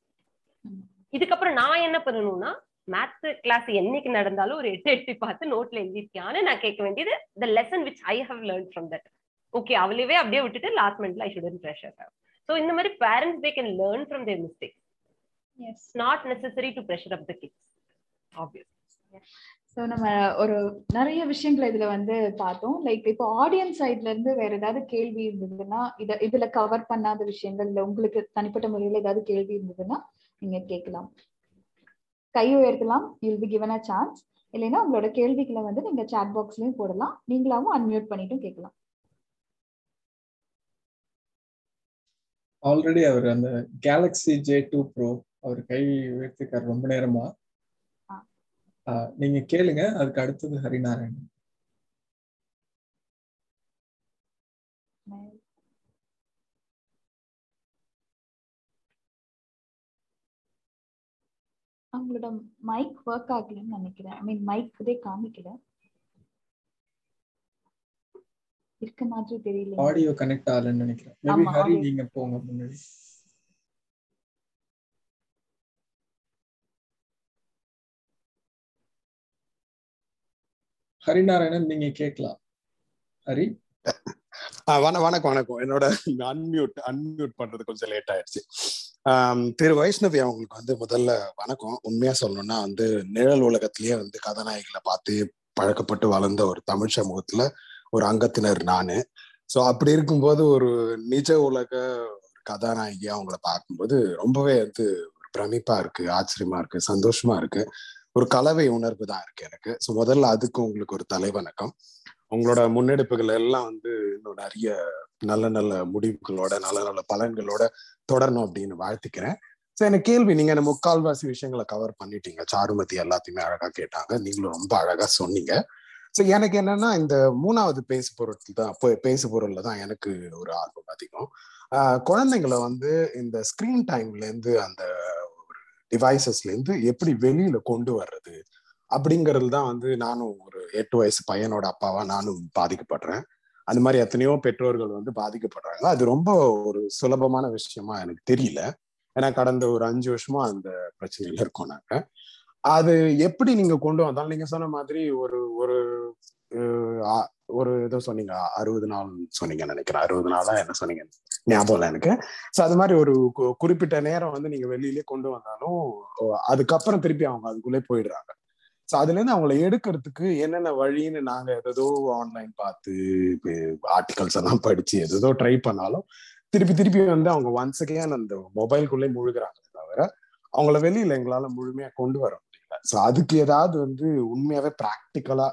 இதுக்கப்புறம் நான் என்ன பண்ணணும்னா, மேத்ஸ் கிளாஸ் என்னைக்கு நடந்தாலும் ஒரு எட்டு எட்டு பார்த்து நோட்ல எழுதிருக்கியான்னு நான் கேட்க வேண்டியது. The lesson which I have learn from that. Okay, அவளவே அப்படியே விட்டுட்டு லாஸ்ட் மந்த்ல ஐ ஷுடன் பிரஷர். ஸோ இந்த மாதிரி parents they can learn from their mistakes. It's not necessary to pressure up the kids. Obvious. So நம்ம ஒரு நிறைய விஷயங்களை இதுல வந்து பார்த்தோம். லைக் இப்போ ஆடியன்ஸ் சைட்ல இருந்து வேற ஏதாவது கேள்வி இருந்ததுன்னா, இதை இதுல கவர் பண்ணாத விஷயங்கள் இல்லை, உங்களுக்கு தனிப்பட்ட முறையில் ஏதாவது கேள்வி இருந்ததுன்னா நீங்க கேட்கலாம், கை உயர்த்தலாம். you'll be given a chance. இல்லைன்னா உங்களோட கேள்விகளை வந்து நீங்க சாட் பாக்ஸ்லயும் போடலாம், நீங்களாவும் அன்மியூட் பண்ணிட்டும் கேட்கலாம். ஆல்ரெடி அவர் அந்த கேலக்ஸி ஜே டூ ப்ரோ அவர் கை உயர்த்திக்கார் ரொம்ப நேரமா. நீங்க கேளுங்க, அதுக்கு அடுத்தது ஹரிநாராயணன். அவங்களோட மைக் ஒர்க் ஆகலன்னு நினைக்கிறேன். ஐ மீன் மைக் இதே காமிக்கல இருக்க மாதிரி தெரியல, ஆடியோ கனெக்ட் ஆகலன்னு நினைக்கிறேன். மேபி ஹரி நீங்க போங்க முன்னாடி. ஹரிநாராயணன் நீங்க கேட்கலாம். ஹரி வணக்கம். வணக்கம் என்னோட அன்மியூட் அன்மியூட் பண்றது கொஞ்சம் லேட் ஆயிடுச்சு. திரு வைஷ்ணவி அவங்களுக்கு வந்து முதல்ல வணக்கம். உண்மையா சொல்லணும்னா வந்து நிழல் உலகத்திலேயே வந்து கதாநாயகிகளை பார்த்து பழக்கப்பட்டு வளர்ந்த ஒரு தமிழ் சமூகத்துல ஒரு அங்கத்தினர் நானு. ஸோ அப்படி இருக்கும்போது ஒரு நிஜ உலக கதாநாயகியா அவங்கள பார்க்கும்போது ரொம்பவே வந்து ஒரு பிரமிப்பா இருக்கு, ஆச்சரியமா இருக்கு, சந்தோஷமா இருக்கு, ஒரு கலவை உணர்வு தான் இருக்கு எனக்கு. ஸோ முதல்ல அதுக்கு உங்களுக்கு ஒரு தலை வணக்கம். உங்களோட முன்னெடுப்புகள் எல்லாம் வந்து இன்னும் நிறைய நல்ல நல்ல முடிவுகளோட நல்ல நல்ல பலன்களோட தொடரணும் அப்படின்னு வாழ்த்துக்கிறேன். சரி, எனக்கு கேள்வி, நீங்க நம்ம முக்கால்வாசி விஷயங்களை கவர் பண்ணிட்டீங்க, சாருமதி எல்லாத்தையுமே அழகா கேட்டாங்க, நீங்களும் ரொம்ப அழகா சொன்னீங்க. ஸோ எனக்கு என்னன்னா இந்த மூணாவது பேசு பொருள் தான் பேசு பொருள்ல தான் எனக்கு ஒரு ஆர்வம் அதிகம். ஆஹ் குழந்தைங்களை வந்து இந்த ஸ்கிரீன் டைம்ல இருந்து அந்த ஒரு டிவைசஸ்ல இருந்து எப்படி வெளியில கொண்டு வர்றது அப்படிங்கிறது தான் வந்து நானும் ஒரு எட்டு வயசு பையனோட அப்பாவா நானும் பாதிக்கப்படுறேன். அந்த மாதிரி எத்தனையோ பெற்றோர்கள் வந்து பாதிக்கப்படுறாங்க. அது ரொம்ப ஒரு சுலபமான விஷயமா எனக்கு தெரியல, ஏன்னா கடந்த ஒரு அஞ்சு வருஷமா அந்த பிரச்சனையில இருக்கோம் நாங்க. அது எப்படி நீங்க கொண்டு வந்தாலும் நீங்க சொன்ன மாதிரி ஒரு ஒரு ஒரு இதை சொன்னீங்க, அறுபது நாள் சொன்னீங்கன்னு நினைக்கிறேன், அறுபது நாளா என்ன சொன்னீங்க ஞாபகம் எனக்கு. ஸோ அது மாதிரி ஒரு குறிப்பிட்ட நேரம் வந்து நீங்க வெளியிலே கொண்டு வந்தாலும் அதுக்கப்புறம் திருப்பி அவங்க அதுக்குள்ளே போயிடுறாங்க. ஸோ அதுலேருந்து அவங்கள எடுக்கிறதுக்கு என்னென்ன வழின்னு நாங்கள் எதோ ஆன்லைன் பார்த்து ஆர்டிகல்ஸ் எல்லாம் படித்து எதோ ட்ரை பண்ணாலும் திருப்பி திருப்பி வந்து அவங்க ஒன்ஸ் அகேன் அந்த மொபைல்குள்ளே முழுகிறாங்க தவிர அவங்கள வெளியில எங்களால முழுமையா கொண்டு வர முடியல. ஸோ அதுக்கு ஏதாவது வந்து உண்மையாவே பிராக்டிக்கலா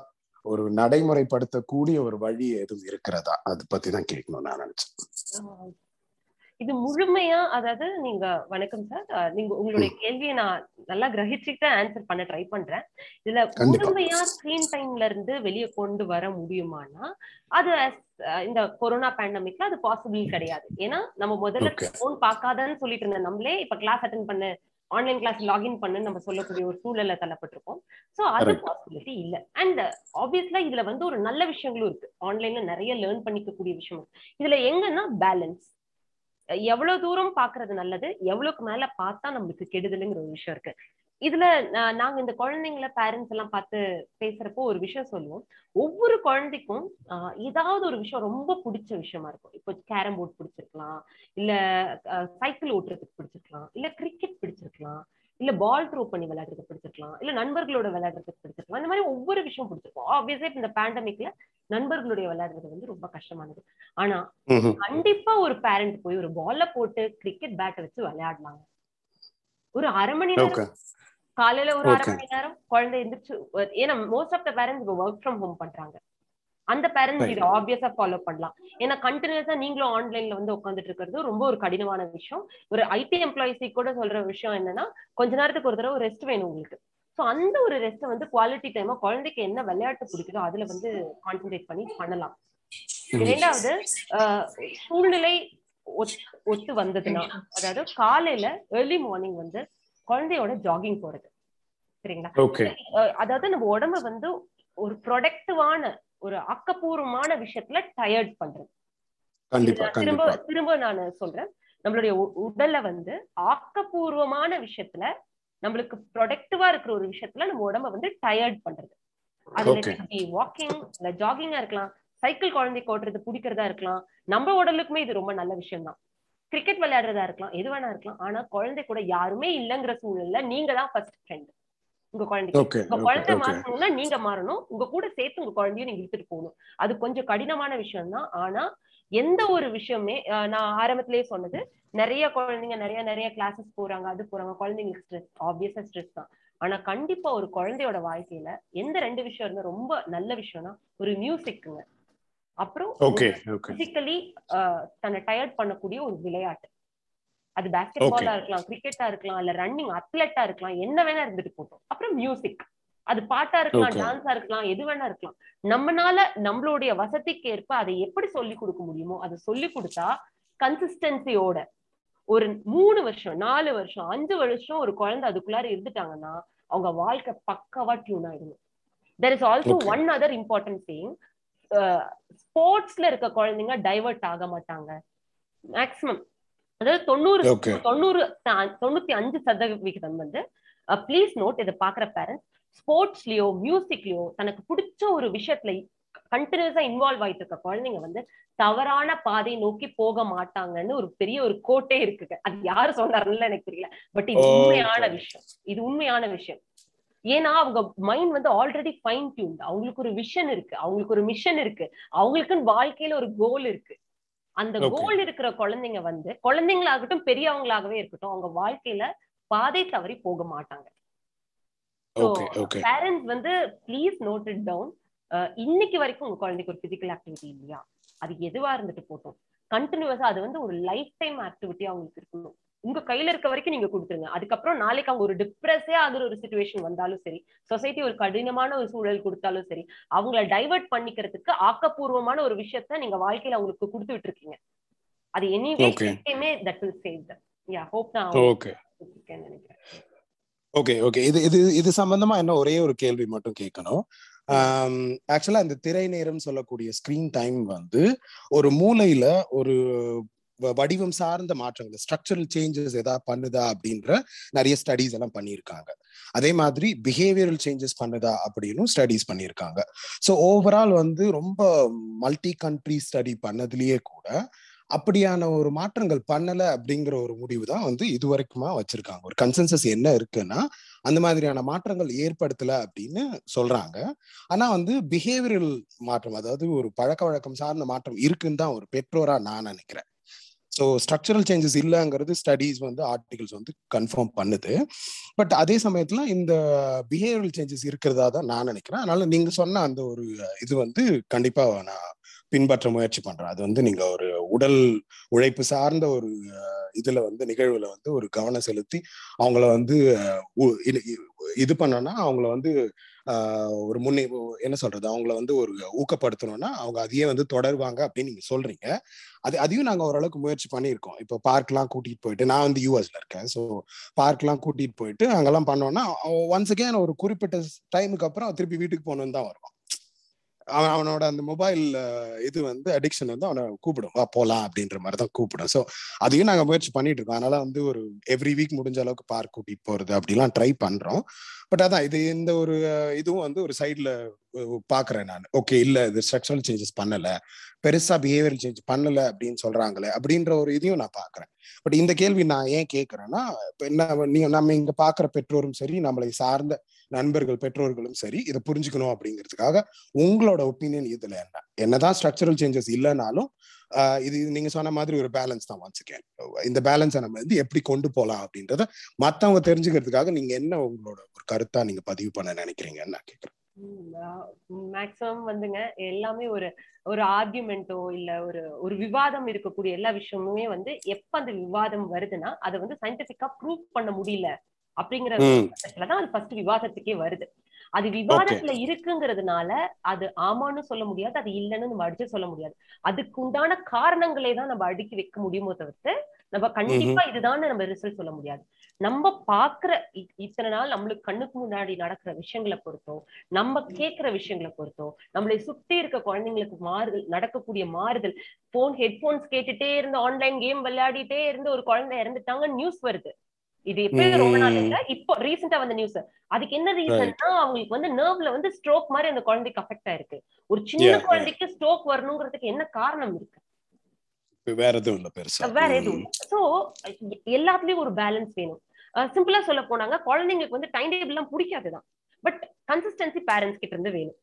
ஒரு நடைமுறைப்படுத்தக்கூடிய ஒரு வழி எதுவும் இருக்கிறதா, அதை பத்தி தான் கேட்கணும் நான் நினைச்சேன். இது முழுமையா அதாவது நீங்க வணக்கம் சார், நீங்க உங்களுடைய கேள்வியை நான் நல்லா கிரகிச்சுட்டு ஆன்சர் பண்ண ட்ரை பண்றேன். இதுல முழுமையா ஸ்கிரீன் டைம்ல இருந்து வெளியே கொண்டு வர முடியுமானா அது இந்த கொரோனா பேண்டமிக்ல அது பாசிபிள் கிடையாது. ஏன்னா நம்ம முதல்ல போன் பார்க்காதன்னு சொல்லிட்டு இருந்த நம்மளே இப்ப கிளாஸ் அட்டென்ட் பண்ண ஆன்லைன் கிளாஸ் லாகின் பண்ணுன்னு நம்ம சொல்லக்கூடிய ஒரு சூழல்ல தள்ளப்பட்டிருக்கோம். ஸோ அது பாசிபிலிட்டி இல்லை. அண்ட் ஆப்வியஸ்லா இதுல வந்து ஒரு நல்ல விஷயங்களும் இருக்கு, ஆன்லைன்ல நிறைய லேர்ன் பண்ணிக்கக்கூடிய விஷயம் இருக்கு. இதுல எங்கன்னா பேலன்ஸ், எவ்வளவு தூரம் பாக்குறது நல்லது, எவ்வளவுக்கு மேல பார்த்தா நம்மளுக்கு கெடுதலுங்கிற ஒரு விஷயம் இருக்கு. இதுல நாங்க இந்த குழந்தைங்கள பேரண்ட்ஸ் எல்லாம் பார்த்து பேசுறப்போ ஒரு விஷயம் சொல்லுவோம், ஒவ்வொரு குழந்தைக்கும் ஆஹ் ஏதாவது ஒரு விஷயம் ரொம்ப பிடிச்ச விஷயமா இருக்கும். இப்போ கேரம் போர்டு பிடிச்சிருக்கலாம், இல்ல சைக்கிள் ஓட்டுறதுக்கு பிடிச்சிருக்கலாம், இல்ல கிரிக்கெட் பிடிச்சிருக்கலாம், இல்ல பால் த்ரோ பண்ணி விளையாடுறதுக்கு பிடிச்சிருக்கலாம், இல்ல நண்பர்களோட விளையாடுறதுக்கு பிடிச்சிருக்கலாம். இந்த மாதிரி ஒவ்வொரு விஷயம் பிடிச்சிருக்கும். ஆப்வியஸா இந்த பேண்டமிக்ல நண்பர்களுடைய விளையாடுறது வந்து ரொம்ப கஷ்டமானது. ஆனா கண்டிப்பா ஒரு பேரண்ட் போய் ஒரு பால்ல போட்டு கிரிக்கெட் பேட்டை வச்சு விளையாடலாம். ஒரு அரை மணி நேரம் காலையில ஒரு அரை மணி நேரம் குழந்தை எந்திரிச்சு, ஏன்னா மோஸ்ட் ஆஃப் த பேரண்ட்ஸ் இப்போ ஒர்க் ஃப்ரம் ஹோம் பண்றாங்க. அந்த பேரண்ட்ஸ் இதை ஆப்வியஸா ஃபாலோ பண்ணலாம். ஏன்னா கண்டினியூஸா நீங்களும் ஆன்லைன்ல வந்து உட்காந்துட்டு இருக்கிறது ரொம்ப ஒரு கடினமான விஷயம். ஒரு ஐடி எம்ப்ளாயிஸி கூட சொல்ற விஷயம் என்னன்னா, கொஞ்ச நேரத்துக்கு ஒரு தடவை ரெஸ்ட் வேணும் உங்களுக்கு. ஸோ அந்த ஒரு ரெஸ்ட்டை வந்து குவாலிட்டி டைமா குழந்தைக்கு என்ன விளையாட்டு பிடிக்குதோ அதுல வந்து கான்சென்ட்ரேட் பண்ணி பண்ணலாம். இரண்டாவது சூழ்நிலை ஒத்து வந்ததுன்னா, அதாவது காலையில ஏர்லி மார்னிங் வந்து குழந்தையோட ஜாகிங் போறது, சரிங்களா? அதாவது நம்ம உடம்ப வந்து ஒரு ப்ரொடக்டிவான ஒரு ஆக்கப்பூர்வமான விஷயத்துல டயர்ட் பண்றது. திரும்ப திரும்ப நான் சொல்றேன், நம்மளுடைய உடல்ல வந்து ஆக்கப்பூர்வமான விஷயத்துல நம்மளுக்கு ப்ரொடக்டிவா இருக்கிற ஒரு விஷயத்துல நம்ம உடம்ப வந்து டயர்ட் பண்றது. அதுல வாக்கிங் இல்ல ஜாகிங்கா இருக்கலாம், சைக்கிள் குழந்தைக்கு ஓட்டுறது பிடிக்கிறதா இருக்கலாம். நம்ம உடலுக்குமே இது ரொம்ப நல்ல விஷயம் தான். கிரிக்கெட் விளையாடுறதா இருக்கலாம், எது வேணா இருக்கலாம். ஆனா குழந்தை கூட யாருமே இல்லைங்கிற சூழல்ல நீங்க தான் ஃபர்ஸ்ட் ஃப்ரெண்ட். உங்க குழந்தைக்கு உங்க குழந்தை மாறணும்னா நீங்க மாறணும், உங்க கூட சேர்த்து உங்க குழந்தையும் நீங்க இழுத்துட்டு போகணும். அது கொஞ்சம் கடினமான விஷயம் தான். ஆனா எந்த ஒரு விஷயமே நான் ஆரம்பத்திலேயே சொன்னது, நிறைய குழந்தைங்க நிறைய நிறைய கிளாஸஸ் போறாங்க, அது போறாங்க, குழந்தைங்களுக்கு ஸ்ட்ரெஸ், ஆப்வியஸா ஸ்ட்ரெஸ் தான். ஆனா கண்டிப்பா ஒரு குழந்தையோட வாழ்க்கையில எந்த ரெண்டு விஷயம் இருந்தா ரொம்ப நல்ல விஷயம்னா, ஒரு மியூசிக்குங்க, அப்புறம் பிசிக்கலி தன்னை டயர்ட் பண்ணக்கூடிய ஒரு விளையாட்டு. அது பேஸ்கெட் பாலா இருக்கலாம், கிரிக்கெட்டா இருக்கலாம், இல்ல ரன்னிங் அத்லெட்டா இருக்கலாம், என்ன வேணா இருந்துட்டு போட்டோம். அப்புறம் மியூசிக், அது பாட்டா இருக்கலாம், டான்ஸா இருக்கலாம், எது வேணா இருக்கலாம். நம்மனால நம்மளுடைய வசதிக்கு ஏற்ப அதை எப்படி சொல்லி கொடுக்க முடியுமோ அதை சொல்லி கொடுத்தா கன்சிஸ்டன்சியோட ஒரு மூணு வருஷம் நாலு வருஷம் அஞ்சு வருஷம் ஒரு குழந்தை அதுக்குள்ளார இருந்துட்டாங்கன்னா அவங்க வாழ்க்கை பக்கவா டியூன் ஆயிடும். There is also one other important thing, ஸ்போர்ட்ஸ்ல இருக்க குழந்தைங்க டைவர்ட் ஆக மாட்டாங்க மேக்சிமம். அதாவது தொண்ணூறு தொண்ணூறு தொண்ணூத்தி அஞ்சு சதவீதம் வந்து, பிளீஸ் நோட், இதை பாக்குற பேரண்ட்ஸ் ஸ்போர்ட்ஸ்லயோ மியூசிக்லயோ தனக்கு பிடிச்ச ஒரு விஷயத்துல கண்டினியூஸா இன்வால்வ் ஆயிட்டு இருக்க குழந்தைங்க வந்து தவறான பாதை நோக்கி போக மாட்டாங்கன்னு ஒரு பெரிய ஒரு கோட்டே இருக்கு. அது யாரு சொன்னாருன்னு எனக்கு தெரியல, பட் இது உண்மையான விஷயம். இது உண்மையான விஷயம். ஏன்னா அவங்க மைண்ட் வந்து ஆல்ரெடி ஃபைன் டியூன், அவங்களுக்கு ஒரு விஷன் இருக்கு, அவங்களுக்கு ஒரு மிஷன் இருக்கு, அவங்களுக்குன்னு வாழ்க்கையில ஒரு கோல் இருக்கு. அந்த கோல் இருக்கிற குழந்தைங்க வந்து குழந்தைங்களாகட்டும் பெரியவங்களாகவே இருக்கட்டும் அவங்க வாழ்க்கையில பாதை தவறி போக மாட்டாங்க. பேரண்ட்ஸ் வந்து பிளீஸ் நோட் இட் டவுன், இன்னைக்கு வரைக்கும் உங்க குழந்தைக்கு ஒரு பிசிக்கல் ஆக்டிவிட்டி இல்லையா, அது எதுவா இருந்துட்டு போட்டோம், கண்டினியூஸா அது வந்து ஒரு லைஃப் டைம் ஆக்டிவிட்டி அவங்களுக்கு இருக்கணும். உங்க கையில இருக்க வரைக்கும் நீங்க கொடுத்துருங்க. அதுக்கப்புறம் நாளைக்கு அவங்க ஒரு டிப்ரெஸே ஆகிற ஒரு சுச்சுவேஷன் வந்தாலும் சரி, சொசைட்டி ஒரு கடினமான ஒரு சூழல் கொடுத்தாலும் சரி, அவங்கள டைவர்ட் பண்ணிக்கிறதுக்கு ஆக்கப்பூர்வமான ஒரு விஷயத்த நீங்க வாழ்க்கையில அவங்களுக்கு கொடுத்துட்டு இருக்கீங்க. அது எனிவேமே that will save them. Yeah hope நான் ஓகே நினைக்கிறேன். ஓகே ஓகே இது இது இது சம்பந்தமா என்ன ஒரே ஒரு கேள்வி மட்டும் கேட்கணும். ஆக்சுவலா இந்த திரை நேரம் சொல்லக்கூடிய ஸ்கிரீன் டைம் வந்து ஒரு மூளையில ஒரு வடிவம் சார்ந்த மாற்றங்கள், ஸ்ட்ரக்சரல் சேஞ்சஸ் ஏதாவது பண்ணுதா அப்படின்ற நிறைய ஸ்டடிஸ் எல்லாம் பண்ணியிருக்காங்க. அதே மாதிரி பிஹேவியரல் சேஞ்சஸ் பண்ணுதா அப்படின்னு ஸ்டடிஸ் பண்ணியிருக்காங்க. ஸோ ஓவரால் வந்து ரொம்ப மல்டி கண்ட்ரி ஸ்டடி பண்ணதுலயே கூட அப்படியான ஒரு மாற்றங்கள் பண்ணலை அப்படிங்கிற ஒரு முடிவு தான் வந்து இது வரைக்குமா வச்சிருக்காங்க. ஒரு கன்சென்சஸ் என்ன இருக்குன்னா, அந்த மாதிரியான மாற்றங்கள் ஏற்படுத்தலை அப்படின்னு சொல்றாங்க. ஆனா வந்து பிஹேவியரல் மாற்றம், அதாவது ஒரு பழக்க வழக்கம் சார்ந்த மாற்றம் இருக்குன்னு தான் ஒரு பெற்றோரா நான் நினைக்கிறேன். ஸோ ஸ்ட்ரக்சரல் சேஞ்சஸ் இல்லைங்கிறது ஸ்டடீஸ் வந்து ஆர்டிகல்ஸ் வந்து கன்ஃபார்ம் பண்ணுது. பட் அதே சமயத்தில் இந்த பிஹேவியரல் சேஞ்சஸ் இருக்கிறதா தான் நான் நினைக்கிறேன். அதனால நீங்கள் சொன்ன அந்த ஒரு இது வந்து கண்டிப்பாக நான் பின்பற்ற முயற்சி பண்றேன். அது வந்து நீங்க ஒரு உடல் உழைப்பு சார்ந்த ஒரு இதுல வந்து நிகழ்வுல வந்து ஒரு கவனம் செலுத்தி அவங்கள வந்து இது பண்ணோம்னா அவங்கள வந்து ஆஹ் ஒரு முன்னே என்ன சொல்றது அவங்கள வந்து ஒரு ஊக்கப்படுத்தணும்னா அவங்க அதையே வந்து தொடருவாங்க அப்படின்னு நீங்க சொல்றீங்க. அது அதையும் நாங்க ஓரளவுக்கு முயற்சி பண்ணியிருக்கோம். இப்போ பார்க்லாம் கூட்டிட்டு போயிட்டு, நான் வந்து யூஎஸ்ல இருக்கேன், ஸோ பார்க்லாம் கூட்டிட்டு போயிட்டு அங்கெல்லாம் பண்ணோம்னா ஒன்ஸ் அகேன் ஒரு குறிப்பிட்ட டைமுக்கு அப்புறம் திருப்பி வீட்டுக்கு போகணுன்னு தான் வருவான். அவன் அவனோட அந்த மொபைல் இது வந்து அடிக்ஷன் வந்து அவனை கூப்பிடும், வா போகலாம் அப்படின்ற மாதிரி தான் கூப்பிடும். ஸோ அதையும் நாங்கள் முயற்சி பண்ணிட்டு இருக்கோம். அதனால வந்து ஒரு எவ்ரி வீக் முடிஞ்ச அளவுக்கு பார்க் கூட்டிட்டு போறது அப்படிலாம் ட்ரை பண்றோம். பட் அதான் இது இந்த ஒரு இதுவும் வந்து ஒரு சைட்ல பாக்குறேன் நான். ஓகே, இல்லை இது ஸ்ட்ரக்சரல் சேஞ்சஸ் பண்ணல, பெருசா பிஹேவியர் சேஞ்ச் பண்ணல அப்படின்னு சொல்றாங்களே அப்படின்ற ஒரு இதையும் நான் பாக்குறேன். பட் இந்த கேள்வி நான் ஏன் கேட்கறேன்னா, இப்போ என்ன நம்ம இங்க பாக்குற பெற்றோரும் சரி, நம்மளை சார்ந்த நண்பர்கள் பெற்றோர்களும் சரி, இதை புரிஞ்சுக்கணும் அப்படிங்கிறதுக்காக உங்களோட ஒப்பீனியன் இதுல என்ன? என்னதான் ஸ்ட்ரக்சரல் சேஞ்சஸ் இல்லைனாலும் இது நீங்க சொன்ன மாதிரி ஒரு பேலன்ஸ் தான். ஒன்ஸ் அகேன் இந்த பேலன்ஸை நம்ம வந்து எப்படி கொண்டு போகலாம் அப்படின்றத மற்றவங்க தெரிஞ்சுக்கிறதுக்காக நீங்க என்ன உங்களோட ஒரு கருத்தா நீங்க பதிவு பண்ண நினைக்கிறீங்கன்னு நான் கேட்கறேன். மேக்ஸிமம் வந்துங்க எல்லாமே ஒரு ஒரு ஆர்கியூமெண்ட்டோ இல்ல ஒரு ஒரு விவாதம் இருக்கக்கூடிய எல்லா விஷயமுமே வந்து எப்ப அந்த விவாதம் வருதுன்னா அதை வந்து சயின்டிபிக்கா ப்ரூவ் பண்ண முடியல அப்படிங்கிற பட்சத்துலதான் அது ஃபர்ஸ்ட் விவாதத்துக்கே வருது. அது விவாதத்துல இருக்குங்கிறதுனால அது ஆமான்னு சொல்ல முடியாது, அது இல்லைன்னு நம்ம அடிச்சு சொல்ல முடியாது. அதுக்கு உண்டான காரணங்களே தான் நம்ம அடுக்கி வைக்க முடியுமோ தவிர்த்து நம்ம கண்டிப்பா இதுதான் நம்ம ரிசல்ட் சொல்ல முடியாது. நம்ம பாக்குற இத்தனை நாள் நம்மளுக்கு கண்ணுக்கு முன்னாடி நடக்கிற விஷயங்களை பொறுத்தோம், நம்ம கேட்கிற விஷயங்களை பொறுத்தோம், நம்மளை சுத்தி இருக்க குழந்தைங்களுக்கு மாறுதல் நடக்கக்கூடிய மாறுதல். போன் ஹெட்போன்ஸ் கேட்டுட்டே இருந்து ஆன்லைன் கேம் விளையாடிட்டே இருந்து ஒரு குழந்தை இறந்துட்டாங்க நியூஸ் வருது. இது எப்பயும் ரொம்ப நாள் இல்ல, இப்போ ரீசெண்டா வந்த நியூஸ். அதுக்கு என்ன ரீசன்னா அவங்களுக்கு வந்து நர்வ்ல வந்து ஸ்ட்ரோக் மாதிரி அந்த குழந்தைக்கு அஃபெக்ட் ஆயிருக்கு. ஒரு சின்ன குழந்தைக்கு ஸ்ட்ரோக் வரணுங்கிறதுக்கு என்ன காரணம் இருக்கு? வேற எதுவும் இல்ல, பெருசா வேற எதுவும் இல்ல. சோ எல்லாத்துலயும் ஒரு பேலன்ஸ் வேணும். சிம்பிளா சொல்ல போனாங்க குழந்தைங்களுக்கு வந்து டைம் டேபிள் எல்லாம் பிடிக்காதுதான், பட் கன்சிஸ்டன்சி பேரண்ட்ஸ் கிட்ட இருந்து வேணும்.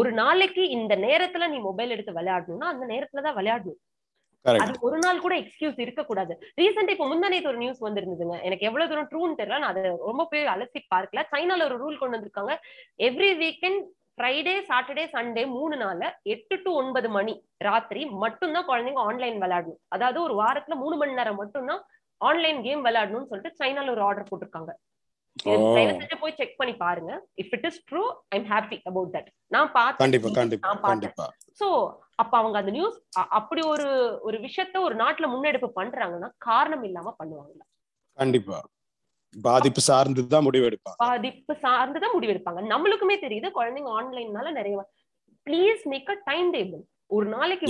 ஒரு நாளைக்கு இந்த நேரத்துல நீ மொபைல் எடுத்து விளையாடணும்னா அந்த நேரத்துலதான் விளையாடணும். அது ஒரு நாள் கூட எக்ஸ்கியூஸ் இருக்கக்கூடாது. ரீசெண்டா இப்ப முந்தானேத்து ஒரு நியூஸ் வந்திருந்ததுங்க, எனக்கு எவ்வளவு தூரம் ட்ரூன்னு தெரியல, நான் அதை ரொம்ப போய் அலசி பார்க்கல. சைனால ஒரு ரூல் கொண்டு வந்திருக்காங்க, every weekend Friday Saturday Sunday மூணு நாள்ல எட்டு டு ஒன்பது மணி ராத்திரி மட்டும்தான் குழந்தைங்க ஆன்லைன் விளையாடணும். அதாவது ஒரு வாரத்துல மூணு மணி நேரம் மட்டும்தான் ஆன்லைன் கேம் விளையாடணும்னு சொல்லிட்டு சைனால ஒரு ஆர்டர் போட்டிருக்காங்க. போய் செக் பண்ணி பாருங்க. If it is true I am happy about that. நான் பார்த்தேன். சோ அப்ப அவங்க அந்த நியூஸ் அப்படி ஒரு ஒரு விஷயத்த ஒரு நாட்டுல முன்னெடுப்பு பண்றாங்கன்னா காரணம் இல்லாம பண்ணுவாங்க. கண்டிப்பா பாதிப்பு சார்ந்துதான் முடிவெடுப்பாங்க, பாதிப்பு சார்ந்துதான் முடிவெடுப்பாங்க. நம்மளுக்குமே தெரியுது குழந்தைங்க ஆன்லைன்னால நிறைய. Please make a time table. ஒரு நாளைக்கு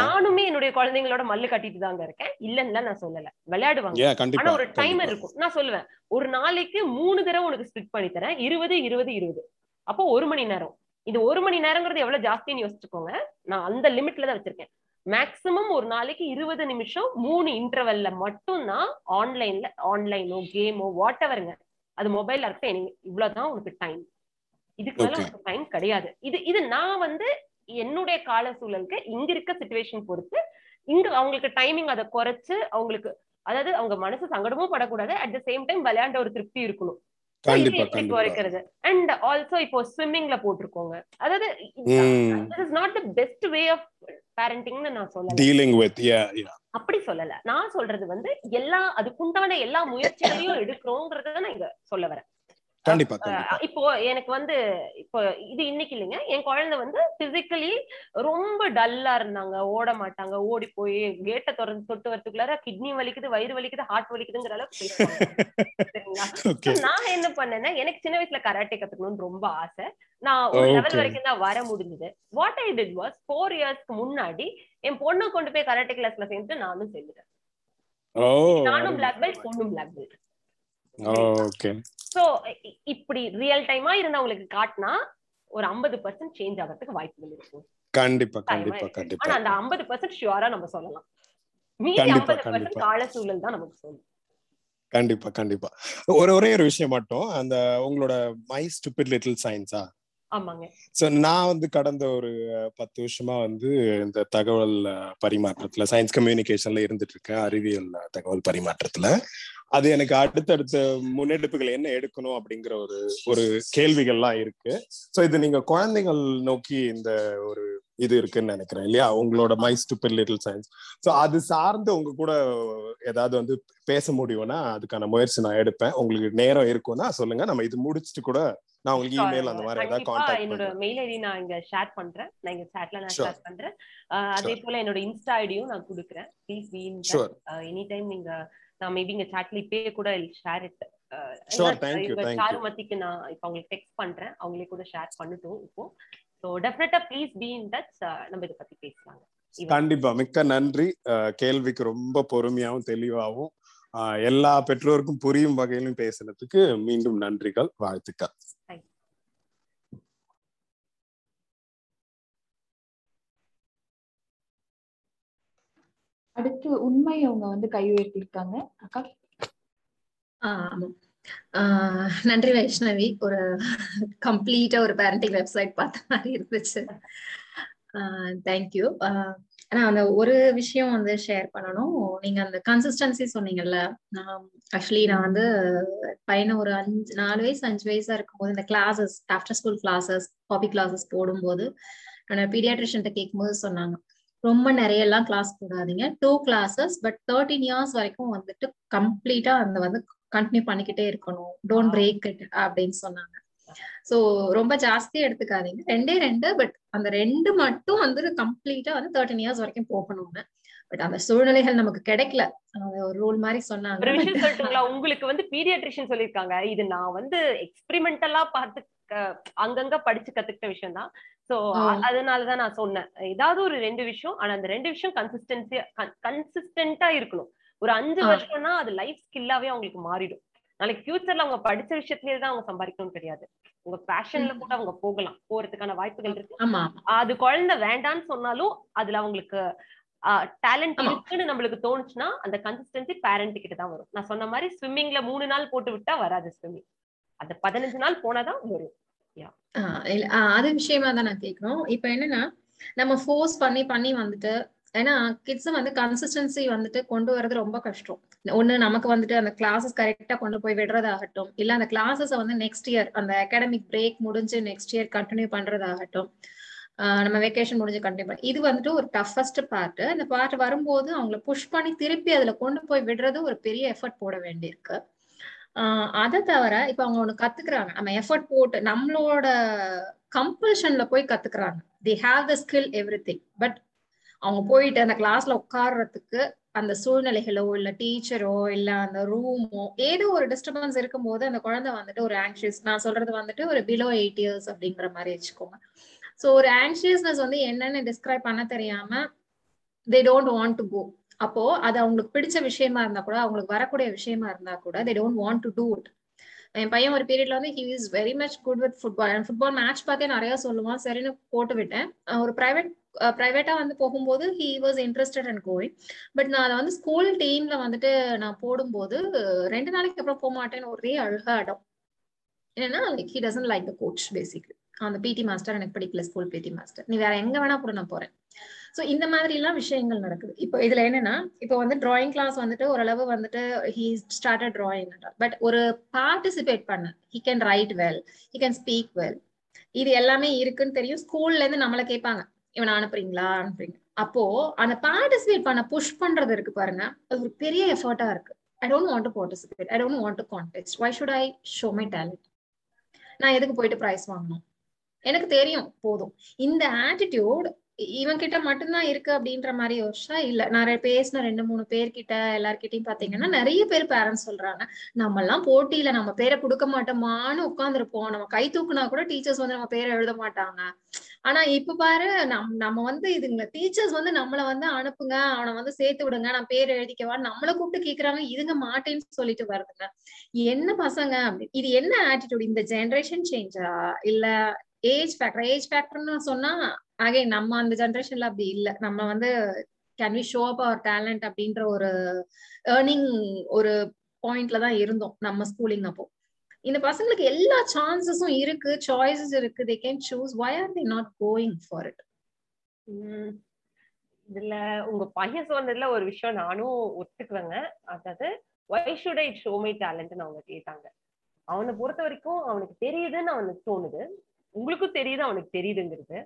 நானுமே என்னுடைய குழந்தைங்களோட மல்லு கட்டிட்டு தாங்க இருக்கேன், இல்லன்னா நான் சொல்லல விளையாடுவாங்க. ஆனா ஒரு டைமர் இருக்கும். நான் சொல்லுவேன் ஒரு நாளைக்கு மூணு தடவை உனக்கு ஸ்பிட் பண்ணி தரேன், இருபது இருபது இருபது, அப்போ ஒரு மணி நேரம். இது ஒரு மணி நேரங்கிறது எவ்வளவு ஜாஸ்தின்னு யோசிச்சுக்கோங்க. நான் அந்த லிமிட்ல தான் வச்சிருக்கேன். மேக்சிமம் ஒரு நாளைக்கு இருபது நிமிஷம் மூணு இன்டர்வல்ல மட்டும் தான் ஆன்லைன்ல ஆன்லைனோ கேமோ வாட் எவருங்க அது மொபைல்ல இருக்க இவ்வளவுதான் உனக்கு டைம், இதுக்கு மேல உனக்கு டைம் கிடையாது. இது இது நான் வந்து என்னுடைய கால சூழலுக்கு இங்க இருக்க சிச்சுவேஷன் பொறுத்து இங்க அவங்களுக்கு டைமிங் அதை குறைச்சு அவங்களுக்கு, அதாவது அவங்க மனசு சங்கடமும் படக்கூடாது, அட் த சேம் டைம் விளையாண்ட ஒரு திருப்தி இருக்கணும். குறைக்கிறது. அண்ட் ஆல்சோ இப்போ ஸ்விம்மிங்ல போட்டிருக்கோங்க. அதாவது this is not the best way of பேரண்டிங்னு நான் சொல்லல, டீலிங் வித் யா யா அப்படி சொல்லல. நான் சொல்றது வந்து எல்லா அதுக்குண்டான எல்லா முயற்சிகளையும் எடுக்கிறோங்கிறத நான் இங்க சொல்ல வரேன். இப்போ எனக்கு வந்து இப்போ இது இன்னைக்கு இல்லைங்க, என் குழந்தை வந்து பிசிக்கலி ரொம்ப டல்லா இருந்தாங்க, ஓட மாட்டாங்க, ஓடி போய் கேட்டை திறந்து தொட்டு வரதுக்குள்ளார கிட்னி வலிக்குது, வயிறு வலிக்குது, ஹார்ட் வலிக்குதுங்கிற அளவுக்கு. நான் என்ன பண்ணேன்னா எனக்கு சின்ன வயசுல கராட்டே கத்துக்கணும்னு ரொம்ப ஆசை, நான் ஒரு லெவல் வரைக்கும் தான் வர முடிஞ்சது. What I did was four இயர்ஸ்க்கு முன்னாடி என் பொண்ணை கொண்டு போய் கராட்டே கிளாஸ்ல சேர்ந்து நானும் சேர்ந்துட்டேன். நானும் பிளாக் பெல்ட், பொண்ணும் பிளாக் பெல்ட். சோ இப்படி ரியல் டைமா இருந்தா உங்களுக்கு காட்டினா ஒரு ஐம்பது பர்சன்ட் சேஞ்ச் ஆகிறதுக்கு வாய்ப்புகள் இருக்கும். கண்டிப்பா கண்டிப்பா கண்டிப்பா. ஆனா அந்த ஐம்பது பர்சன்ட் ஷுவரா நம்ம சொல்லலாம், மீதி ஐம்பது பர்சன்ட் கால சூழல் தான் நமக்கு சொல்லும். கண்டிப்பா கண்டிப்பா. ஒரு ஒரே ஒரு விஷயம் மட்டும், அந்த உங்களோட மை ஸ்டூபிட் லிட்டில் சயின்ஸா ஆமாங்க. சோ நான் வந்து கடந்த ஒரு பத்து வருஷமா வந்து இந்த தகவல் பரிமாற்றத்துல சயின்ஸ் கம்யூனிகேஷன்ல இருந்துட்டு இருக்கேன், அறிவியல் தகவல் பரிமாற்றத்துல. அது எனக்கு அடுத்தடுத்த முன்னெடுப்புகள் என்ன எடுக்கணும் அப்படிங்கிற ஒரு ஒரு கேள்விகள்லாம் இருக்கு. ஸோ இது நீங்க குழந்தைகள் நோக்கி இந்த ஒரு இது இருக்குன்னு நினைக்கிறேன் இல்லையா, உங்களோட my stupid little science. So அது சார்ந்து உங்க கூட ஏதாவது வந்து பேச முடியும்னா அதுக்கான முயற்சி நான் எடுப்பேன். உங்களுக்கு நேரம் இருக்கும்னா சொல்லுங்க, நம்ம இது முடிச்சுட்டு கூட நான் உங்களுக்கு இமெயில் அந்த மாதிரி ஏதாவது கான்டாக்ட் என்னோட மெயில் ஐடி நான் இங்க ஷேர் பண்றேன், நான் இங்க chatல நான் ஷேர் பண்றேன். அதே போல என்னோட இன்ஸ்டா ஐடியும் நான் கொடுக்கிறேன். Please be in touch any time. நீங்க நான் மேபி இங்க chatல இப்பே கூட share it. Sure, thank you thank you. சாருமதிக்கு நான் இப்ப உங்களுக்கு டெக்ஸ்ட் பண்றேன், அவங்களே கூட ஷேர் பண்ணிட்டோம் இப்போ. சோ டெஃபினட்டா ப்ளீஸ் பீ இன் டச், நம்ம இத பத்தி பேசலாம். கண்டிப்பா மிக்க நன்றி. கேள்விக்கு ரொம்ப பொறுமையாவும் தெளிவாவும் எல்லா பெற்றோருக்கும் புரியும் வகையிலும் பேசுனதுக்கு மீண்டும் நன்றிகள், வாழ்த்துக்கள். அடுத்து உண்மை அவங்க வந்து கை உயர்த்தி இருக்காங்க அக்கா. ஆமா, நன்றி வைஷ்ணவி. ஒரு கம்ப்ளீட்டா ஒரு பேரண்டிங் வெப்சைட் பார்த்த மாதிரி இருந்துச்சு. தேங்க்யூ. ஆனா அந்த ஒரு விஷயம் வந்து ஷேர் பண்ணணும். நீங்க அந்த கன்சிஸ்டன்சி சொன்னீங்கல்ல, ஆக்சுவலி நான் வந்து பையனை ஒரு அஞ்சு நாலு வயசு அஞ்சு வயசா இருக்கும்போது இந்த classes, after school classes, hobby classes போடும்போது நான் பீடியாட்ரிஷன்ட்ட கேட்கும்போது சொன்னாங்க, ரொம்ப நிறைய எல்லாம் கிளாஸ் போடாதீங்க, two classes but thirteen years வரைக்கும் வந்துட்டு கம்ப்ளீட்டா அந்த வந்து கண்டினியூ பண்ணிக்கிட்டே இருக்கணும், டோன்ட் பிரேக் இட் அப்படின்னு சொன்னாங்க. சோ ரொம்ப ஜாஸ்தியா எடுத்துக்காதீங்க, ரெண்டே ரெண்டு, பட் அந்த ரெண்டு மட்டும் வந்து கம்ப்ளீட்டா வந்து தேர்ட்டீன் இயர்ஸ் வரைக்கும் போகணும்னு. பட் அந்த சூழ்நிலைகள் நமக்கு கிடைக்கல, ஒரு ரூல் மாதிரி சொன்னாங்க. உங்களுக்கு வந்து பீடியாட்ரிஷியன் சொல்லியிருக்காங்க, இது நான் வந்து எக்ஸ்பெரிமெண்டலா பார்த்து அங்கங்க படிச்சு கத்துக்கிட்ட விஷயம் தான். சோ அதனாலதான் நான் சொன்னேன், ஏதாவது ஒரு ரெண்டு விஷயம், ஆனா அந்த ரெண்டு விஷயம் கன்சிஸ்டன்சியா கன்சிஸ்டன்டா இருக்கணும். ஒரு அஞ்சு வருஷம்னா அது லைஃப் ஸ்கில்லாவே அவங்களுக்கு மாறிடும். நாளைக்கு ஃபியூச்சர்ல அவங்க படிச்ச விஷயத்திலேயே தான் அவங்க சம்பாதிக்கணும் கிடையாது, உங்க பேஷன்ல கூட அவங்க போகலாம், போறதுக்கான வாய்ப்புகள் இருக்கு. அது குழந்தை வேண்டான்னு சொன்னாலும் அதுல அவங்களுக்கு டேலண்ட் இருக்குன்னு நம்மளுக்கு தோணுச்சுன்னா அந்த கன்சிஸ்டன்சி பேரண்ட் கிட்ட தான் வரும். நான் சொன்ன மாதிரி ஸ்விம்மிங்ல மூணு நாள் போட்டு விட்டா வராது ஸ்விம்மிங், அந்த பதினஞ்சு நாள் போனாதான் வரும். அது விஷயமா தான் நான் கேட்கணும். இப்ப என்னன்னா நம்ம ஃபோர்ஸ் பண்ணி பண்ணி வந்துட்டு, ஏன்னா கிட்ஸ் வந்து கன்சிஸ்டன்சி வந்துட்டு கொண்டு வர்றது ரொம்ப கஷ்டம். ஒண்ணு நமக்கு வந்துட்டு அந்த கிளாஸஸ் கரெக்டா கொண்டு போய் விடுறதாகட்டும், இல்ல அந்த கிளாஸஸ் வந்து நெக்ஸ்ட் இயர் அந்த அகாடமிக் பிரேக் முடிஞ்சு நெக்ஸ்ட் இயர் கண்டினியூ பண்றதாகட்டும், நம்ம வெக்கேஷன் முடிஞ்சு கண்டினியூ பண்ண, இது வந்துட்டு ஒரு டஃபஸ்ட் பார்ட். அந்த பார்ட் வரும்போது அவங்களை புஷ் பண்ணி திருப்பி அதுல கொண்டு போய் விடுறது ஒரு பெரிய எஃபர்ட் போட வேண்டியிருக்கு. ஆஹ் அதை தவிர இப்ப அவங்க ஒண்ணு கத்துக்கிறாங்க, நம்ம எஃபர்ட் போட்டு நம்மளோட கம்பல்ஷன்ல போய் கத்துக்கிறாங்க, they have the skill everything. But அவங்க போயிட்டு அந்த கிளாஸ்ல உட்கார்றதுக்கு அந்த சூழ்நிலைகளோ இல்ல டீச்சரோ இல்ல அந்த ரூமோ ஏதோ ஒரு டிஸ்டர்பன்ஸ் இருக்கும் போது அந்த குழந்தை வந்துட்டு ஒரு ஆங்ஷியஸ், நான் சொல்றது வந்துட்டு ஒரு பிலோ எயிட் இயர்ஸ் அப்படிங்கிற மாதிரி வச்சுக்கோங்க. ஸோ ஒரு ஆங்ஷியஸ்னஸ் வந்து என்னன்னு டிஸ்கிரைப் பண்ண தெரியாம they don't want to go. அப்போ அது அவங்களுக்கு பிடிச்ச விஷயமா இருந்தா கூட, அவங்களுக்கு வரக்கூடிய விஷயமா இருந்தா கூட, they don't want to do it. என் பையன் ஒரு பீரியட்ல வந்து he is very much good with football, football match பார்த்தே நிறைய சொல்லுவான், சரின்னு போட்டு விட்டேன். ஒரு பிரைவேட் பிரைவேட்டா வந்து போகும்போது he was interested and going. But நான் அதை வந்து ஸ்கூல் டீம்ல வந்துட்டு நான் போடும்போது ரெண்டு நாளைக்கு அப்புறம் போக மாட்டேன்னு ஒரே அழகா இடம். என்னன்னா he doesn't like the coach basically, அந்த பிடி மாஸ்டர் எனக்கு பிடிக்கல, ஸ்கூல் பிடி மாஸ்டர், நீ வேற எங்க வேணா கூட நான் போறேன். சோ இந்த மாதிரி எல்லாம் விஷயங்கள் நடக்குது. இப்போ இதுல என்னன்னா இப்போ வந்து டிராயிங் கிளாஸ் வந்துட்டு ஓரளவு வந்துட்டு ஹி ஸ்டார்டட் டிராயிங், பட் ஒரு பார்ட்டிசிபேட் பண்ண, he can write well, he can speak well, இது எல்லாமே இருக்குன்னு தெரியும். ஸ்கூல்ல இருந்து நம்மளை கேட்பாங்க, இவனை அனுப்புறீங்களா அனுப்புறீங்க. அப்போ அந்த பார்ட்டிசிபேட் பண்ண புஷ் பண்றது இருக்கு பாருங்க, அது ஒரு பெரிய எஃபர்ட்டா இருக்கு. I don't want to participate, I don't want to contest, why should I show my talent, நான் எதுக்கு போயிட்டு பிரைஸ் வாங்கணும், எனக்கு தெரியும் போதும். இந்த ஆட்டிடியூட் இவன் கிட்ட மட்டும்தான் இருக்கு அப்படின்ற மாதிரி யோசிச்சா இல்ல. நான் பேசின ரெண்டு மூணு பேர்கிட்ட எல்லார்கிட்டையும் பாத்தீங்கன்னா நிறைய பேர் பேரண்ட்ஸ் சொல்றாங்க, நம்ம எல்லாம் போட்டியில நம்ம பேரை கொடுக்க மாட்டோமான்னு உட்காந்துருப்போம், நம்ம கை தூக்குனா கூட டீச்சர்ஸ் வந்து நம்ம பேரை எழுத மாட்டாங்க. ஆனா இப்ப பாரு, நம் நம்ம வந்து இதுங்க டீச்சர்ஸ் வந்து நம்மள வந்து அனுப்புங்க, அவனை வந்து சேர்த்து விடுங்க, நான் பேர் எழுதிக்கவான்னு நம்மளை கூப்பிட்டு கேக்குறாங்க, இதுங்க மாட்டேன்னு சொல்லிட்டு வருதுங்க. என்ன பசங்க அப்படி, இது என்ன ஆட்டிடியூட்? இந்த ஜென்ரேஷன் சேஞ்சா இல்ல ஏஜ் ஃபேக்டர்? ஏஜ் ஃபேக்டர்னு சொன்னா அகைன் நம்ம அந்த ஜென்ரேஷன்ல அப்படி இல்லை, நம்ம வந்து can we show up our talent அப்படின்ற ஒரு ஏர்னிங் ஒரு பாயிண்ட்ல தான் இருந்தோம் நம்ம ஸ்கூலிங். அப்போ இந்த பசங்களுக்கு எல்லா சான்சஸும் இருக்கு, சாய்ஸஸ் இருக்கு, they can choose. Why are they not going for it? இதுல உங்க பையன் சொன்னதுல ஒரு விஷயம் நானும் ஒத்துக்குவேங்க. அதாவது why should I show my talent ன்னு அவங்க கேட்டாங்க. அவனை பொறுத்த வரைக்கும் அவனுக்கு தெரியுதுன்னு அவனுக்கு தோணுது, உங்களுக்கும் தெரியுது அவனுக்கு தெரியுதுங்கிறது.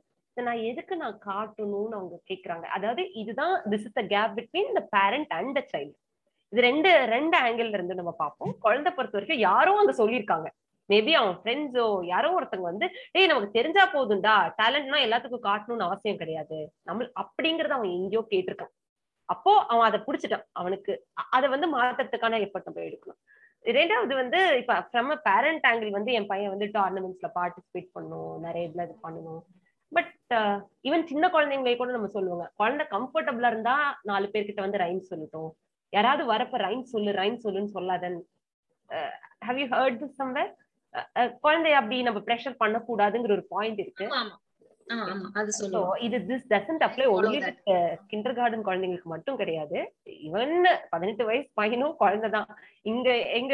நான் எதுக்கு நான் காட்டணும்னு அவங்க கேட்கறாங்க. அதாவது இதுதான் this is the gap between the parent and the child. இது ரெண்டு ரெண்டு ஆங்கிள் இருந்து நம்ம பார்ப்போம். குழந்தை பொறுத்த வரைக்கும் யாரும் அங்க சொல்லியிருக்காங்க, மேபி அவன் ஃப்ரெண்ட்ஸோ யாரோ ஒருத்தவங்க வந்து ஏய் நமக்கு தெரிஞ்சா போதும்டா, டேலண்ட்னா எல்லாத்துக்கும் காட்டணும்னு அவசியம் கிடையாது நம்ம அப்படிங்கறத அவன் எங்கேயோ கேட்டிருக்கான். அப்போ அவன் அதை புடிச்சிட்டான், அவனுக்கு அதை வந்து மாற்றத்துக்கான எஃபர்ட் நம்ம எடுக்கணும். ரெண்டாவது வந்து இப்ப நம்ம பேரண்ட் ஆங்கிள் வந்து என் பையன் வந்து டோர்னமெண்ட்ஸ்ல பார்ட்டிசிபேட் பண்ணணும், நிறைய இதுல இது பண்ணணும். பட் ஈவன் சின்ன குழந்தைங்களே கூட நம்ம சொல்லுவாங்க, குழந்தை கம்ஃபர்டபுளா இருந்தா நாலு பேர்கிட்ட வந்து ரைம் சொல்லிட்டோம், யாராவது வரப்ப ரைம் சொல்லு ரைம் சொல்லுன்னு சொல்லாதன். Have you heard this somewhere? குழந்தைய அப்படி நம்ம ப்ரெஷர் பண்ண கூடாதுங்கிற ஒரு பாயிண்ட் இருக்கு. இது this doesn't apply only with kindergarten குழந்தைங்களுக்கு மட்டும் கிடையாது. ஈவன் பதினெட்டு வயசு பையனும் குழந்தைதான். இங்க எங்க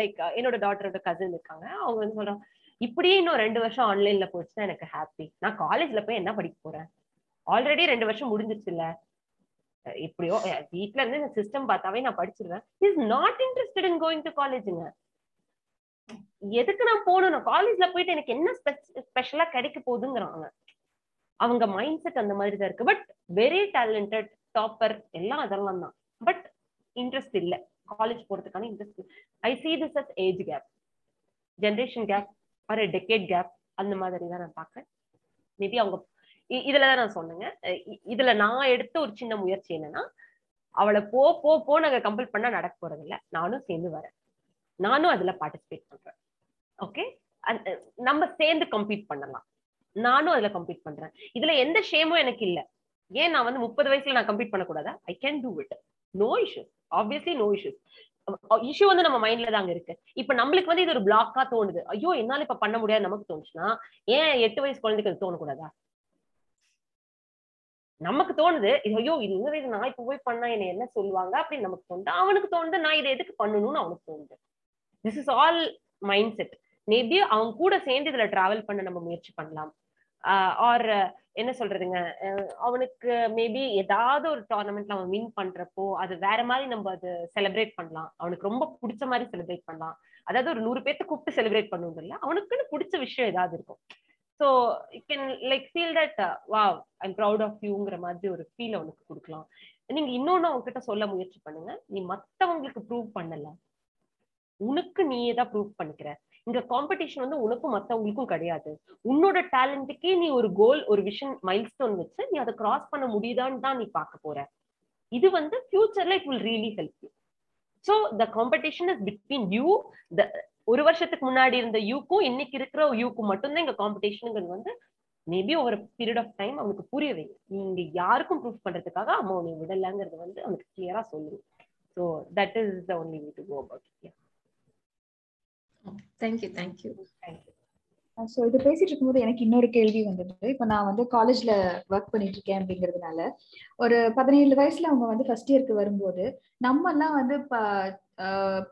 லைக் என்னோட டாட்டரோட கசின் இருக்காங்க, அவங்க வந்து சொல்றாங்க இப்படியே இன்னும் ரெண்டு வருஷம் ஆன்லைன்ல போச்சுன்னா எனக்கு ஹாப்பி, நான் காலேஜ்ல போய் என்ன படிக்க போறேன், ஆல்ரெடி ரெண்டு வருஷம் முடிஞ்சிருச்சுல்ல, எப்படியோ வீட்டுல இருந்து இந்த சிஸ்டம் பார்த்தாவே நான் படிச்சிருவேன். Is not interested in going to காலேஜுங்க. எதுக்கு நான் போகணும், நான் காலேஜ்ல போயிட்டு எனக்கு என்ன ஸ்பெஷலா கிடைக்க போகுதுங்கிறாங்க. அவங்க மைண்ட் செட் அந்த மாதிரி தான் இருக்கு. பட் வெரி டேலண்டட், டாப்பர் எல்லாம் அதெல்லாம் தான், பட் இன்ட்ரெஸ்ட் இல்லை, காலேஜ் போறதுக்கான இன்ட்ரெஸ்ட் இல்லை. I see this as age gap, generation gap, ஒரு டெக்கேட் கேப், அந்த மாதிரி தான் நான் பார்க்கறேன். மேபி அவங்க இதுலதான் நான் சொன்னேங்க, இதுல நான் எடுத்த ஒரு சின்ன முயற்சி என்னன்னா, அவளை போ போ போ நாங்க கம்பல் பண்ணா நடக்க போறது இல்லை, நானும் சேர்ந்து வரேன், நானும் அதுல பார்ட்டிசிபேட் பண்றேன். ஓகே, நம்ம சேர்ந்து கம்பீட் பண்ணலாம், நானும் அதுல கம்பீட் பண்றேன், இதுல எந்த ஷேமும் எனக்கு இல்லை. ஏன் நான் வந்து முப்பது வயசுல நான் கம்பீட் பண்ணக்கூடாதா? I can do it, no issues, obviously no issues. Issue வந்து நம்ம மைண்ட்ல தாங்க இருக்கு. இப்ப நம்மளுக்கு வந்து இது ஒரு பிளாக்கா தோணுது, ஐயோ என்னால இப்ப பண்ண முடியாது நமக்கு தோணுச்சுன்னா, ஏன் எட்டு வயசு குழந்தைக்கு அது தோணக்கூடாதா? நமக்கு தோணுது ஐயோ இது இந்த வயசு நான் இப்ப போய் பண்ணா என்ன என்ன சொல்லுவாங்க அப்படின்னு நமக்கு தோணுது. அவனுக்கு தோணுது நான் இதை எதுக்கு பண்ணணும்னு அவனுக்கு தோணுது. This is all mind set. Maybe அவங்க கூட சேர்ந்து இதுல டிராவல் பண்ண நம்ம முயற்சி பண்ணலாம். ஆர் என்ன சொல்றதுங்க, அவனுக்கு மேபி ஏதாவது ஒரு டோர்னமெண்ட்ல அவன் வின் பண்றப்போ அது வேற மாதிரி நம்ம அது செலிப்ரேட் பண்ணலாம், அவனுக்கு ரொம்ப பிடிச்ச மாதிரி செலிப்ரேட் பண்ணலாம். அதாவது ஒரு நூறு பேர்த்த கூப்பிட்டு செலிப்ரேட் பண்ணுவது இல்லை, அவனுக்குன்னு பிடிச்ச விஷயம் ஏதாவது இருக்கும். So it can like feel that wow I am proud of யூங்கிற மாதிரி ஒரு ஃபீல் அவனுக்கு கொடுக்கலாம். நீங்க இன்னொன்னு அவங்ககிட்ட சொல்ல முயற்சி பண்ணுங்க, நீ மற்றவங்களுக்கு ப்ரூவ் பண்ணல, உனக்கு நீயே தான் ப்ரூவ் பண்ணிக்கிற. இங்க காம்படிஷன் வந்து உனக்கும் மற்றவங்களுக்கும் கிடையாது, உன்னோட டேலண்ட்டுக்கே நீ ஒரு கோல், ஒரு விஷன், மைல் ஸ்டோன் வச்சு நீ அதை கிராஸ் பண்ண முடியுதான்னு தான் நீ பார்க்க போற. இது வந்து ஃபியூச்சர்ல it will really help you. So the competition is between you, the ஒரு வருஷத்துக்கு முன்னாடி இருந்த யூக்கும் இன்னைக்கு இருக்கிற யூக்கும் மட்டும்தான் இங்க காம்படிஷனுங்கிறது. வந்து மேபி ஒரு பீரியட் ஆஃப் டைம் அவனுக்கு புரிய வைங்க, நீங்க யாருக்கும் ப்ரூவ் பண்றதுக்காக அம்மா உன்னை விடலங்கிறது வந்து அவனுக்கு கிளியரா சொல்லுங்க. So that is the only way to go about it. Thank you thank you thank you. So இது பேசிட்டு இருக்கும்போது எனக்கு இன்னொரு கேள்வி வந்தது. இப்போ நான் வந்து காலேஜ்ல ஒர்க் பண்ணிட்டு இருக்கேன் அப்படிங்கிறதுனால ஒரு பதினேழு வயசுல அவங்க வந்து ஃபர்ஸ்ட் இயருக்கு வரும்போது நம்ம எல்லாம் வந்து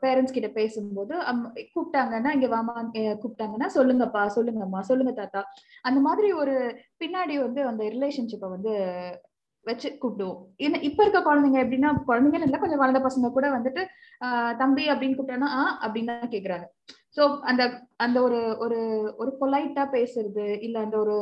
பேரண்ட்ஸ் கிட்ட பேசும்போது கூப்பிட்டாங்கன்னா இங்க வாமா, கூப்பிட்டாங்கன்னா சொல்லுங்கப்பா, சொல்லுங்கம்மா, சொல்லுங்க தாத்தா, அந்த மாதிரி ஒரு பின்னாடி வந்து அந்த ரிலேஷன்ஷிப்பை வந்து வச்சு கூப்பிடுவோம். ஏன்னா இப்ப இருக்க குழந்தைங்க எப்படின்னா, குழந்தைங்க இல்லை கொஞ்சம் வளர்ந்த பசங்க கூட வந்துட்டு ஆஹ் தம்பி அப்படின்னு கூப்பிட்டோன்னா ஆஹ் அப்படின்னு தான் கேக்குறாங்க. சோ அந்த அந்த ஒரு ஒரு ஒரு பொலைட்டா பேசுறது இல்ல, அந்த ஒரு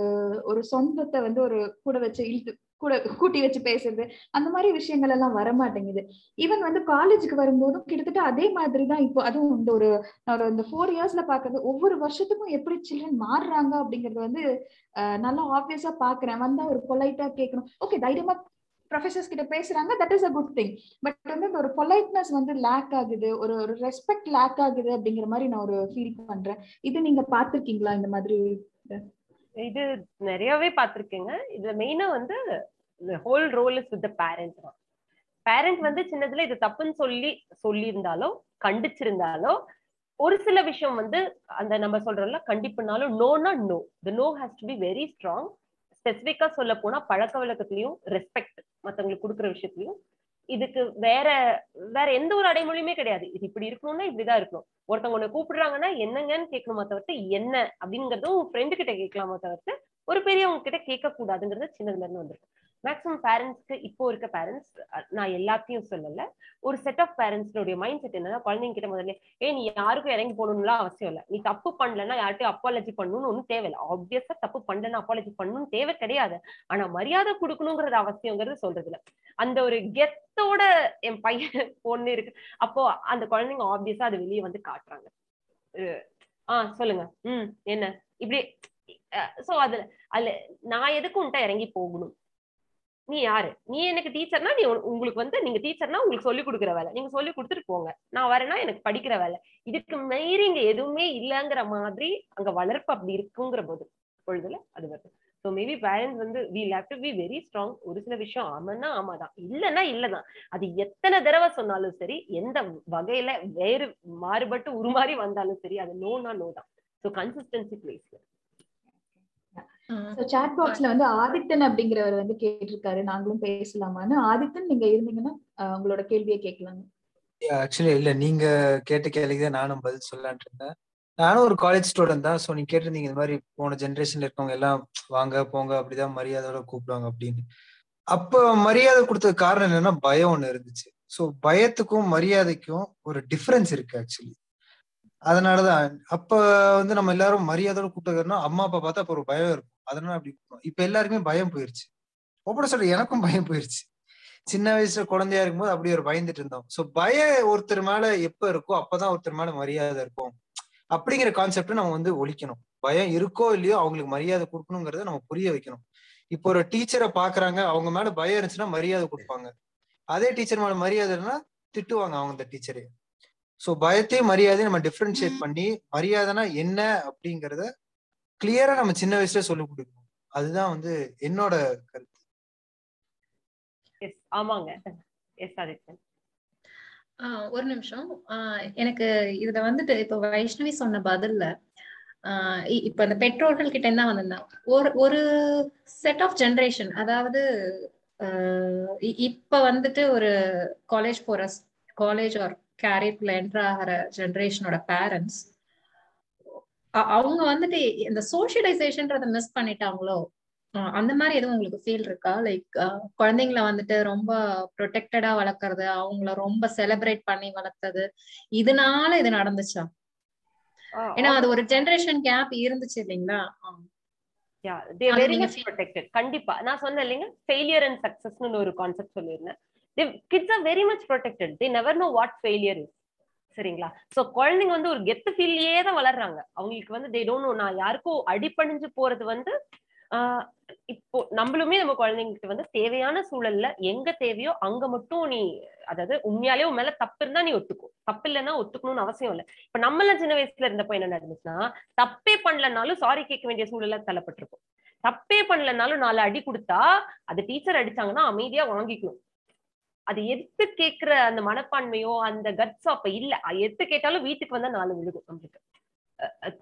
ஒரு சொந்தத்தை வந்து ஒரு கூட வச்சு இழுத்து கூட கூட்டி வச்சு பேசுறது, அந்த மாதிரி விஷயங்கள் எல்லாம் வரமாட்டேங்குது. ஈவன் வந்து காலேஜுக்கு வரும்போதும் கிட்டத்தட்ட அதே மாதிரி தான். இப்போ அதுவும் இந்த ஒரு இந்த ஃபோர் இயர்ஸ்ல பாக்குறது, ஒவ்வொரு வருஷத்துக்கும் எப்படி சில்ட்ரன் மாறுறாங்க அப்படிங்கறது வந்து அஹ் நல்லா ஆப்வியஸா பாக்குறேன். வந்தா ஒரு பொலைட்டா கேட்கணும், ஓகே தைரியமா ப்ரொஃபசர்ஸ் கிட்ட பேசுறாங்க, that is a good thing. But வந்து ஒரு பொலைட்னஸ் வந்து லேக் ஆகுது, ஒரு ஒரு ரெஸ்பெக்ட் லேக் ஆகுது அப்படிங்கிற மாதிரி நான் ஒரு ஃபீல் பண்றேன். இது நீங்க பாத்திருக்கீங்களா இந்த மாதிரி? இது நிறையவே பாத்திருக்கேங்க. இதுல மெயினா வந்து whole role is with the parents தான். பேரண்ட் வந்து சின்னதுல இது தப்புன்னு சொல்லி சொல்லியிருந்தாலோ கண்டிச்சிருந்தாலோ ஒரு சில விஷயம் வந்து அந்த நம்ம சொல்றோம்ல கண்டிப்புனாலும் நோனா no, the no has to be very strong. ஸ்பெசிபிக்கா சொல்ல போனா பழக்க வழக்கத்திலயும் ரெஸ்பெக்ட் மற்றவங்களுக்கு கொடுக்குற விஷயத்திலயும் இதுக்கு வேற வேற எந்த ஒரு அடைமொழியுமே கிடையாது. இது இப்படி இருக்கணும்னா இப்படிதான் இருக்கணும். ஒருத்தவங்க உன்னை கூப்பிடுறாங்கன்னா என்னங்கன்னு கேட்கணுமா தவிர்த்து என்ன அப்படிங்கறதும் உங்க ஃப்ரெண்டு கிட்ட கேட்கலாமா தவிர்த்து ஒரு பெரியவங்க கிட்ட கேட்க கூடாதுங்கிறது சின்னதுல இருந்து வந்துருக்கு. மேக்ஸிமம் பேரண்ட்ஸ்க்கு, இப்போ இருக்க பேரண்ட்ஸ், நான் எல்லாத்தையும் சொல்லல, ஒரு செட் ஆஃப் பேரண்ட்ஸோடைய மைண்ட் செட் என்னன்னா, குழந்தைங்க கிட்ட முதல்ல ஏ நீ யாருக்கும் இறங்கி போகணும்லாம் அவசியம் இல்லை, நீ தப்பு பண்ணலன்னா யார்ட்டையும் அப்பாலஜி பண்ணணும்னு ஒன்றும் தேவையில்லை, ஆப்வியஸா தப்பு பண்ணலன்னா அப்பாலஜி பண்ணணும்னு தேவை கிடையாது, ஆனா மரியாதை கொடுக்கணுங்கிறது அவசியங்கிறது சொல்றது இல்லை. அந்த ஒரு கெத்தோட என் பையன் பொண்ணு இருக்கு, அப்போ அந்த குழந்தைங்க ஆப்வியஸா அது வெளியே வந்து காட்டுறாங்க. ஆஹ் சொல்லுங்க, உம் என்ன இப்படி. சோ அதுல அதுல நான் எதுக்கு உன்ட்ட இறங்கி போகணும், நீ யாரு, நீ எனக்கு டீச்சர்னா நீ உங்களுக்கு வந்து நீங்க டீச்சர்னா உங்களுக்கு சொல்லிக் கொடுக்குற வேலை, நீங்க சொல்லி கொடுத்துட்டு போங்க, நான் வரேன்னா எனக்கு படிக்கிற வேலை, இதுக்கு மீறி இங்க எதுவுமே இல்லைங்கிற மாதிரி அங்க வளர்ப்பு அப்படி இருக்குங்கிற போது பொழுதுல அது வருது. ஸோ மேபி பேரண்ட்ஸ் வந்து we have to be very strong. ஒரு சில விஷயம் ஆமான்னா ஆமாதான், இல்லைன்னா இல்லைதான். அது எத்தனை தடவை சொன்னாலும் சரி, எந்த வகையில வேறு மாறுபட்டு உருமாறி வந்தாலும் சரி, அது நோனா நோ தான். ஸோ கன்சிஸ்டன்சி பிளேஸ்ல. சாட் பாக்ஸ்ல வந்து ஆதித்தன் அப்படிங்கிறவர் வந்து கேட்டிருக்காரு, நாங்களும் பேசலாமான்னு. ஆதித்தன் நீங்க இருந்தீங்கன்னா உங்களோட கேள்வியை கேட்கலாங்க. ஆக்சுவலி இல்ல, நீங்க கேட்ட கேள்விக்குதான் நானும் பதில் சொல்லலான் இருந்தேன். நானும் ஒரு காலேஜ் ஸ்டூடெண்ட் தான். சோ நீங்க கேட்டிருந்தீங்க இந்த மாதிரி போன ஜென்ரேஷன்ல இருக்கவங்க எல்லாம் வாங்க போங்க அப்படிதான் மரியாதையோட கூப்பிடுவாங்க அப்படின்னு. அப்ப மரியாதை கொடுத்தது காரணம் என்னன்னா பயம் ஒண்ணு இருந்துச்சு. சோ பயத்துக்கும் மரியாதைக்கும் ஒரு டிஃபரன்ஸ் இருக்கு ஆக்சுவலி. அதனாலதான் அப்ப வந்து நம்ம எல்லாரும் மரியாதையோட கூப்பிட்டோம்னா அம்மா அப்பா பார்த்தா அப்ப ஒரு பயம் இருக்கும், அதனால அப்படி. இப்ப எல்லாருக்குமே பயம் போயிருச்சு. ஒப்பட சொல்ற எனக்கும் பயம் போயிருச்சு. சின்ன வயசுல குழந்தையா இருக்கும்போது அப்படி ஒரு பயந்துட்டு இருந்தோம். சோ பய ஒருத்தர் மேல எப்ப இருக்கோ அப்பதான் ஒருத்தர் மேல மரியாதை இருக்கும் அப்படிங்கிற கான்செப்ட் நம்ம வந்து ஒழிக்கணும். பயம் இருக்கோ இல்லையோ அவங்களுக்கு மரியாதை கொடுக்கணுங்கிறத நம்ம புரிய வைக்கணும். இப்போ ஒரு டீச்சரை பாக்குறாங்க, அவங்க மேல பயம் இருந்துச்சுன்னா மரியாதை கொடுப்பாங்க. அதே டீச்சர் மேல மரியாதை இல்லைன்னா திட்டுவாங்க அவங்க அந்த டீச்சரே. ஸோ பயத்தையும் மரியாதையும் நம்ம டிஃப்ரென்ஷியேட் பண்ணி மரியாதைனா என்ன அப்படிங்கிறத கிளியரா நம்ம சின்ன வயசுல சொல்லி கொடுக்கணும். அதுதான் வந்து என்னோட கருத்து. எஸ், ஆமாங்க. எஸ் ஆதித்தன். ஆஹ் ஒரு நிமிஷம். ஆஹ் எனக்கு இதுல வந்துட்டு இப்போ வைஷ்ணவி சொன்ன பதில்ல ஆஹ் இப்ப அந்த பெற்றோர்கள் கிட்ட என்ன வந்திருந்தா, ஒரு ஒரு செட் ஆஃப் ஜென்ரேஷன், அதாவது இப்ப வந்துட்டு ஒரு காலேஜ் போற காலேஜ் ஆர் கேரியர்ல என்டர் ஆகிற ஜென்ரேஷனோட பேரண்ட்ஸ் அவங்க வந்துட்டு இந்த சோஷியலைசேஷன்றத மிஸ் பண்ணிட்டாங்களோ, அந்த மாதிரி எதுவும் உங்களுக்கு ஃபீல் இருக்கா? லைக் குழந்தைங்களை வந்துட்டு ரொம்ப ப்ரொடெக்டடா வளர்க்கறது, அவங்கள ரொம்ப செலிப்ரேட் பண்ணி வளர்த்தது, இதனால இது நடந்துச்சா? ஏன்னா அது ஒரு ஜென்ரேஷன் கேப் இருந்துச்சு இல்லைங்களா? கண்டிப்பா நான் சொன்னேன் இல்லைங்க, ஃபெயிலியர் அண்ட் சக்சஸ்னு ஒரு கான்செப்ட் சொல்லியிருந்தேன். Kids are very much protected. They never know what failure is. சரிங்களா? சோ குழந்தைங்க வந்து ஒரு கெத்து ஃபீல்லே தான் வளர்றாங்க. அவங்களுக்கு வந்து they don't know, நான் யாருக்கும் அடிபணிஞ்சு போறது வந்து ஆஹ் இப்போ நம்மளுமே நம்ம குழந்தைங்களுக்கு வந்து தேவையான சூழல்ல எங்க தேவையோ அங்க மட்டும் நீ, அதாவது உண்மையாலே உன் மேல தப்பு இருந்தா நீ ஒத்துக்கும், தப்பு இல்லைன்னா ஒத்துக்கணும்னு அவசியம் இல்லை. இப்ப நம்மள சின்ன வயசுல இருந்தப்ப என்ன நடந்துச்சுன்னா, தப்பே பண்ணலனாலும் சாரி கேட்க வேண்டிய சூழல்ல தள்ளப்பட்டிருக்கும். தப்பே பண்ணலனாலும் நாலு அடி கொடுத்தா அது டீச்சர் அடிச்சாங்கன்னா அமைதியா வாங்கிக்கணும். அது எடுத்து கேட்கிற அந்த மனப்பான்மையோ அந்த கட்ஸோ அப்ப இல்ல. எடுத்து கேட்டாலும் வீட்டுக்கு வந்தா நாலு விழுகும். நம்மளுக்கு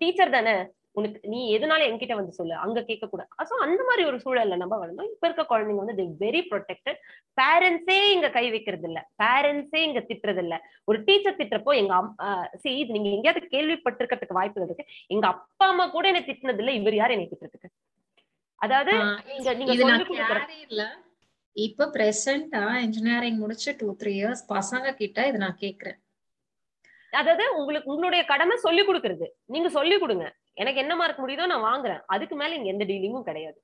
டீச்சர் தானே உனக்கு, நீ எதுனால என்கிட்ட வந்து சொல்லு, அங்க கேட்க கூடாது. சோ அந்த மாதிரி ஒரு சூழல்ல நம்ம வளர்ந்தோம். இப்ப இருக்க குழந்தைங்க வந்து தி வெரி ப்ரொடெக்டட். பேரண்ட்ஸே இங்க கை வைக்கிறது இல்ல, பேரண்ட்ஸே இங்க திட்டுறது இல்ல. ஒரு டீச்சர் திட்டுறப்போ எங்க சரி, இது நீங்க எங்கேயாவது கேள்விப்பட்டிருக்கிறதுக்கு வாய்ப்புகள் இருக்கு, எங்க அப்பா அம்மா கூட என்னை திட்டினது இல்ல, இவர் யார் என்னை திட்டுறதுக்கு? அதாவது நீங்க நீங்க இப்ப பிரசன்டா இன்ஜினியரிங் முடிச்சு டூ த்ரீ இயர்ஸ் பசங்க கிட்ட இது நான் கேக்குறேன். அதாவது உங்களுக்கு உங்களுடைய கடமை சொல்லி கொடுக்கறது. நீங்க சொல்லி கொடுங்க, எனக்கு என்ன மார்க் முடியுதோ நான் வாங்குறேன், அதுக்கு மேல இங்க எந்த டீலிங்கும் கிடையாது.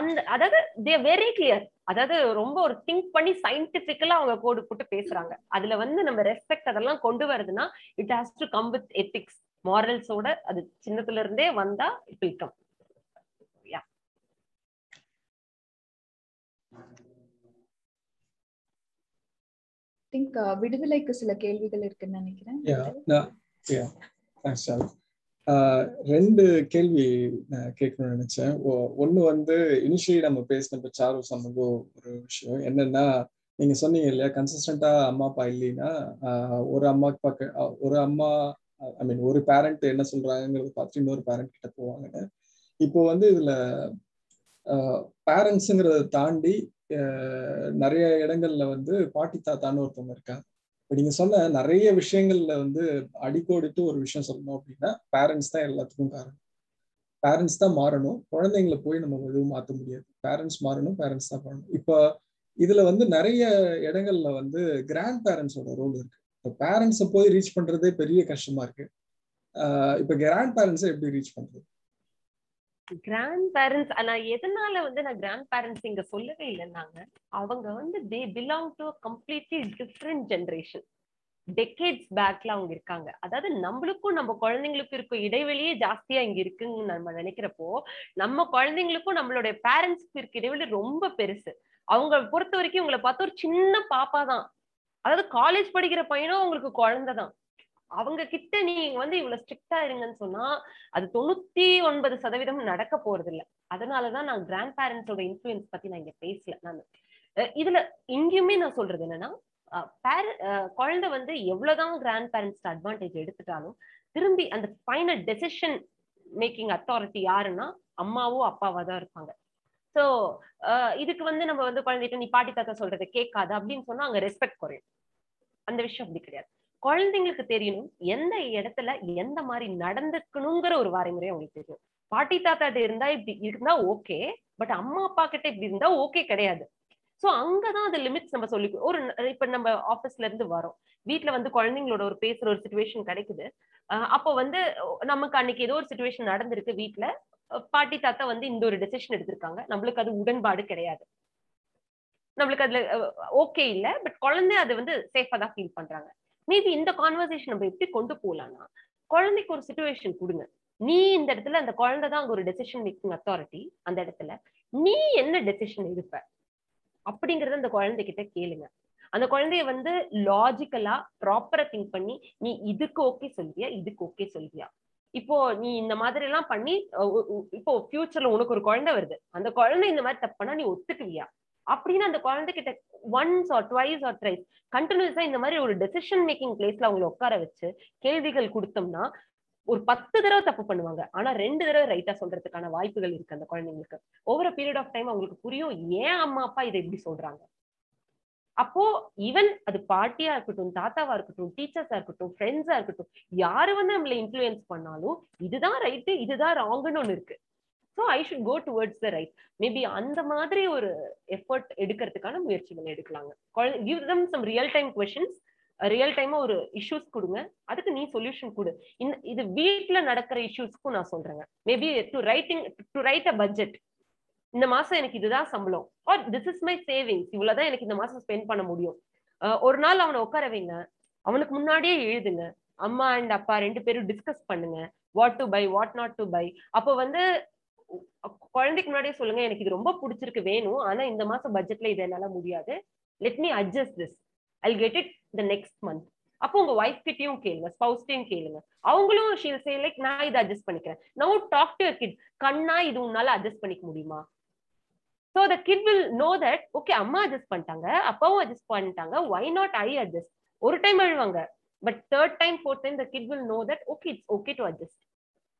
அந்த அதாவது தே வெரி கிளியர். அதாவது ரொம்ப ஒரு திங்க் பண்ணி சயின்டிபிக்கலா அவங்க கோடு போட்டு பேசுறாங்க. அதுல வந்து நம்ம ரெஸ்பெக்ட் அதெல்லாம் கொண்டு வருதுன்னா it has to come with ethics, மாரல்ஸோட. அது சின்னத்துல இருந்தே வந்தா இட் வில் கம். திங்க் விடுதலைக்கு சில கேள்விகள் இருக்குன்னு நினைக்கிறேன். ரெண்டு கேள்வி கேட்கணும்னு நினைச்சேன். ஒன்னு வந்து இனிஷியலி நம்ம பேசினப்ப சாரு சொன்னதோ ஒரு விஷயம் என்னன்னா, நீங்க சொன்னீங்க இல்லையா கன்சிஸ்டன்டா அம்மா அப்பா இல்லைன்னா ஒரு அம்மா அப்பாக்கு ஒரு அம்மா ஐ மீன் ஒரு பேரண்ட் என்ன சொல்றாங்கிறது பார்த்துட்டு இன்னொரு பேரண்ட் கிட்ட போவாங்கன்னு. இப்போ வந்து இதுல பேரண்ட்ஸுங்கிறத தாண்டி நிறைய இடங்கள்ல வந்து பாட்டி தாத்தான்னு ஒருத்தவங்க இருக்காங்க. இப்போ நீங்க சொன்ன நிறைய விஷயங்கள்ல வந்து அடிக்கோடிட்டு ஒரு விஷயம் சொல்லணும் அப்படின்னா பேரண்ட்ஸ் தான் எல்லாத்துக்கும் காரணம். பேரண்ட்ஸ் தான் மாறணும், குழந்தைங்களை போய் நம்ம எதுவும் மாற்ற முடியாது. பேரண்ட்ஸ் மாறணும், பேரண்ட்ஸ் தான் பண்ணணும். இப்போ இதுல வந்து நிறைய இடங்கள்ல வந்து கிராண்ட் பேரண்ட்ஸோட ரோல் இருக்கு. இப்போ பேரண்ட்ஸை போய் ரீச் பண்றதே பெரிய கஷ்டமா இருக்கு. ஆஹ் இப்போ கிராண்ட் பேரண்ட்ஸை எப்படி ரீச் பண்றது? கிராண்ட் பேரண்ட்ஸ் ஆனா எதனால வந்து நான் கிராண்ட் பேரண்ட்ஸ் இங்க சொல்லவே இல்லைன்னாங்க, அவங்க வந்து they belong to completely different generation. Decades பேக்ல அவங்க இருக்காங்க. அதாவது நம்மளுக்கும் நம்ம குழந்தைங்களுக்கும் இருக்கும் இடைவெளியே ஜாஸ்தியா இங்க இருக்குன்னு நம்ம நினைக்கிறப்போ, நம்ம குழந்தைங்களுக்கும் நம்மளுடைய பேரண்ட்ஸ்க்கு இருக்க இடைவெளி ரொம்ப பெருசு. அவங்க பொறுத்த வரைக்கும் உங்களை பார்த்து ஒரு சின்ன பாப்பா தான், அதாவது காலேஜ் படிக்கிற பையனும் அவங்களுக்கு குழந்தை தான். அவங்க கிட்ட நீங்க வந்து இவ்வளவு ஸ்ட்ரிக்டா இருங்கன்னு சொன்னா அது தொண்ணூத்தி ஒன்பது சதவீதம் நடக்க போறது இல்லை. அதனாலதான் நான் கிராண்ட் பேரண்ட்ஸோட இன்ஃபுளுன்ஸ் பத்தி நான் இங்க பேசல. நான் இதுல இங்கேயுமே நான் சொல்றது என்னன்னா, பேர குழந்தை வந்து எவ்வளவுதான் கிராண்ட் பேரண்ட்ஸ் அட்வான்டேஜ் எடுத்துட்டாலும் திரும்பி அந்த ஃபைனல் டெசிஷன் மேக்கிங் அத்தாரிட்டி யாருன்னா அம்மாவோ அப்பாவோ தான் இருப்பாங்க. ஸோ இதுக்கு வந்து நம்ம வந்து குழந்தைகிட்ட நீ பாட்டி தாத்தா சொல்றதை கேட்காது அப்படின்னு சொன்னா அங்க ரெஸ்பெக்ட் குறையும். அந்த விஷயம் அப்படி கிடையாது. குழந்தைங்களுக்கு தெரியணும் எந்த இடத்துல எந்த மாதிரி நடந்துக்கணுங்கிற ஒரு வரைமுறை அவங்களுக்கு தெரியும். பாட்டி தாத்தா கிட்ட இருந்தா இப்படி இருந்தா ஓகே, பட் அம்மா அப்பா கிட்ட இப்படி இருந்தா ஓகே கிடையாது. சோ அங்கதான் அந்த லிமிட்ஸ் நம்ம சொல்லி ஒரு இப்ப நம்ம ஆபீஸ்ல இருந்து வரோம், வீட்டுல வந்து குழந்தைங்களோட ஒரு பேசுற ஒரு சுச்சுவேஷன் கிடைக்குது. அஹ் அப்போ வந்து நமக்கு அன்னைக்கு ஏதோ ஒரு சுச்சுவேஷன் நடந்திருக்கு, வீட்டுல பாட்டி தாத்தா வந்து இந்த ஒரு டெசிஷன் எடுத்திருக்காங்க, நம்மளுக்கு அது உடன்பாடு கிடையாது, நம்மளுக்கு அதுல ஓகே இல்லை, பட் குழந்தை அது வந்து சேஃபா தான் ஃபீல் பண்றாங்க. மேபி இந்த கான்வர்சேஷன் நம்ம எப்படி கொண்டு போகலாம்னா, குழந்தைக்கு ஒரு சுச்சுவேஷன் கொடுங்க. நீ இந்த இடத்துல அந்த குழந்தை தான் ஒரு டெசிஷன் மேக்கிங் அத்தாரிட்டி, அந்த இடத்துல நீ என்ன டெசிஷன் எடுப்ப அப்படிங்கறத அந்த குழந்தைகிட்ட கேளுங்க. அந்த குழந்தைய வந்து லாஜிக்கலா ப்ராப்பரா திங்க் பண்ணி நீ இதுக்கு ஓகே சொல்வியா, இதுக்கு ஓகே சொல்வியா, இப்போ நீ இந்த மாதிரி எல்லாம் பண்ணி இப்போ ஃபியூச்சர்ல உனக்கு ஒரு குழந்தை வருது, அந்த குழந்தை இந்த மாதிரி தப்புனா நீ ஒத்துக்குவியா அப்படின்னு அந்த குழந்தைகிட்ட once or twice or thrice கண்டினியூஸா இந்த மாதிரி ஒரு டெசிஷன் மேக்கிங் பிளேஸ்ல அவங்களை உட்கார வச்சு கேள்விகள் கொடுத்தோம்னா ஒரு பத்து தடவை தப்பு பண்ணுவாங்க, ஆனா ரெண்டு தடவை ரைட்டா சொல்றதுக்கான வாய்ப்புகள் இருக்கு அந்த குழந்தைங்களுக்கு. ஓவர் பீரியட் ஆஃப் டைம் அவங்களுக்கு புரியும் ஏன் அம்மா அப்பா இதை எப்படி சொல்றாங்க. அப்போ ஈவன் அது பாட்டியா இருக்கட்டும், தாத்தாவா இருக்கட்டும், டீச்சர்ஸா இருக்கட்டும், ஃப்ரெண்ட்ஸா இருக்கட்டும், யாரு வந்து நம்மள இன்ஃபுளுயன்ஸ் பண்ணாலும் இதுதான் ரைட்டு இதுதான் ராங்குன்னு ஒண்ணு இருக்கு. So I should go towards the right. Maybe அந்த மாதிரி ஒரு எஃபர்ட் எடுக்கிறதுக்கான முயற்சிகள் எடுக்கலாங்க. Give them some real time questions, real டைமா ஒரு இஷ்யூஸ் கொடுங்க, அதுக்கு நீ சொல்யூஷன் கொடு. இந்த இது வீட்டுல நடக்கிற இஷ்யூஸ்க்கும் நான் சொல்றேங்க, maybe to writing to write a budget. இந்த மாசம் எனக்கு இதுதான் சம்பளம், or this is my savings, இவ்வளவுதான் எனக்கு இந்த மாசம் ஸ்பெண்ட் பண்ண முடியும். ஒரு நாள் அவனை உட்கார வைங்க, அவனுக்கு முன்னாடியே எழுதுங்க, அம்மா அண்ட் அப்பா ரெண்டு பேரும் டிஸ்கஸ் பண்ணுங்க, what to buy what not to buy. அப்போ வந்து குழந்தைக்கு முன்னாடியே சொல்லுங்க, எனக்கு இது ரொம்ப பிடிச்சிருக்கு வேணும், ஆனா இந்த மாசம் பட்ஜெட்ல இது என்னால முடியாது, let me adjust this, I'll get it the next month. அப்போ உங்க வைஃப் கிட்டயும் கேளுங்க, ஸ்பௌஸ்டையும் கேளுங்க, அவங்களும் she'll say like நான் இதை அட்ஜஸ்ட் பண்ணிக்கிறேன். Now talk to your kid, கண்ணா இது உன்னால அட்ஜஸ்ட் பண்ணிக்க முடியுமா? So the kid will know that okay அம்மா அட்ஜஸ்ட் பண்ணிட்டாங்க, அப்பாவும் அட்ஜஸ்ட் பண்ணிட்டாங்க, why not I adjust? ஒரு டைம் அழுவாங்க, but third time fourth time the kid will know that okay it's okay to adjust.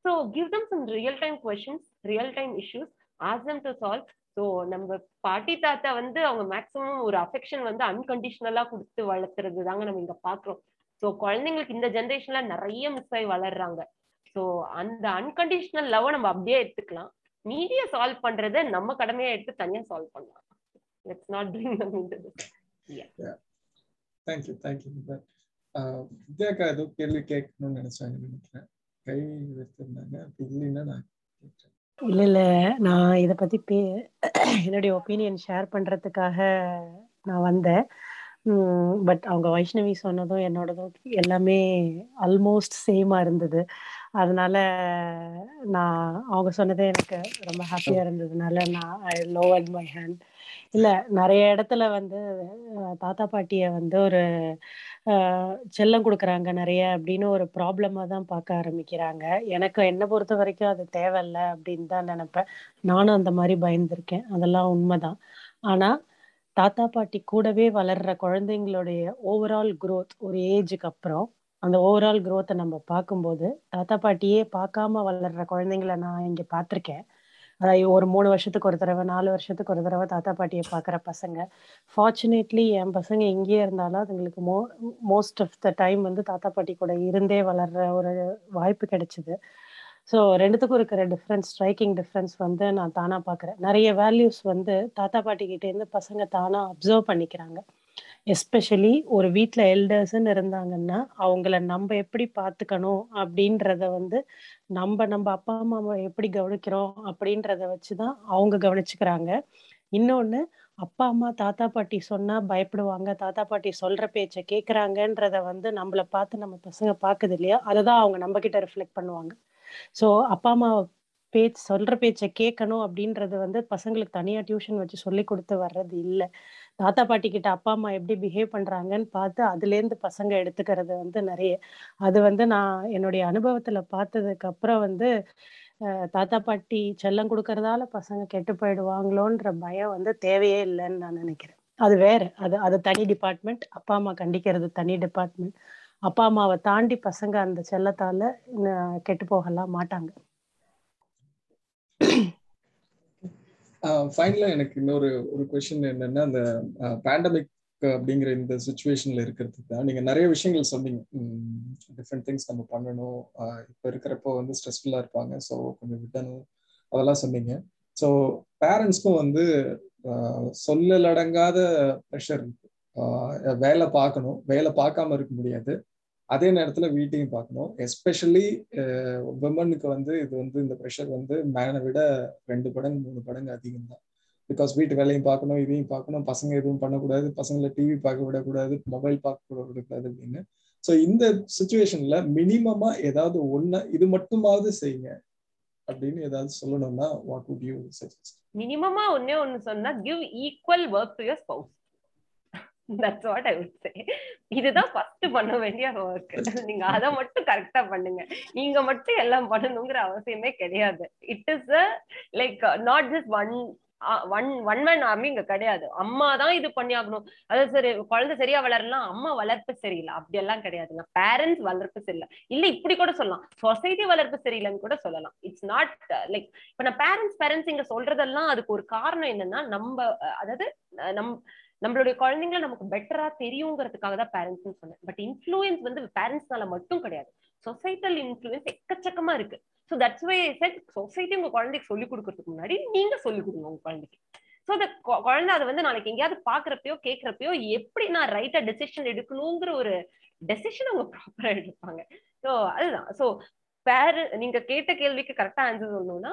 So give them some real time questions, real time issues, ask them to solve. So நம்ம பாட்டி தாத்தா வந்து அவங்க maximum ஒரு affection வந்து அன்கண்டிஷனலா கொடுத்து வளர்த்துறது தாங்க நம்ம இங்க பாக்குறோம். ஸோ குழந்தைங்களுக்கு இந்த ஜென்ரேஷன்ல நிறைய மிஸ் ஆகி வளர்றாங்க. ஸோ அந்த அன்கண்டிஷனல் லவ் நம்ம அப்படியே எடுத்துக்கலாம், மீடிய சால்வ் பண்றத நம்ம கடமையா எடுத்து தனியா சால்வ் பண்ணலாம். Let's not drink them into this. Yeah thank you thank you but வித்யாக்கா ஏதோ கேள்வி கேட்கணும்னு நினைச்சாங்க, நினைக்கிறேன் கை வச்சிருந்தாங்க, அப்படி இல்லைன்னா நான் கேட்டேன். இல்லை இல்லை, நான் இதை பற்றி பே என்னுடைய ஒப்பீனியன் ஷேர் பண்ணுறதுக்காக நான் வந்தேன். பட் அவங்க வைஷ்ணவி சொன்னதும் என்னோடதும் எல்லாமே ஆல்மோஸ்ட் சேமாக இருந்தது. அதனால் நான் அவங்க சொன்னதே எனக்கு ரொம்ப ஹாப்பியாக இருந்ததுனால நான் ஐ லோவர்ட் மை ஹேண்ட். இல்லை, நிறைய இடத்துல வந்து தாத்தா பாட்டியை வந்து ஒரு செல்லம் கொடுக்குறாங்க நிறைய அப்படின்னு ஒரு ப்ராப்ளமாக தான் பார்க்க ஆரம்பிக்கிறாங்க. எனக்கு என்னை பொறுத்த வரைக்கும் அது தேவையில்லை அப்படின்னு தான் நினைப்பேன். நானும் அந்த மாதிரி பயந்துருக்கேன், அதெல்லாம் உண்மைதான். ஆனால் தாத்தா பாட்டி கூடவே வளர்கிற குழந்தைங்களுடைய ஓவரால் க்ரோத் ஒரு ஏஜுக்கு அப்புறம் அந்த ஓவரால் க்ரோத்தை நம்ம பார்க்கும்போது, தாத்தா பாட்டியே பார்க்காம வளர்கிற குழந்தைங்களை நான் இங்கே பார்த்துருக்கேன். அதாவது ஒரு மூணு வருஷத்துக்கு ஒரு தடவை, நாலு வருஷத்துக்கு ஒரு தடவை தாத்தா பாட்டியை பார்க்குற பசங்க. ஃபார்ச்சுனேட்லி என் பசங்க எங்கேயே இருந்தாலும் அதுங்களுக்கு மோ மோஸ்ட் ஆஃப் த டைம் வந்து தாத்தா பாட்டி கூட இருந்தே வளர்கிற ஒரு வாய்ப்பு கிடைச்சிது. ஸோ ரெண்டுத்துக்கும் இருக்கிற டிஃப்ரென்ஸ், ஸ்ட்ரைக்கிங் டிஃப்ரென்ஸ் வந்து நான் தானாக பார்க்குறேன். நிறைய வேல்யூஸ் வந்து தாத்தா பாட்டிக்கிட்டேருந்து பசங்க தானாக அப்சர்வ் பண்ணிக்கிறாங்க. எஸ்பெஷலி ஒரு வீட்டில் எல்டர்ஸ்ன்னு இருந்தாங்கன்னா அவங்கள நம்ம எப்படி பார்த்துக்கணும் அப்படின்றத வந்து நம்ம நம்ம அப்பா அம்மாவை எப்படி கவனிக்கிறோம் அப்படின்றத வச்சு தான் அவங்க கவனிச்சுக்கிறாங்க. இன்னொன்று, அப்பா அம்மா தாத்தா பாட்டி சொன்னால் பயப்படுவாங்க, தாத்தா பாட்டி சொல்கிற பேச்சை கேட்குறாங்கன்றத வந்து நம்மளை பார்த்து நம்ம பசங்க பார்க்குது இல்லையா, அதை தான் அவங்க நம்மக்கிட்ட ரிஃப்ளெக்ட் பண்ணுவாங்க. ஸோ அப்பா அம்மா பேச்சு சொல்கிற பேச்சை கேட்கணும் அப்படின்றது வந்து பசங்களுக்கு தனியாக டியூஷன் வச்சு சொல்லி கொடுத்து வர்றது இல்லை. தாத்தா பாட்டிக்கிட்ட அப்பா அம்மா எப்படி பிஹேவ் பண்ணுறாங்கன்னு பார்த்து அதுலேருந்து பசங்க எடுத்துக்கிறது வந்து நிறைய. அது வந்து நான் என்னுடைய அனுபவத்தில் பார்த்ததுக்கப்புறம் வந்து தாத்தா பாட்டி செல்லம் கொடுக்கறதால பசங்க கெட்டு போயிடுவாங்களோன்ற பயம் வந்து தேவையே இல்லைன்னு நான் நினைக்கிறேன். அது வேறு, அது அது தனி டிபார்ட்மெண்ட். அப்பா அம்மா கண்டிக்கிறது தனி டிபார்ட்மெண்ட். அப்பா அம்மாவை தாண்டி பசங்க அந்த செல்லத்தால கெட்டு போகலாம் மாட்டாங்க. ஃபைனலா எனக்கு இன்னொரு ஒரு கொஸ்டின் என்னன்னா, அந்த பேண்டமிக் அப்படிங்கிற இந்த சுச்சுவேஷன்ல இருக்கிறது தான் நீங்க நிறைய விஷயங்கள் சொன்னீங்க. டிஃப்ரெண்ட் திங்ஸ் நம்ம பண்ணணும், இப்போ இருக்கிறப்போ வந்து ஸ்ட்ரெஸ்ஃபுல்லா இருப்பாங்க, ஸோ கொஞ்சம் விடணும், அதெல்லாம் சொன்னீங்க. ஸோ பேரண்ட்ஸ்க்கும் வந்து சொல்லலடங்காத ப்ரெஷர் இருக்கு. வேலை பார்க்கணும், வேலை பார்க்காம இருக்க முடியாது, அதே நேரத்துல வீட்டையும் பார்க்கணும். எஸ்பெஷலி விமனுக்கு வந்து இது வந்து இந்த ப்ரெஷர் வந்து மேனை விட ரெண்டு படங்கு மூணு படங்கு அதிகம் தான். பிகாஸ் வீட்டு வேலையும் பார்க்கணும், இதையும் பார்க்கணும், பசங்க எதுவும் பண்ணக்கூடாது, பசங்களை டிவி பார்க்க விடக்கூடாது, மொபைல் பார்க்க விடக்கூடாது அப்படின்னு. ஸோ இந்த சுச்சுவேஷன்ல மினிமமா ஏதாவது ஒன்னா இது மட்டுமாவது செய்யுங்க அப்படின்னு ஏதாவது சொல்லணும்னா வாட் வுட் யூ சஜஸ்ட்? மினிமமா ஒன்னே ஒன்னு சொன்னா, give equal work to your spouse. That's what I would say. இதுதான் ஃபர்ஸ்ட் பண்ண வேண்டிய ஒர்க். நீங்க அதை மட்டும் கரெக்டா பண்ணுங்க, நீங்க மட்டும் எல்லாம் பண்ணணுங்கிற அவசியமே கிடையாது. It is like not just one one one man army இங்க கிடையாது. அம்மா தான் இது பண்ணி ஆகணும், அது சரி குழந்தை சரியா வளரலாம், அம்மா வளர்ப்பு சரியில்லை அப்படி எல்லாம் கிடையாதுங்க. பேரண்ட்ஸ் வளர்ப்பு சரியில்லை இல்ல இப்படி கூட சொல்லலாம், சொசைட்டி வளர்ப்பு சரியில்லைன்னு கூட சொல்லலாம். இட்ஸ் நாட் லைக் இப்ப நான் பேரண்ட்ஸ் பேரண்ட்ஸ் இங்க சொல்றதெல்லாம் அதுக்கு ஒரு காரணம் என்னன்னா, நம்ம அதாவது நம் நம்மளுடைய குழந்தைங்களை நமக்கு பெட்டரா தெரியுங்கிறதுக்காக தான் பேரண்ட்ஸ்ன்னு சொன்னேன். பட் இன்ஃப்ளூயன்ஸ் வந்து பேரண்ட்ஸ்னால மட்டும் கிடையாது, சொசைட்டல் இன்ஃப்ளூயன்ஸ் எக்கச்சக்கமா இருக்கு. So that's why said, society உங்க குழந்தைக்கு சொல்லிக் கொடுக்கறதுக்கு முன்னாடி நீங்க சொல்லிக் கொடுங்க உங்க குழந்தைக்கு. ஸோ அந்த குழந்தை அதை வந்து நாளைக்கு எங்கேயாவது பாக்குறப்பயோ கேட்கறப்பயோ எப்படி நான் ரைட்டா டெசிஷன் எடுக்கணுங்கிற ஒரு டெசிஷன் அவங்க ப்ராப்பரா எடுப்பாங்க. ஸோ அதுதான். ஸோ பேர நீங்க கேட்ட கேள்விக்கு கரெக்டா ஆன்சர் சொல்லணும்னா,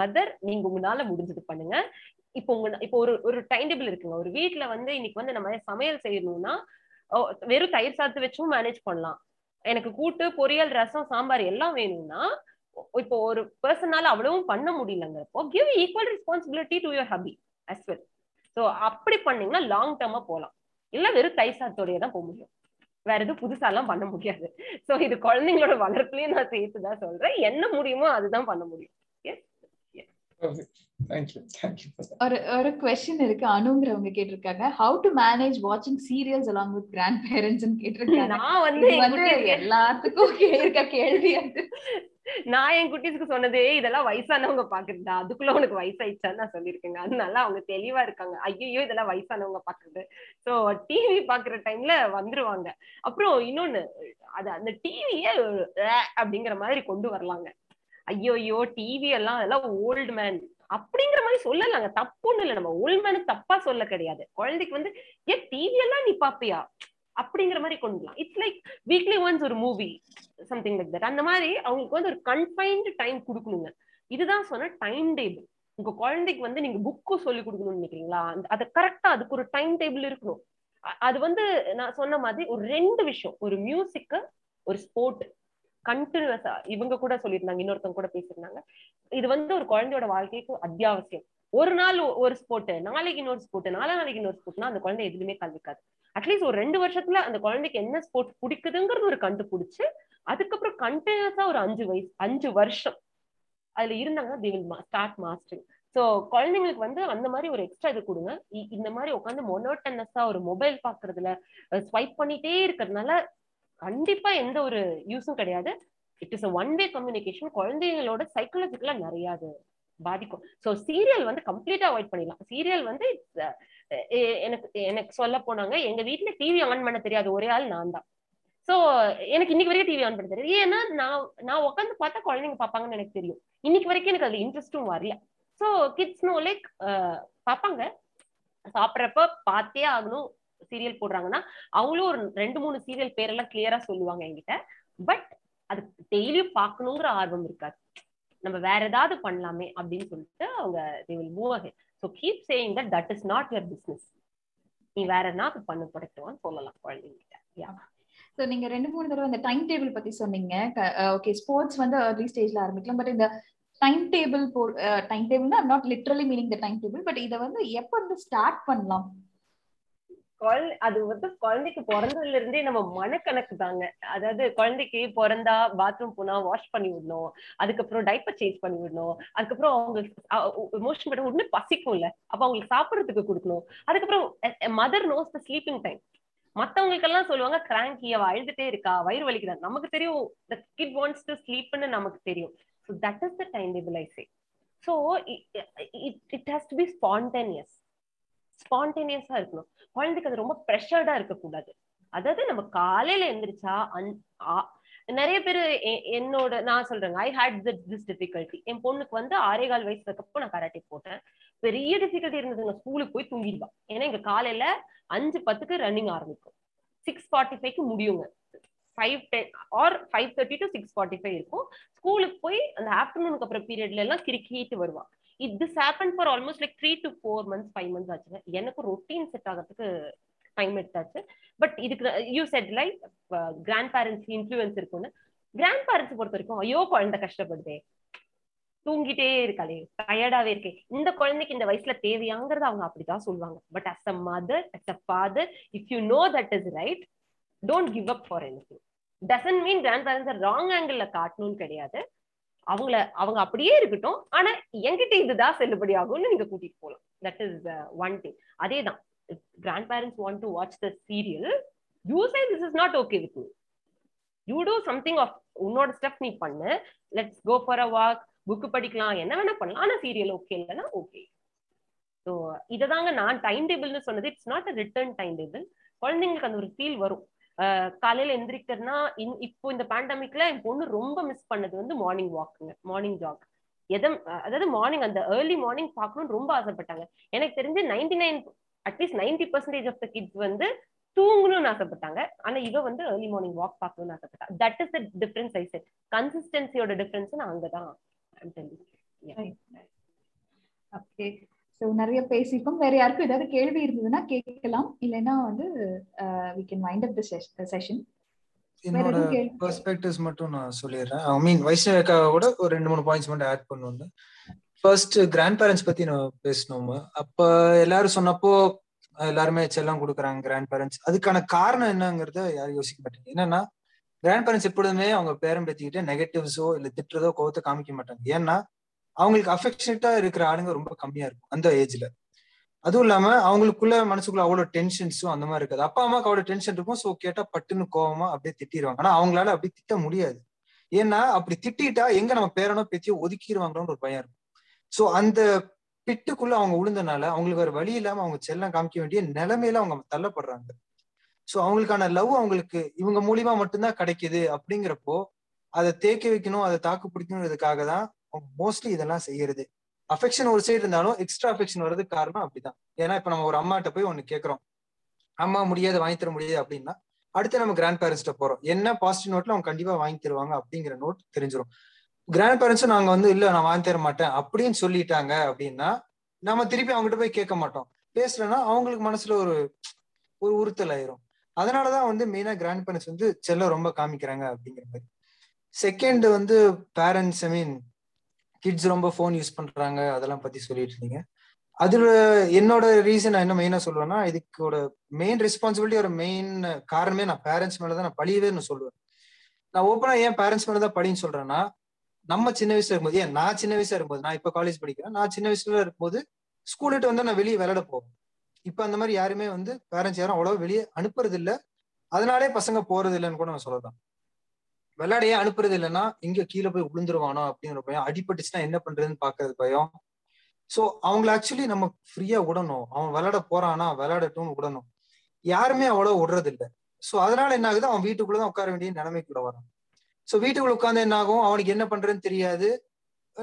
மதர் நீங்க உங்களால முடிஞ்சது பண்ணுங்க. இப்போ உங்க இப்போ ஒரு ஒரு டைம் டேபிள் இருக்குங்க. ஒரு வீட்டுல வந்து இன்னைக்கு வந்து நம்ம சமையல் செய்யணும்னா வெறும் தயிர் சாத்து வச்சும் மேனேஜ் பண்ணலாம். எனக்கு கூட்டு பொரியல் ரசம் சாம்பார் எல்லாம் வேணும்னா இப்போ ஒரு பர்சனால அவ்வளவும் பண்ண முடியலங்கிறப்போ give equal responsibility to your hubby as well. So அப்படி பண்ணீங்கன்னா லாங் டேர்மா போகலாம். இல்ல வெறும் தயிர் சாத்தோடையே தான் போக முடியும், வேற எதுவும் புதுசாலாம் பண்ண முடியாது. ஸோ இது குழந்தைங்களோட வளர்ப்புலயும் நான் சேர்த்துதான் சொல்றேன், என்ன முடியுமோ அதுதான் பண்ண முடியும். ஒரு ஒரு கொஸ்டின் இருக்கு, அனுங்கிறவங்க கேட்டிருக்காங்க, ஹவு டு மேனேஜ் வாட்சிங் serials along with grandparents கேட்டிருக்காங்க. நான் வந்து எல்லாத்துக்கும் கேட்க கேள்வி அது. நான் என் குட்டீஸ்க்கு சொன்னதே இதெல்லாம் வயசானவங்க பாக்குறதா, அதுக்குள்ள உனக்கு வயசாயிடுச்சான்னு நான் சொல்லியிருக்கேங்க. அதனால அவங்க தெளிவா இருக்காங்க, ஐயோ இதெல்லாம் வயசானவங்க பாக்குறது. சோ டிவி பாக்குற டைம்ல வந்துருவாங்க. அப்புறம் இன்னொன்னு, அது அந்த டிவியே அப்படிங்கிற மாதிரி கொண்டு வரலாங்க. ஐயோ ஐயோ டிவி எல்லாம் அதெல்லாம் ஓல்டு மேன் அப்படிங்கிற மாதிரி சொல்லலாங்க, தப்புன்னு இல்லை. நம்ம ஓல்டு மேனுக்கு தப்பா சொல்ல கிடையாது, குழந்தைக்கு வந்து ஏன் டிவி எல்லாம் நீ பாப்பியா அப்படிங்கிற மாதிரி கொண்டுலாம். இட்ஸ் லைக் வீக்லி ஒன்ஸ் ஒரு மூவி, சம்திங் லைக் தட். அந்த மாதிரி அவங்களுக்கு வந்து ஒரு கன்ஃபைன்டு டைம் கொடுக்கணுங்க. இதுதான் சொன்ன டைம் டேபிள். உங்க குழந்தைக்கு வந்து நீங்க புக்கும் சொல்லி கொடுக்கணும்னு நினைக்கிறீங்களா, அதை கரெக்டா அதுக்கு ஒரு டைம் டேபிள் இருக்கணும். அது வந்து நான் சொன்ன மாதிரி ஒரு ரெண்டு விஷயம், ஒரு மியூசிக்கு ஒரு ஸ்போர்ட் கண்டினியூஸா. இவங்க கூட சொல்லியிருந்தாங்க, இன்னொருத்தவங்க கூட பேசியிருந்தாங்க, இது வந்து ஒரு குழந்தையோட வாழ்க்கைக்கு அத்தியாவசியம். ஒரு நாள் ஒரு ஸ்போர்ட், நாளைக்கு இன்னொரு ஸ்போர்ட், நாலா நாளைக்கு இன்னொரு ஸ்போர்ட்னா அந்த குழந்தை எதுவுமே கலந்துக்காது. அட்லீஸ்ட் ஒரு ரெண்டு வருஷத்துல அந்த குழந்தைக்கு என்ன ஸ்போர்ட் பிடிக்குதுங்கிறது ஒரு கண்டுபிடிச்சு அதுக்கப்புறம் கண்டினியூஸா ஒரு அஞ்சு வயசு அஞ்சு வருஷம் அதுல இருந்தாங்கன்னா they will start mastering. So குழந்தைங்களுக்கு வந்து அந்த மாதிரி ஒரு எக்ஸ்ட்ரா இது கொடுங்க. இந்த மாதிரி உட்காந்து மொனோட்டனஸா ஒரு மொபைல் பாக்குறதுல ஸ்வைப் பண்ணிட்டே இருக்கிறதுனால கண்டிப்பா எந்த ஒரு யூஸும் கிடையாது. It is a one way communication. குழந்தைங்களோட சைக்காலஜிக்கலா நிறையாது பாதிக்கும். ஸோ சீரியல் வந்து கம்ப்ளீட்டா அவாய்ட் பண்ணிடலாம். சீரியல் வந்து எனக்கு எனக்கு சொல்ல போனாங்க எங்க வீட்டுல டிவி ஆன் பண்ண தெரியாது ஒரே ஆள் நான் தான். ஸோ எனக்கு இன்னைக்கு வரைக்கும் டிவி ஆன் பண்ண தெரியாது. ஏன்னா நான் நான் உட்காந்து பார்த்தா குழந்தைங்க பார்ப்பாங்கன்னு எனக்கு தெரியும். இன்னைக்கு வரைக்கும் எனக்கு அது இன்ட்ரெஸ்டும் வரல. ஸோ கிட்ஸ்னோ லைக் பார்ப்பாங்க, சாப்பிட்றப்ப பார்த்தே ஆகணும். சீரியல் போடுறாங்கன்னா அவங்களும் ஒரு ரெண்டு மூணு சீரியல் பேரெல்லாம் கிளியரா சொல்லுவாங்க என்கிட்ட. பட் அது டெய்லியும் பார்க்கணுங்கிற ஆர்வம் இருக்காது. நம்ம வேற ஏதாவது பண்ணலாமே அப்படின்னு சொல்லிட்டு அவங்க they will move ahead. So keep saying that that is not your business. நீ வேற என்ன பண்ண போறேன்னு சொல்லலாம் குழந்தைங்கிட்ட. யா சோ நீங்க ரெண்டு மூணு தடவை அந்த டைம் டேபிள் பத்தி சொன்னீங்க. ஓகே, ஸ்போர்ட்ஸ் வந்து अर्ली ஸ்டேஜ்ல ஆரம்பிக்கலாம். பட் இந்த டைம் டேபிள் போ டைம் டேபிள்னா I'm not literally meaning the time table, but இத வந்து எப்ப வந்து ஸ்டார்ட் பண்ணலாம்? குழந்தை அது வந்து குழந்தைக்கு பிறந்ததுல இருந்தே நம்ம மனக்கணக்கு தாங்க. அதாவது குழந்தைக்கு பிறந்தா பாத்ரூம் போனா வாஷ் பண்ணி விடணும், அதுக்கப்புறம் டைப்பர் சேஞ்ச் பண்ணி விடணும், அதுக்கப்புறம் அவங்களுக்கு மோஷன் பண்ண உடனே பசிக்கும்ல, அப்ப அவங்களுக்கு சாப்பிட்றதுக்கு கொடுக்கணும். அதுக்கப்புறம் mother knows the sleeping time. மத்தவங்களுக்கெல்லாம் சொல்லுவாங்க கிராங்கி, அவ அழுதுட்டே இருக்கா, வயிறு வலிக்குதான். நமக்கு தெரியும் த கிட் வாண்ட்ஸ் டு ஸ்லீப்னு நமக்கு தெரியும். So that is the time table I say. So it it has to be spontaneous. ஸ்பான்டேனியஸா இருக்கணும். குழந்தைக்கு அது ரொம்ப ப்ரெஷர்டா இருக்கக்கூடாது. அதாவது நம்ம காலையில எழுந்திரிச்சா நிறைய பேரு என்னோட நான் சொல்றேங்க, ஐ ஹேட் திஸ் டிஃபிகல்டி. என் பொண்ணுக்கு வந்து ஆறே கால் வயசுக்கப்போ நான் கராட்டே போட்டேன். பெரிய டிஃபிகல்ட்டி இருந்ததுங்க, ஸ்கூலுக்கு போய் தூங்கிடுவா. ஏன்னா இங்க காலையில அஞ்சு பத்துக்கு ரன்னிங் ஆரம்பிக்கும், சிக்ஸ் ஃபார்ட்டி ஃபைவ்க்கு முடியுங்க. Five ten or five thirty to six forty five இருக்கும். ஸ்கூலுக்கு போய் அந்த ஆஃப்டர்நூனுக்கு அப்புறம் பீரியட்ல எல்லாம் கிரிக்கிட்டு வருவாங்க. It this happened for almost like three to four months, five months ஆச்சுங்க. எனக்கு ரொட்டீன் செட் ஆகிறதுக்கு டைம் எடுத்தாச்சு. பட் இதுக்கு you said like grandparents influence இருக்கும்னு. கிராண்ட் பேரண்ட்ஸ் பொறுத்த வரைக்கும் ஐயோ குழந்தை கஷ்டப்படுதே, தூங்கிட்டே இருக்காளே, டயர்டாவே இருக்கே, இந்த குழந்தைக்கு இந்த வயசுல தேவையாங்கிறது அவங்க அப்படிதான் சொல்லுவாங்க. But as a mother, as a father, if you know that is right, don't give up for anything. Doesn't mean grandparents wrong angle காட்டணும்னு கிடையாது. அவங்கள அவங்க அப்படியே இருக்கட்டும், ஆனா என்கிட்ட இதுதான் செல்லுபடி ஆகும்னு நீங்க கூட்டிட்டு போகலாம். That is one thing. அதே தான் grandparents want to watch the serial, you say this is not okay with me, you do something of உன்னோட ஸ்டெப் நீ பண்ணு, let's go for a walk, book படிக்கலாம், என்ன வேணா பண்ணலாம், ஆனா சீரியல் ஓகே இல்லைன்னா ஓகே. ஸோ இதை தாங்க நான் டைம் டேபிள்னு சொன்னது. It's not a return time table. குழந்தைங்களுக்கு அந்த ஒரு ஃபீல் வரும். காலையில எந்திரிக்கிறதுனா இப்போ இந்த பேண்டமிக்ல என் பொண்ணு ரொம்ப மிஸ் பண்ணது வந்து மார்னிங் வாக்குங்க, மார்னிங் ஜாக். எதம் அதாவது மார்னிங் அந்த ஏர்லி மார்னிங் பார்க்கணும்னு ரொம்ப ஆசைப்பட்டாங்க. எனக்கு தெரிஞ்சு ninety nine at least ninety percentage of the kids வந்து தூங்கணும்னு ஆசைப்பட்டாங்க. ஆனா இவ வந்து ஏர்லி மார்னிங் வாக் பார்க்கணும்னு ஆசைப்பட்டா. That is the difference. I said கன்சிஸ்டன்சியோட டிஃபரன்ஸ் நான் அங்கதான் தெரிஞ்சு. ஸோ நிறைய பேசியிருக்கோம். வேற யாருக்கும் ஏதாவது கேள்வி இருந்ததுன்னா கேட்கலாம், இல்லைன்னா வந்து we can wind up the session. என்னோட பெர்ஸ்பெக்டிவ்ஸ் மட்டும் நான் சொல்லிடுறேன். ஐ மீன் வைஷ்ணவிக்காவோட ஒரு ரெண்டு மூணு பாயிண்ட்ஸ் மட்டும் ஆட் பண்ணுவாங்க. ஃபர்ஸ்ட் கிராண்ட் பேரண்ட்ஸ் பத்தி நான் பேசணும். அப்ப எல்லாரும் சொன்னப்போ எல்லாருமே செல்லம் கொடுக்குறாங்க கிராண்ட் பேரண்ட்ஸ். அதுக்கான காரணம் என்னங்கிறத யாரும் யோசிக்க மாட்டாங்க. என்னன்னா கிராண்ட் பேரண்ட்ஸ் எப்பொழுதுமே அவங்க பேரன் பேத்திக்கிட்டே நெகட்டிவ்ஸோ இல்ல திட்டுறதோ கோவத்தை காமிக்க மாட்டாங்க. ஏன்னா அவங்களுக்கு அஃபெக்ஷனேட்டா இருக்கிற ஆளுங்க ரொம்ப கம்மியா இருக்கும் அந்த ஏஜ்ல. அதுவும் இல்லாம அவங்களுக்குள்ள மனசுக்குள்ள அவ்வளவு டென்ஷன்ஸும் அந்த மாதிரி இருக்காது. அப்பா அம்மாவுக்கு அவ்வளவு டென்ஷன் இருக்கும். ஸோ கேட்டா பட்டுன்னு கோவமா அப்படியே திட்டிடுவாங்க. ஆனா அவங்களால அப்படி திட்ட முடியாது. ஏன்னா அப்படி திட்டிட்டா எங்க நம்ம பேரனோ பேத்தியோ ஒதுக்கிடுவாங்களோன்னு ஒரு பயம் இருக்கும். ஸோ அந்த பிட்டுக்குள்ள அவங்க விழுந்தனால அவங்களுக்கு ஒரு வழி இல்லாம அவங்க செல்லம் காமிக்க வேண்டிய நிலைமையில அவங்க தள்ளப்படுறாங்க. ஸோ அவங்களுக்கான லவ் அவங்களுக்கு இவங்க மூலியமா மட்டும்தான் கிடைக்குது. அப்படிங்கிறப்போ அதை தேக்க வைக்கணும், அதை தாக்கு பிடிக்கணுங்கிறதுக்காக தான் மோஸ்ட்லி இதெல்லாம் செய்யறது. அஃபெக்ஷன் ஒரு சைடு இருந்தாலும் எக்ஸ்ட்ரா அஃபெக்ஷன் வர்றதுக்கு காரணம் அப்படிதான். ஏன்னா இப்ப நம்ம ஒரு அம்மாட்ட போய் ஒண்ணு கேட்கறோம், அம்மா முடியாது வாங்கி தர முடியாது அப்படின்னா அடுத்து நம்ம கிராண்ட் பேரண்ட்ஸ்ட போறோம். என்ன பாசிட்டிவ் நோட்ல அவங்க கண்டிப்பா வாங்கி தருவாங்க அப்படிங்கிற நோட் தெரிஞ்சிடும். கிராண்ட் பேரண்ட்ஸும் நாங்க வந்து இல்ல நான் வாங்கி தர மாட்டேன் அப்படின்னு சொல்லிட்டாங்க அப்படின்னா நம்ம திருப்பி அவங்ககிட்ட போய் கேட்க மாட்டோம். பேசலன்னா அவங்களுக்கு மனசுல ஒரு ஒரு உறுத்தல் ஆயிரும். அதனாலதான் வந்து மெயினா கிராண்ட் பேரண்ட்ஸ் வந்து செல்ல ரொம்ப காமிக்கிறாங்க அப்படிங்கிற மாதிரி. செகண்ட் வந்து பேரண்ட்ஸ் ஐ மீன் கிட்ஸ் ரொம்ப ஃபோன் யூஸ் பண்றாங்க அதெல்லாம் பத்தி சொல்லிட்டு இருந்தீங்க. அதுல என்னோட ரீசன் நான் என்ன மெயினா சொல்லுவேன்னா இதுக்கோட மெயின் ரெஸ்பான்சிபிலிட்டி ஒரு மெயின் காரணமே நான் பேரண்ட்ஸ் மேலதான் நான் பழியவே நான் சொல்லுவேன். நான் ஓப்பனா ஏன் பேரண்ட்ஸ் மேலதான் பழின்னு சொல்றேன்னா நம்ம சின்ன வயசுல இருக்கும்போது, ஏன் நான் சின்ன வயசுல இருக்கும்போது, நான் இப்ப காலேஜ் படிக்கிறேன், நான் சின்ன வயசுல இருக்கும்போது ஸ்கூல் விட்டு வந்தா நான் வெளியே விளையாட போவேன். இப்ப அந்த மாதிரி யாருமே வந்து பேரண்ட்ஸ் யாரும் அவ்வளவு வெளியே அனுப்புறது இல்லை. அதனாலே பசங்க போறது இல்லைன்னு கூட நான் சொல்லலாம். விளையாடையே அனுப்புறது இல்லைன்னா இங்க கீழே போய் விழுந்துருவானோ அப்படிங்கிற பயம், அடிபட்டுச்சுன்னா என்ன பண்றதுன்னு பாக்குறது பயம். சோ அவங்களை ஆக்சுவலி நம்ம ஃப்ரீயா விடணும், அவன் விளையாட போறானா விளையாடட்டும்னு விடணும். யாருமே அவ்வளவு விடுறது இல்லை. சோ அதனால என்ன ஆகுது, அவன் வீட்டுக்குள்ளதான் உட்கார வேண்டிய நிலைமைக்குள்ள வரான். சோ வீட்டுக்குள்ள உட்காந்து என்ன ஆகும், அவனுக்கு என்ன பண்றதுன்னு தெரியாது.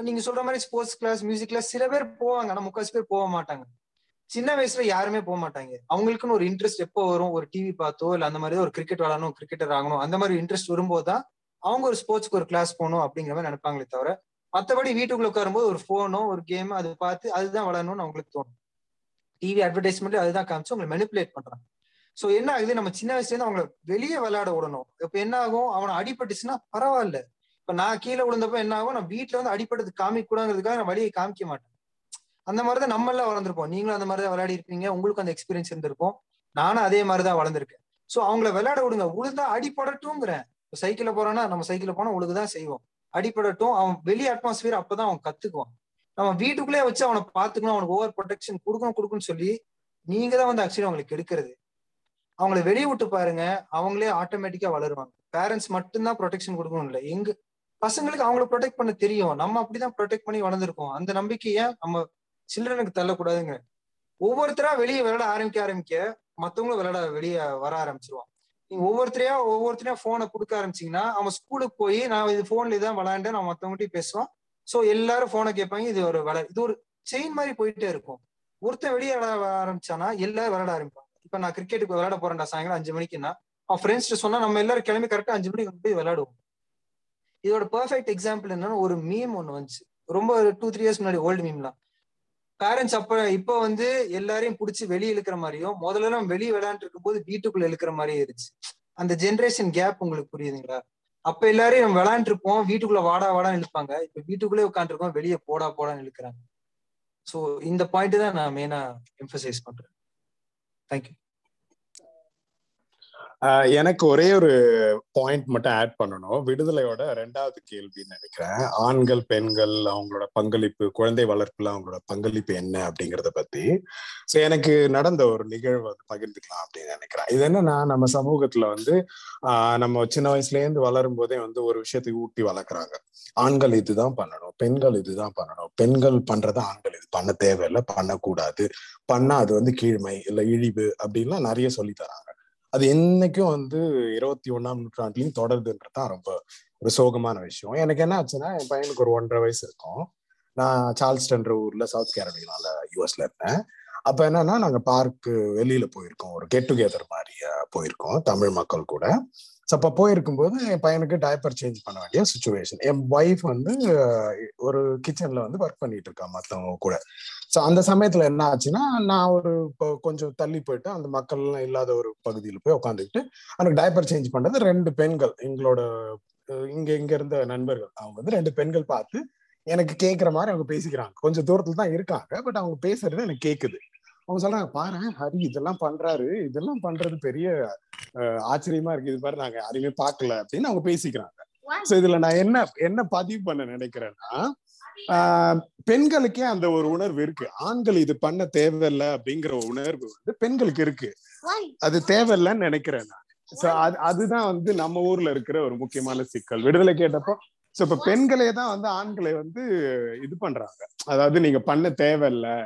நீங்க சொல்ற மாதிரி ஸ்போர்ட்ஸ் கிளாஸ், மியூசிக் கிளாஸ் சில பேர் போவாங்க, ஆனா முக்காசு பேர் போக மாட்டாங்க. சின்ன வயசுல யாருமே போக மாட்டாங்க. அவங்களுக்குன்னு ஒரு இன்ட்ரெஸ்ட் எப்போ வரும், ஒரு டிவி பார்த்தோ இல்ல அந்த மாதிரி ஒரு கிரிக்கெட் விளையாடணும், கிரிக்கெட்டர் ஆகணும், அந்த மாதிரி இன்ட்ரெஸ்ட் வரும்போதுதான் அவங்க ஒரு ஸ்போர்ட்ஸ்க்கு ஒரு கிளாஸ் போகணும் அப்படிங்கிற மாதிரி நினைப்பாங்களே தவிர, மற்றபடி வீட்டுக்குள்ள உட்காரும்போது ஒரு போனோ ஒரு கேம் அது பார்த்து அதுதான் விளையாடணும்னு அவங்களுக்கு தோணும். டிவி அட்வர்டைஸ்மெண்ட் அதுதான் காமிச்சு அவங்களை மெனிபுலேட் பண்றாங்க. சோ என்ன ஆகுது, நம்ம சின்ன வயசுல இருந்து அவங்களை வெளியே விளையாட விடணும். இப்ப என்ன ஆகும், அவனை அடிபட்டுச்சுன்னா பரவாயில்ல, இப்ப நான் கீழே விழுந்தப்ப என்ன ஆகும், நான் வீட்டுல வந்து அடிபட்டது காமிக்க கூடாங்கிறதுக்காக நான் வழியை காமிக்க மாட்டேன். அந்த மாதிரிதான் நம்ம எல்லாம் வளர்ந்துருப்போம். நீங்களும் அந்த மாதிரிதான் விளையாடி இருப்பீங்க, உங்களுக்கு அந்த எக்ஸ்பீரியன்ஸ் இருந்திருக்கும். நானும் அதே மாதிரிதான் வளர்ந்துருக்கேன். சோ அவங்களை விளையாட விடுங்க. உழுந்தா அடிபடட்டும்ங்கிறேன். இப்போ சைக்கிள்ல போறோம்னா நம்ம சைக்கிள்ல போனா உழுகுதான் செய்வோம், அடிபடட்டும். அவன் வெளி அட்மாஸ்பியர் அப்பதான் அவன் கத்துக்குவான். நம்ம வீட்டுக்குள்ளேயே வச்சு அவனை பாத்துக்கணும், அவனுக்கு ஓவர் ப்ரொடெக்ஷன் கொடுக்கணும் கொடுக்குன்னு சொல்லி நீங்க தான் வந்து ஆக்சுவலி அவங்களுக்கு எடுக்கிறது. அவங்களை வெளியே விட்டு பாருங்க, அவங்களே ஆட்டோமேட்டிக்கா வளருவாங்க. பேரண்ட்ஸ் மட்டும்தான் ப்ரொடெக்ஷன் கொடுக்கணும் இல்லை, எங்க பசங்களுக்கு அவங்கள ப்ரொடெக்ட் பண்ண தெரியும். நம்ம அப்படிதான் ப்ரொடெக்ட் பண்ணி வளர்ந்துருக்கோம். அந்த நம்பிக்கையை நம்ம சில்ட்ரனுக்கு தள்ளக்கூடாதுங்க. ஒவ்வொருத்தரா வெளியே விளையாட ஆரம்பிக்க ஆரம்பிக்க மத்தவங்களும் விளையாட வெளியே வர ஆரம்பிச்சிருவான். நீங்க ஒவ்வொருத்தரையா ஒவ்வொருத்தரையா போனை கொடுக்க ஆரம்பிச்சீங்கன்னா அவன் ஸ்கூலுக்கு போய் நான் இது போன்ல தான் விளையாண்டு நான் மத்தவங்ககிட்டயும் பேசுவான். சோ எல்லாரும் போனை கேட்பாங்க. இது ஒரு விளை இது ஒரு செயின் மாதிரி போயிட்டே இருக்கும். ஒருத்தன் வெளியே விளையாட ஆரம்பிச்சானா எல்லாரும் விளையாட ஆரம்பிப்பாங்க. இப்ப நான் கிரிக்கெட்டுக்கு விளையாட போறேன்டா சாயங்காலம் அஞ்சு மணிக்குன்னா அவன் ஃப்ரெண்ட்ஸ் சொன்னா நம்ம எல்லாரும் கிளம்பி கரெக்டா அஞ்சு மணிக்கு போய் விளையாடுவோம். இதோட பெர்ஃபெக்ட் எக்ஸாம்பிள் என்னன்னா, ஒரு மீம் ஒண்ணு வந்துச்சு ரொம்ப டூ த்ரீ இயர்ஸ் முன்னாடி, ஓல்டு மீம்லாம். பேரண்ட்ஸ் அப்ப இப்ப வந்து எல்லாரையும் பிடிச்சி வெளியே இழுக்கிற மாதிரியும், முதல்ல நம்ம வெளியே விளையாண்டு இருக்கும் போது வீட்டுக்குள்ள இழுக்கிற மாதிரியும் இருந்துச்சு. அந்த ஜென்ரேஷன் கேப் உங்களுக்கு புரியுதுங்களா? அப்ப எல்லாரையும் நம்ம விளையாண்டு இருப்போம், வீட்டுக்குள்ள வாடா வாடான்னு இழுப்பாங்க. இப்ப வீட்டுக்குள்ளே உட்காந்துருக்கோம், வெளியே போடா போடான்னு இழுக்கிறாங்க. ஸோ இந்த பாயிண்ட் தான் நான் மெயினா எம்பசைஸ் பண்றேன். தேங்க்யூ. எனக்கு ஒரே ஒரு பாயிண்ட் மட்டும் ஆட் பண்ணணும். விடுதலையோட ரெண்டாவது கேள்வின்னு நினைக்கிறேன், ஆண்கள் பெண்கள் அவங்களோட பங்களிப்பு, குழந்தை வளர்ப்புல அவங்களோட பங்களிப்பு என்ன அப்படிங்கிறத பத்தி. ஸோ எனக்கு நடந்த ஒரு நிகழ்வு பகிர்ந்துக்கலாம் அப்படின்னு நினைக்கிறேன். இது என்னன்னா, நம்ம சமூகத்துல வந்து ஆஹ் நம்ம சின்ன வயசுலேருந்து வளரும் போதே வந்து ஒரு விஷயத்தை ஊட்டி வளர்க்குறாங்க. ஆண்கள் இதுதான் பண்ணணும், பெண்கள் இதுதான் பண்ணணும், பெண்கள் பண்றதை ஆண்கள் இது பண்ண தேவையில்லை, பண்ணக்கூடாது, பண்ணா அது வந்து கீழ்மை இல்லை இழிவு அப்படின்லாம் நிறைய சொல்லி தராங்க. அது என்னைக்கும் வந்து இருபத்தி ஒன்னாம் நூற்றாண்டுலையும் தொடருதுன்றதுதான் ரொம்ப ஒரு சோகமான விஷயம். எனக்கு என்ன ஆச்சுன்னா, என் பையனுக்கு ஒரு ஒன்றரை வயசு இருக்கும். நான் சார்ல்ஸ்டன்ற ஊர்ல சவுத் கேரோலினால யூஎஸ்ல இருந்தேன். அப்ப என்னன்னா, நாங்க பார்க்கு வெளியில போயிருக்கோம், ஒரு கெட் டுகெதர் மாதிரி போயிருக்கோம் தமிழ் மக்கள் கூட. ஸோ அப்ப போயிருக்கும் போது என் பையனுக்கு டைப்பர் சேஞ்ச் பண்ண வேண்டிய சுச்சுவேஷன். என் ஒய்ஃப் வந்து ஒரு கிச்சன்ல வந்து ஒர்க் பண்ணிட்டு இருக்கா மற்றவங்க கூட. ஸோ அந்த சமயத்துல என்ன ஆச்சுன்னா, நான் ஒரு கொஞ்சம் தள்ளி போயிட்டு அந்த மக்கள் எல்லாம் இல்லாத ஒரு பகுதியில் போய் உட்காந்துக்கிட்டு அவனுக்கு டைப்பர் சேஞ்ச் பண்றது ரெண்டு பெண்கள், எங்களோட இங்க இங்க இருந்த நண்பர்கள், அவங்க வந்து ரெண்டு பெண்கள் பார்த்து எனக்கு கேட்குற மாதிரி அவங்க பேசிக்கிறாங்க. கொஞ்சம் தூரத்துல தான் இருக்காங்க, பட் அவங்க பேசுறது எனக்கு கேட்குது. அவங்க சொல்றாங்க, பாரு ஹரி இதெல்லாம் பண்றாரு, இதெல்லாம் பண்றது பெரிய ஆச்சரியமா இருக்கு, இது மாதிரி நாங்க யாரையுமே பார்க்கல அப்படின்னு அவங்க பேசிக்கிறாங்க. ஸோ இதுல நான் என்ன என்ன பதிவு பண்ண நினைக்கிறேன்னா, ஆஹ் பெண்களுக்கே அந்த ஒரு உணர்வு இருக்கு, ஆண்கள் இது பண்ண தேவையில்லை அப்படிங்கிற உணர்வு வந்து பெண்களுக்கு இருக்கு, அது தேவையில்லைன்னு நினைக்கிறேன் நான். ஸோ அது அதுதான் வந்து நம்ம ஊர்ல இருக்கிற ஒரு முக்கியமான சிக்கல். விடுதலை கேட்டப்போ ஸோ இப்ப பெண்களே தான் வந்து ஆண்களை வந்து இது பண்றாங்க, அதாவது நீங்க பண்ண தேவையில்லை,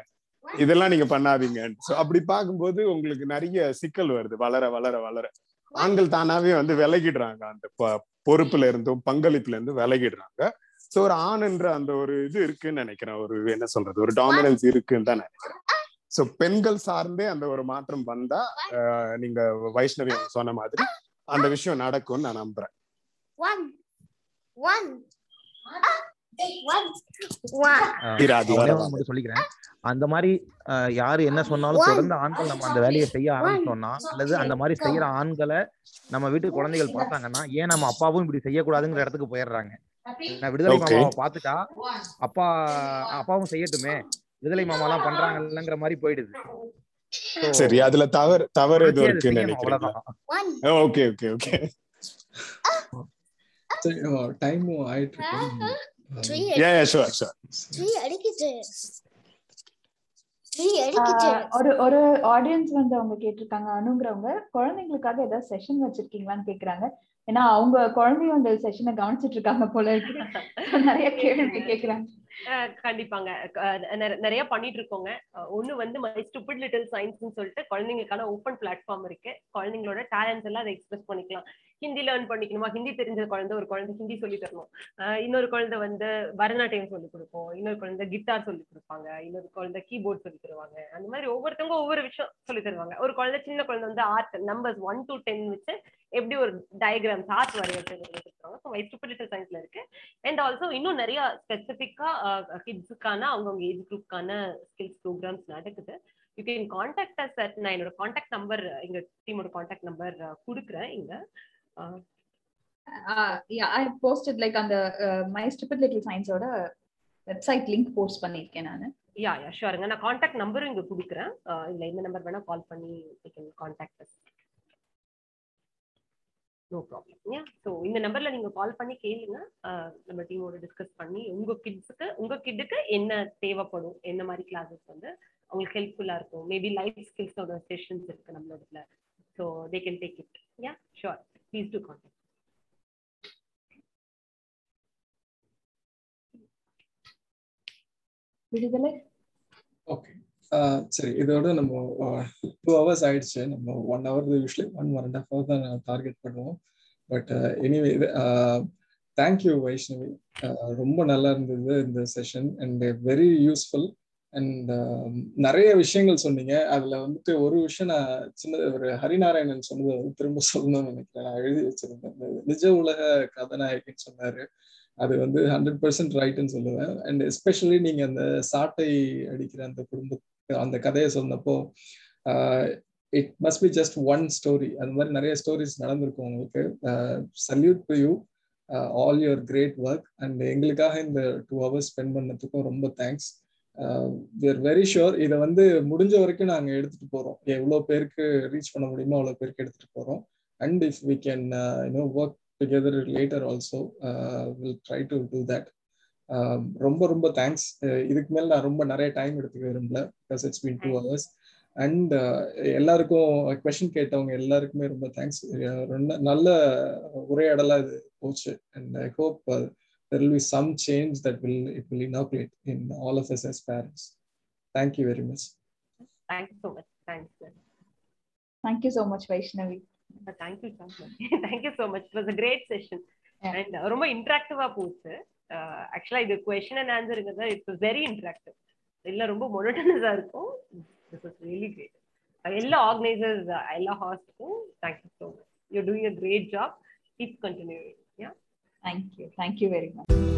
இதெல்லாம் நீங்க பண்ணாதீங்க. ஸோ அப்படி பார்க்கும்போது உங்களுக்கு நிறைய சிக்கல் வருது. வளர வளர வளர ஆண்கள் தானாவே வந்து விலகிடுறாங்க, அந்த பொறுப்புல இருந்தும் பங்களிப்புல இருந்தும் விலகிடுறாங்க. ஸோ ஒரு ஆண் என்ற அந்த ஒரு இது இருக்குன்னு நினைக்கிறேன், ஒரு என்ன சொல்றது, ஒரு டாமினன்ஸ் இருக்குன்னு தான் நினைக்கிறேன். ஸோ பெண்கள் சார்ந்தே அந்த ஒரு மாற்றம் வந்தா நீங்க வைஷ்ணவி சொன்ன மாதிரி அந்த விஷயம் நடக்கும்னு நான் நம்புறேன். சொல்லிக்கிறேன், அந்த மாதிரி யாரு என்ன சொன்னாலும் தொடர்ந்து ஆண்கள் நம்ம அந்த வேலையை செய்ய ஆரம்பிச்சோம்னா, அல்லது அந்த மாதிரி செய்யற ஆண்களை நம்ம வீட்டு குழந்தைகள் பார்த்தாங்கன்னா, ஏன் நம்ம அப்பாவும் இப்படி செய்யக்கூடாதுங்கிற இடத்துக்கு போயிடுறாங்க. நான் விடுதலை மாமாவை பார்த்துட்டா அப்பா அப்பாவும் செய்யட்டுமே, விடுதலை மாமா எல்லாம் பண்றாங்க இல்லைங்கிற மாதிரி போயிடுது. சரி, அதுல தவறு தவறு எதுவும் இருக்குன்னு நினைக்கிறேன். ஓகே ஓகே ஓகே, டைம் ஆயிட்டு இருக்கு. Yeah yeah sure sure. Three அடிக்குது. த்ரீ அடிக்குது. ஒரு ஒரு ஆடியன்ஸ் வந்து அவங்க கேட்டிருக்காங்க, அனுங்கறவங்க குழந்தைகளுக்காக ஏதாவது செஷன் வச்சிருக்கீங்களான்னு கேக்குறாங்க. ஏன்னா அவங்க குழந்தையோட செஷனை கவனிச்சிட்டு இருக்காங்க போல இருக்கு. நிறைய கேள்வி கேக்குறாங்க. கண்டிப்பாங்க நிறைய பண்ணிட்டு இருக்கோங்க. ஒண்ணு வந்து மை ஸ்டூபிட் லிட்டில் சயின்ஸ்னு சொல்லிட்டு குழந்தைங்களுக்கான ஓப்பன் பிளாட்ஃபார்ம் இருக்கு. குழந்தைங்களோட டேலண்ட்ஸ் எல்லாம் அதை எக்ஸ்பிரஸ் பண்ணிக்கலாம். ஹிந்தி லேர்ன் பண்ணிக்கணுமா, ஹிந்தி தெரிஞ்ச குழந்தை ஒரு குழந்தை ஹிந்தி சொல்லி தரணும், இன்னொரு குழந்தை வந்து பரதநாட்டியம் சொல்லிக் கொடுப்போம், இன்னொரு குழந்தை கிட்டார் சொல்லி கொடுப்பாங்க, இன்னொரு குழந்தை கீபோர்ட் சொல்லி தருவாங்க. அந்த மாதிரி ஒவ்வொருத்தவங்க ஒவ்வொரு விஷயம் சொல்லி தருவாங்க. ஒரு குழந்தை சின்ன குழந்தை வந்து art numbers one to ten வச்சு எப்படி ஒரு டயக்ராம்ஸ் ஆர்ட் வரையறாங்க இருக்கு. அண்ட் ஆல்சோ இன்னும் நிறைய ஸ்பெசிபிக்கா கிட்ஸுக்கான அவங்கவுங்க ஏஜ் குரூப்கான ஸ்கில்ஸ் ப்ரோக்ராம்ஸ் நடக்குது. You can contact us at, நான் என்னோட கான்டாக்ட் நம்பர் எங்க டீமோட கான்டாக்ட் நம்பர் கொடுக்குறேன். இங்க ஐ போஸ்டட் லைக் அந்த மை ஸ்டூபிட் லிட்டில் சயின்ஸோட வெப்சைட் லிங்க் போஸ்ட் பண்ணிருக்கேன் நானு. யா யா ஷூருங்க, நான் கான்டாக்ட் நம்பரும் இங்க கொடுக்குறேன். இல்ல இந்த நம்பர் வேணா கால் பண்ணி you can contact us. No problem. Yeah, so இந்த நம்பர்ல நீங்க கால் பண்ணி கேளுங்க. நம்ம டீமோட டிஸ்கஸ் பண்ணி உங்க கிட்ஸுக்கு உங்க கிட்டுக்கு என்ன தேவைப்படும், என்ன மாதிரி கிளாஸஸ் வந்து அவங்களுக்கு ஹெல்ப்ஃபுல்லா இருக்கும். மேபி லைஃப் ஸ்கில்ஸோட செஷன்ஸ் இருக்கு நம்மளோட, so they can take it. Yeah sure, please do contact. விடுதலை. ஓகே, சரி, இதோட நம்ம டூ ஹவர்ஸ் ஆயிடுச்சு. நம்ம one hour usually one and half hour தான் டார்கெட் பண்ணுவோம். பட் எனிவே, தேங்க்யூ வைஷ்ணவி, ரொம்ப நல்லா இருந்தது இந்த session and very useful. And நிறைய விஷயங்கள் சொன்னீங்க. அதுல வந்துட்டு ஒரு விஷயம் நான் சின்னது ஒரு ஹரிநாராயணன் சொன்னதை வந்து திரும்ப சொல்லணும்னு நினைக்கிறேன். நான் எழுதி வச்சிருந்தேன், நிஜ உலக கதாநாயகன் சொன்னாரு, அது வந்து ஹண்ட்ரட் பர்சன்ட் ரைட்டுன்னு சொல்லுவேன். அண்ட் எஸ்பெஷலி நீங்க அந்த சாட்டை அடிக்கிற அந்த குடும்ப அந்த கதையை சொன்னப்போ it must be just one story, அந்த மாதிரி நிறைய ஸ்டோரிஸ் நடந்திருக்கும் உங்களுக்கு. Salute to you, all your great work. And எங்களுக்காக இந்த டூ ஹவர்ஸ் ஸ்பெண்ட் பண்ணதுக்கும் ரொம்ப thanks. We are very sure இதை வந்து முடிஞ்ச வரைக்கும் நாங்கள் எடுத்துட்டு போறோம். எவ்வளோ பேருக்கு ரீச் பண்ண முடியுமோ அவ்வளோ பேருக்கு எடுத்துட்டு போறோம். And if we can you know work together later also will try to do that. ரொம்ப ரொம்ப தேங்க்ஸ். இதுக்கு மேல நான் ரொம்ப நிறைய டைம் எடுத்துக்க விரும்பல, because it's been two hours. And எல்லாருக்கும் க்வெஸ்சன் கேட்டவங்க எல்லாருக்குமே ரொம்ப தேங்க்ஸ். ரொம்ப நல்ல உரையாடலா இது போச்சு. And I hope there will be some change that will it will inoculate in all of us as parents. Thank you very much. Thank you so much. Thanks. Thank you so much, Vaishnavi. Thank you so much. Thank you so much. It was a great session. Yeah. And ரொம்ப இன்டராக்டிவா போச்சு. Uh, actually the question and answer is that it's very interactive, illa romba monotonous ah irukum. This is really great. Ella organizers, ella host ku thank you so much. You're doing a great job, keep continuing. Yeah, thank you, thank you very much.